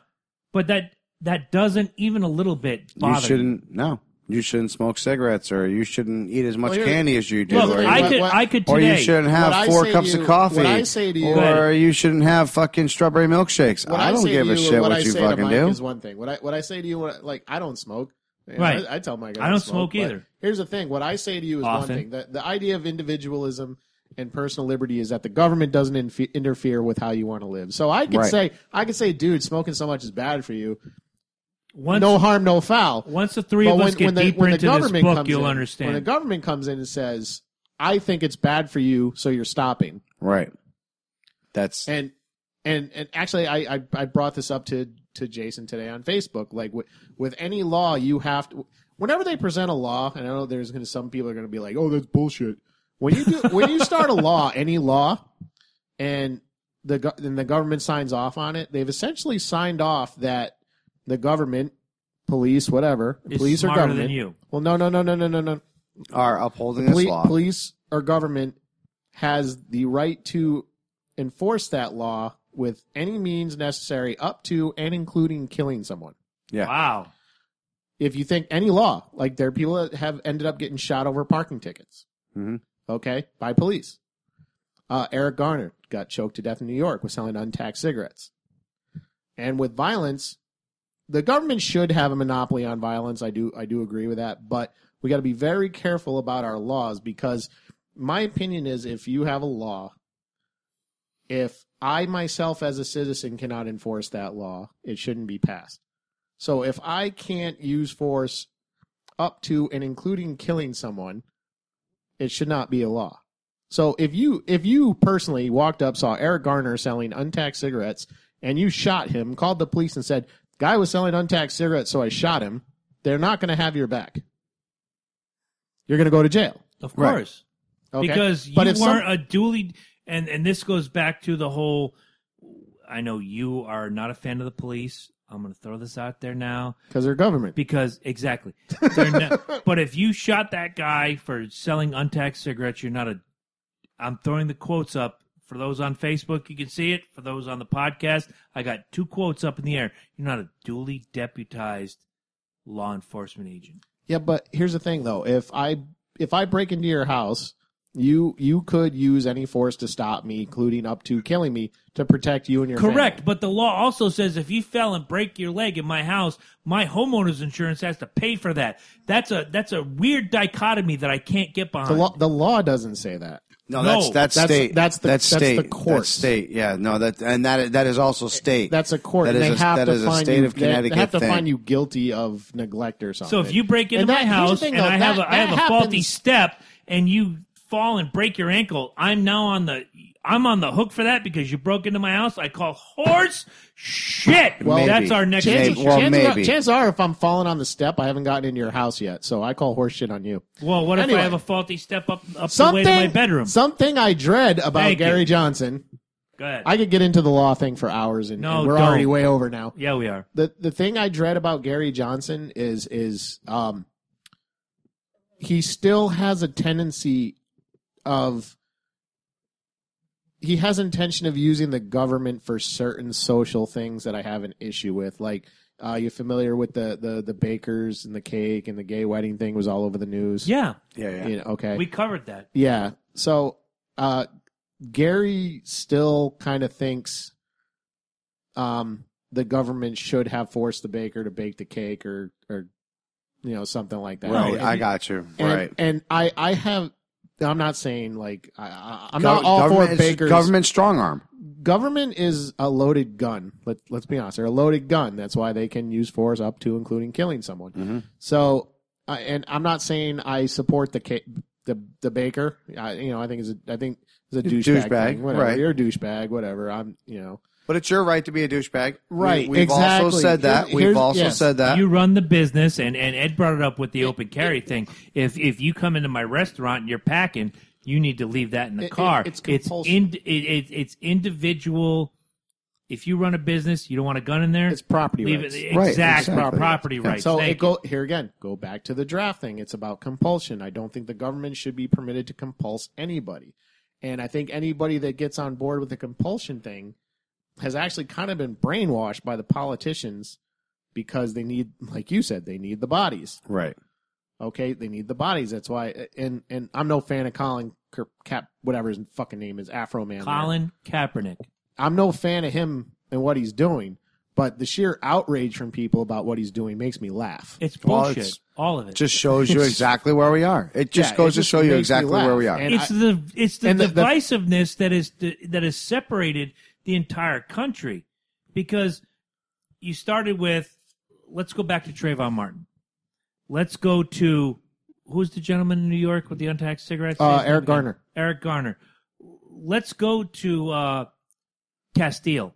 But that doesn't even a little bit bother you. You shouldn't smoke cigarettes, or you shouldn't eat as much candy as you do. Look, I could today. Or you shouldn't have 4 cups of coffee. What I say to you, or you shouldn't have fucking strawberry milkshakes. I don't give a shit what you fucking do. Is one thing. What I say to you, like, I don't smoke. Right. I tell my guys I don't smoke either. Here's the thing. What I say to you is one thing. The idea of individualism and personal liberty is that the government doesn't interfere with how you want to live. So I could say, dude, smoking so much is bad for you. Once, no harm, no foul. Once the three of us get deeper into this book, you'll understand. When the government comes in and says, I think it's bad for you, so you're stopping. Right. That's and actually, I brought this up to Jason today on Facebook. Like with any law, you have to. Whenever they present a law, and I know there's going to some people are going to be like, "Oh, that's bullshit." When you do, when you start a law, any law, and the government signs off on it, they've essentially signed off that the government, police, whatever, it's police or government. Than you. Well, no. Are upholding this law. Police or government has the right to enforce that law with any means necessary up to and including killing someone. Yeah. Wow. If you think any law, like there are people that have ended up getting shot over parking tickets. Mm-hmm. Okay. By police. Eric Garner got choked to death in New York with selling untaxed cigarettes. And with violence, the government should have a monopoly on violence. I do agree with that, but we got to be very careful about our laws because my opinion is if you have a law, if I myself as a citizen cannot enforce that law, it shouldn't be passed. So if I can't use force up to and including killing someone, it should not be a law. So if you personally walked up, saw Eric Garner selling untaxed cigarettes, and you shot him, called the police and said, "Guy was selling untaxed cigarettes, so I shot him," they're not going to have your back. You're going to go to jail. Of course. Right. Okay. Because you weren't a duly... And this goes back to the whole... I know you are not a fan of the police. I'm going to throw this out there now. Because they're government. Because, exactly. They're not, but if you shot that guy for selling untaxed cigarettes, you're not a... I'm throwing the quotes up. For those on Facebook, you can see it. For those on the podcast, I got two quotes up in the air. You're not a duly deputized law enforcement agent. Yeah, but here's the thing, though. If I break into your house, you could use any force to stop me, including up to killing me, to protect you and your family. Correct, but the law also says if you fell and break your leg in my house, my homeowner's insurance has to pay for that. That's a weird dichotomy that I can't get behind. The law doesn't say that. No, that's state. That's the court. That's state. Yeah, no, that is also state. That's a court. They have to find you guilty of neglect or something. So if you break into my house and I have a faulty step and you fall and break your ankle, I'm on the hook for that because you broke into my house. I call horse shit. Well, maybe. That's our next. Chances are, if I'm falling on the step, I haven't gotten into your house yet, so I call horse shit on you. Well, what if I have a faulty step up the way to my bedroom? Something I dread about Gary Johnson. Go ahead. I could get into the law thing for hours, and we're already way over now. Yeah, we are. The thing I dread about Gary Johnson is he still has a tendency of. He has intention of using the government for certain social things that I have an issue with. Like, you're familiar with the bakers and the cake and the gay wedding thing was all over the news. Yeah. Yeah. You know, okay. We covered that. Yeah. So, Gary still kind of thinks, the government should have forced the baker to bake the cake or, you know, something like that. Right. I got you. Right. And I have, I'm not saying like I'm not all for bakers. Government strong arm. Government is a loaded gun. Let's be honest, they're a loaded gun. That's why they can use force up to including killing someone. Mm-hmm. So, and I'm not saying I support the baker. I think it's a douchebag. Whatever, right. You're a douchebag. Whatever. I'm. But it's your right to be a douchebag. Right. We've also said that. You run the business, and Ed brought it up with the open carry thing. If you come into my restaurant and you're packing, you need to leave that in the car. It's compulsion. It's individual. If you run a business, you don't want a gun in there. It's property rights. Exactly. Property rights. So go back to the draft thing. It's about compulsion. I don't think the government should be permitted to compulse anybody. And I think anybody that gets on board with the compulsion thing has actually kind of been brainwashed by the politicians because they need, like you said, they need the bodies. Right. Okay, they need the bodies. That's why, and I'm no fan of Colin Kaepernick, whatever his fucking name is, Afro Man. Colin Kaepernick. I'm no fan of him and what he's doing, But the sheer outrage from people about what he's doing makes me laugh. It's bullshit. All of it. Just shows you exactly where we are. It just goes to show you exactly where we are. And it's the divisiveness that has separated the entire country, because you started with, let's go back to Trayvon Martin. Let's go to, who's the gentleman in New York with the untaxed cigarettes? Eric Garner. Eric Garner. Let's go to Castile.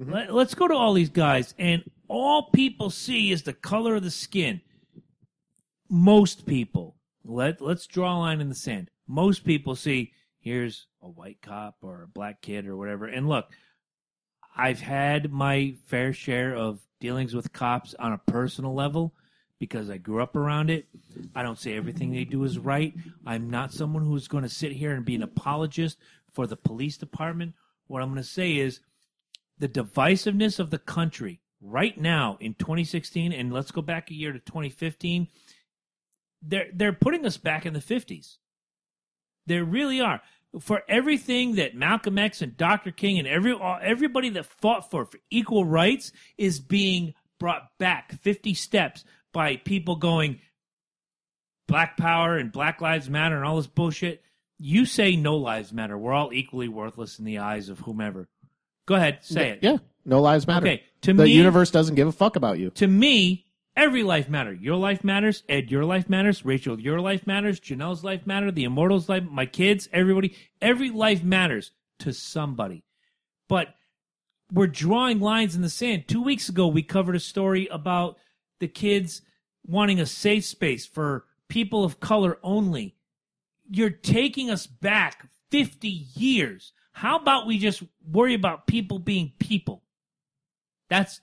Mm-hmm. Let's go to all these guys, and all people see is the color of the skin. Most people, let's draw a line in the sand. Most people see, here's a white cop or a black kid or whatever. And look, I've had my fair share of dealings with cops on a personal level because I grew up around it. I don't say everything they do is right. I'm not someone who's going to sit here and be an apologist for the police department. What I'm going to say is the divisiveness of the country right now in 2016, and let's go back a year to 2015, they're putting us back in the 50s. They really are. For everything that Malcolm X and Dr. King and everybody that fought for equal rights is being brought back 50 steps by people going, Black Power and Black Lives Matter and all this bullshit. You say no lives matter. We're all equally worthless in the eyes of whomever. Go ahead, say it. Yeah, no lives matter. Okay, the universe doesn't give a fuck about you. To me, every life matters. Your life matters. Ed, your life matters. Rachel, your life matters. Janelle's life matters. The Immortals' life, my kids, everybody. Every life matters to somebody. But we're drawing lines in the sand. 2 weeks ago, we covered a story about the kids wanting a safe space for people of color only. You're taking us back 50 years. How about we just worry about people being people? That's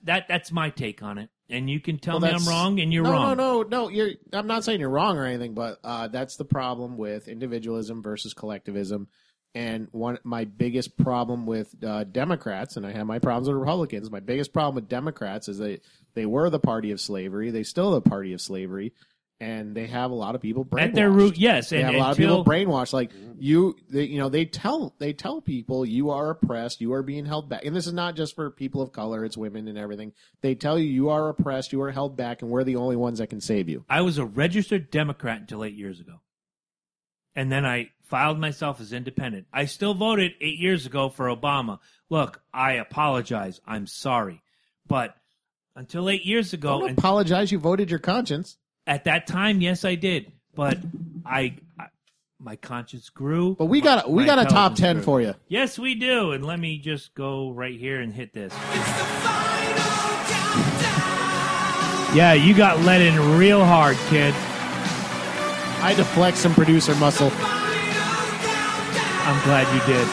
my take on it. And you can tell me I'm wrong, and you're wrong. No. I'm not saying you're wrong or anything, but that's the problem with individualism versus collectivism. And my biggest problem with Democrats, and I have my problems with Republicans, my biggest problem with Democrats is they were the party of slavery. They still are the party of slavery. And they have a lot of people brainwashed. At their root, yes. They have a lot of people brainwashed. Like they tell people you are oppressed, you are being held back. And this is not just for people of color; it's women and everything. They tell you you are oppressed, you are held back, and we're the only ones that can save you. I was a registered Democrat until 8 years ago, and then I filed myself as independent. I still voted 8 years ago for Obama. Look, I apologize. I'm sorry, but until 8 years ago, don't apologize. You voted your conscience. At that time, yes, I did, but I my conscience grew. But we got a top 10 grew. For you. Yes, we do, and let me just go right here and hit this. It's the final countdown. Yeah, you got let in real hard, kid. I deflect some producer muscle. I'm glad you did.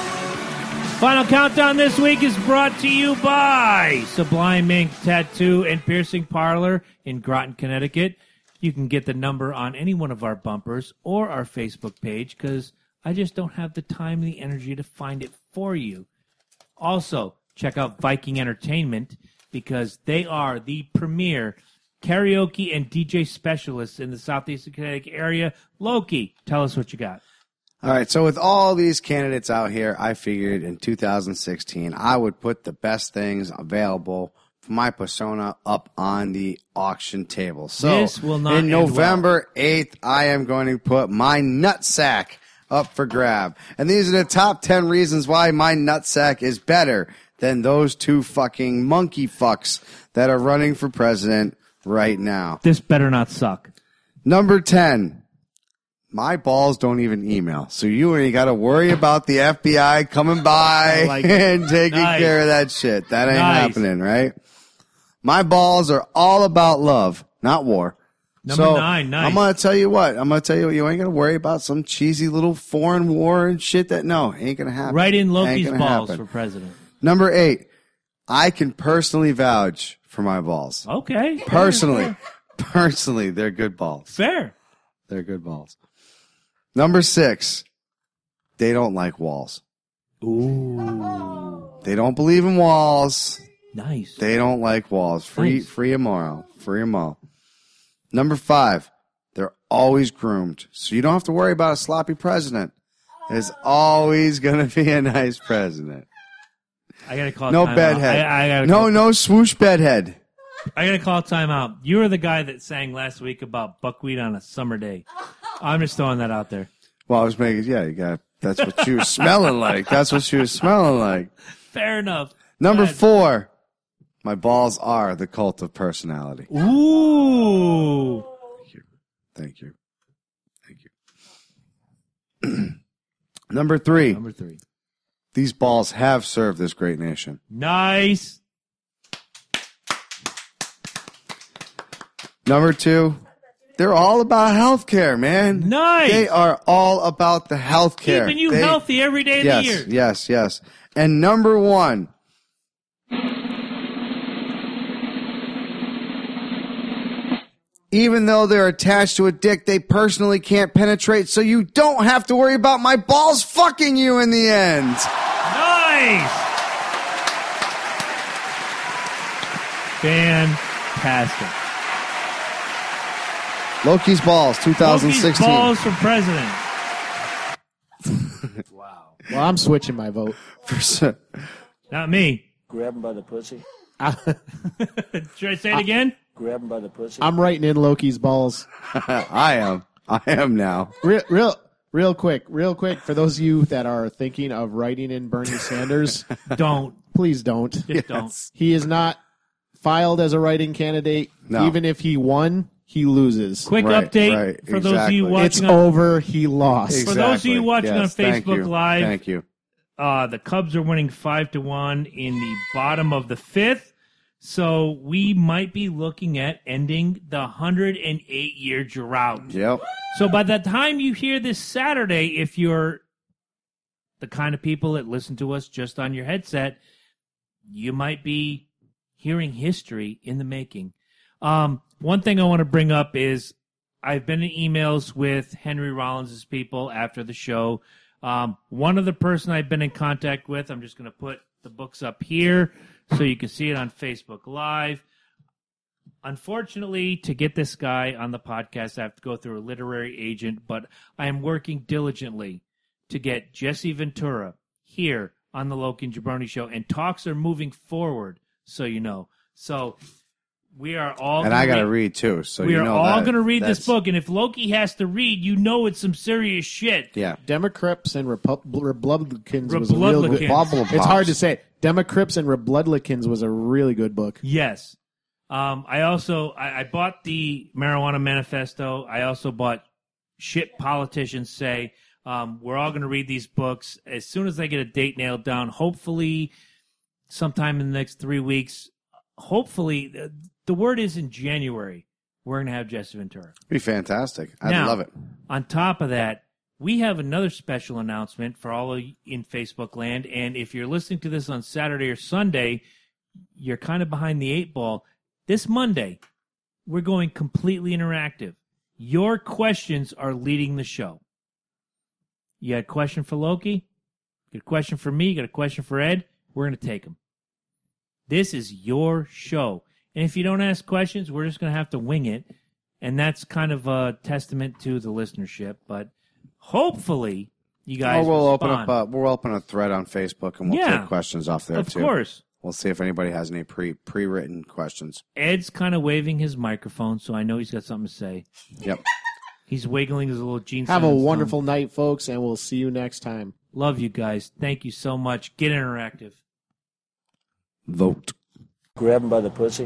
Final Countdown this week is brought to you by Sublime Ink Tattoo and Piercing Parlor in Groton, Connecticut. You can get the number on any one of our bumpers or our Facebook page because I just don't have the time and the energy to find it for you. Also, check out Viking Entertainment because they are the premier karaoke and DJ specialists in the Southeastern Connecticut area. Loki, tell us what you got. All right, so with all these candidates out here, I figured in 2016 I would put the best things available my persona up on the auction table. So this will not in November 8th, I am going to put my nutsack up for grab. And these are the top 10 reasons why my nutsack is better than those two fucking monkey fucks that are running for president right now. This better not suck. Number 10. My balls don't even email, so you ain't got to worry about the FBI coming by and taking care of that shit. That ain't happening, right? My balls are all about love, not war. Number 9, nice. I'm going to tell you what, you ain't going to worry about some cheesy little foreign war and shit that, no, ain't going to happen. Right in Loki's balls happen. For president. Number 8, I can personally vouch for my balls. Okay. Personally, they're good balls. Fair. They're good balls. Number 6, they don't like walls. Ooh. They don't believe in walls. Nice. They don't like walls. Free them all. Free them all. Number 5, they're always groomed. So you don't have to worry about a sloppy president. There's always going to be a nice president. I gotta call. No bedhead. No swoosh bedhead. I gotta call time out. You were the guy that sang last week about buckwheat on a summer day. I'm just throwing that out there. Well, I was making. Yeah, you got. That's what she was smelling like. That's what she was smelling like. Fair enough. Number 4. My balls are the cult of personality. Ooh. Thank you. Number 3. These balls have served this great nation. Nice. Number 2. They're all about healthcare, man. Nice. They are all about the healthcare. Keeping you healthy every day of the year. Yes. And number 1. Even though they're attached to a dick, they personally can't penetrate, so you don't have to worry about my balls fucking you in the end. Nice. Fantastic. Loki's balls, 2016. Loki's balls for president. Wow. Well, I'm switching my vote. Not me. Grab him by the pussy. Should I say it again? Grab him by the pussy. I'm writing in Loki's balls. I am now. Real quick. For those of you that are thinking of writing in Bernie Sanders, please don't. Yes. Don't. He is not filed as a write-in candidate. No. Even if he won, he loses. Quick update for those of you watching. It's over. He lost. Exactly. For those of you watching on Facebook Live, thank you. The Cubs are winning 5-1 in the bottom of the 5th. So we might be looking at ending the 108-year drought. Yep. So by the time you hear this Saturday, if you're the kind of people that listen to us just on your headset, you might be hearing history in the making. One thing I want to bring up is I've been in emails with Henry Rollins' people after the show. One other person I've been in contact with, I'm just going to put the books up here, so you can see it on Facebook Live. Unfortunately, to get this guy on the podcast, I have to go through a literary agent, but I am working diligently to get Jesse Ventura here on the Loki and Jabroni Show, and talks are moving forward, so you know. So we are all... And I got to read, too, so you know that. We are all going to read this book, and if Loki has to read, you know it's some serious shit. Yeah. Democrats and Republicans was a real good... It's hard to say... Democrips and Rebloodlikins was a really good book. Yes. I bought the Marijuana Manifesto. I also bought Shit Politicians Say. We're all going to read these books as soon as I get a date nailed down. Hopefully, sometime in the next 3 weeks. Hopefully, the word is in January, we're going to have Jesse Ventura. It'd be fantastic. I love it. On top of that, we have another special announcement for all of you in Facebook land, and if you're listening to this on Saturday or Sunday, you're kind of behind the 8 ball. This Monday, we're going completely interactive. Your questions are leading the show. You got a question for Loki? You got a question for me? You got a question for Ed? We're going to take them. This is your show. And if you don't ask questions, we're just going to have to wing it, and that's kind of a testament to the listenership, but... Hopefully, you guys will respond. We'll open a thread on Facebook, and we'll take questions off there, too. Of course. We'll see if anybody has any pre-written questions. Ed's kind of waving his microphone, so I know he's got something to say. Yep. He's wiggling his little jeans. Have a wonderful night, folks, and we'll see you next time. Love you guys. Thank you so much. Get interactive. Vote. Grab him by the pussy.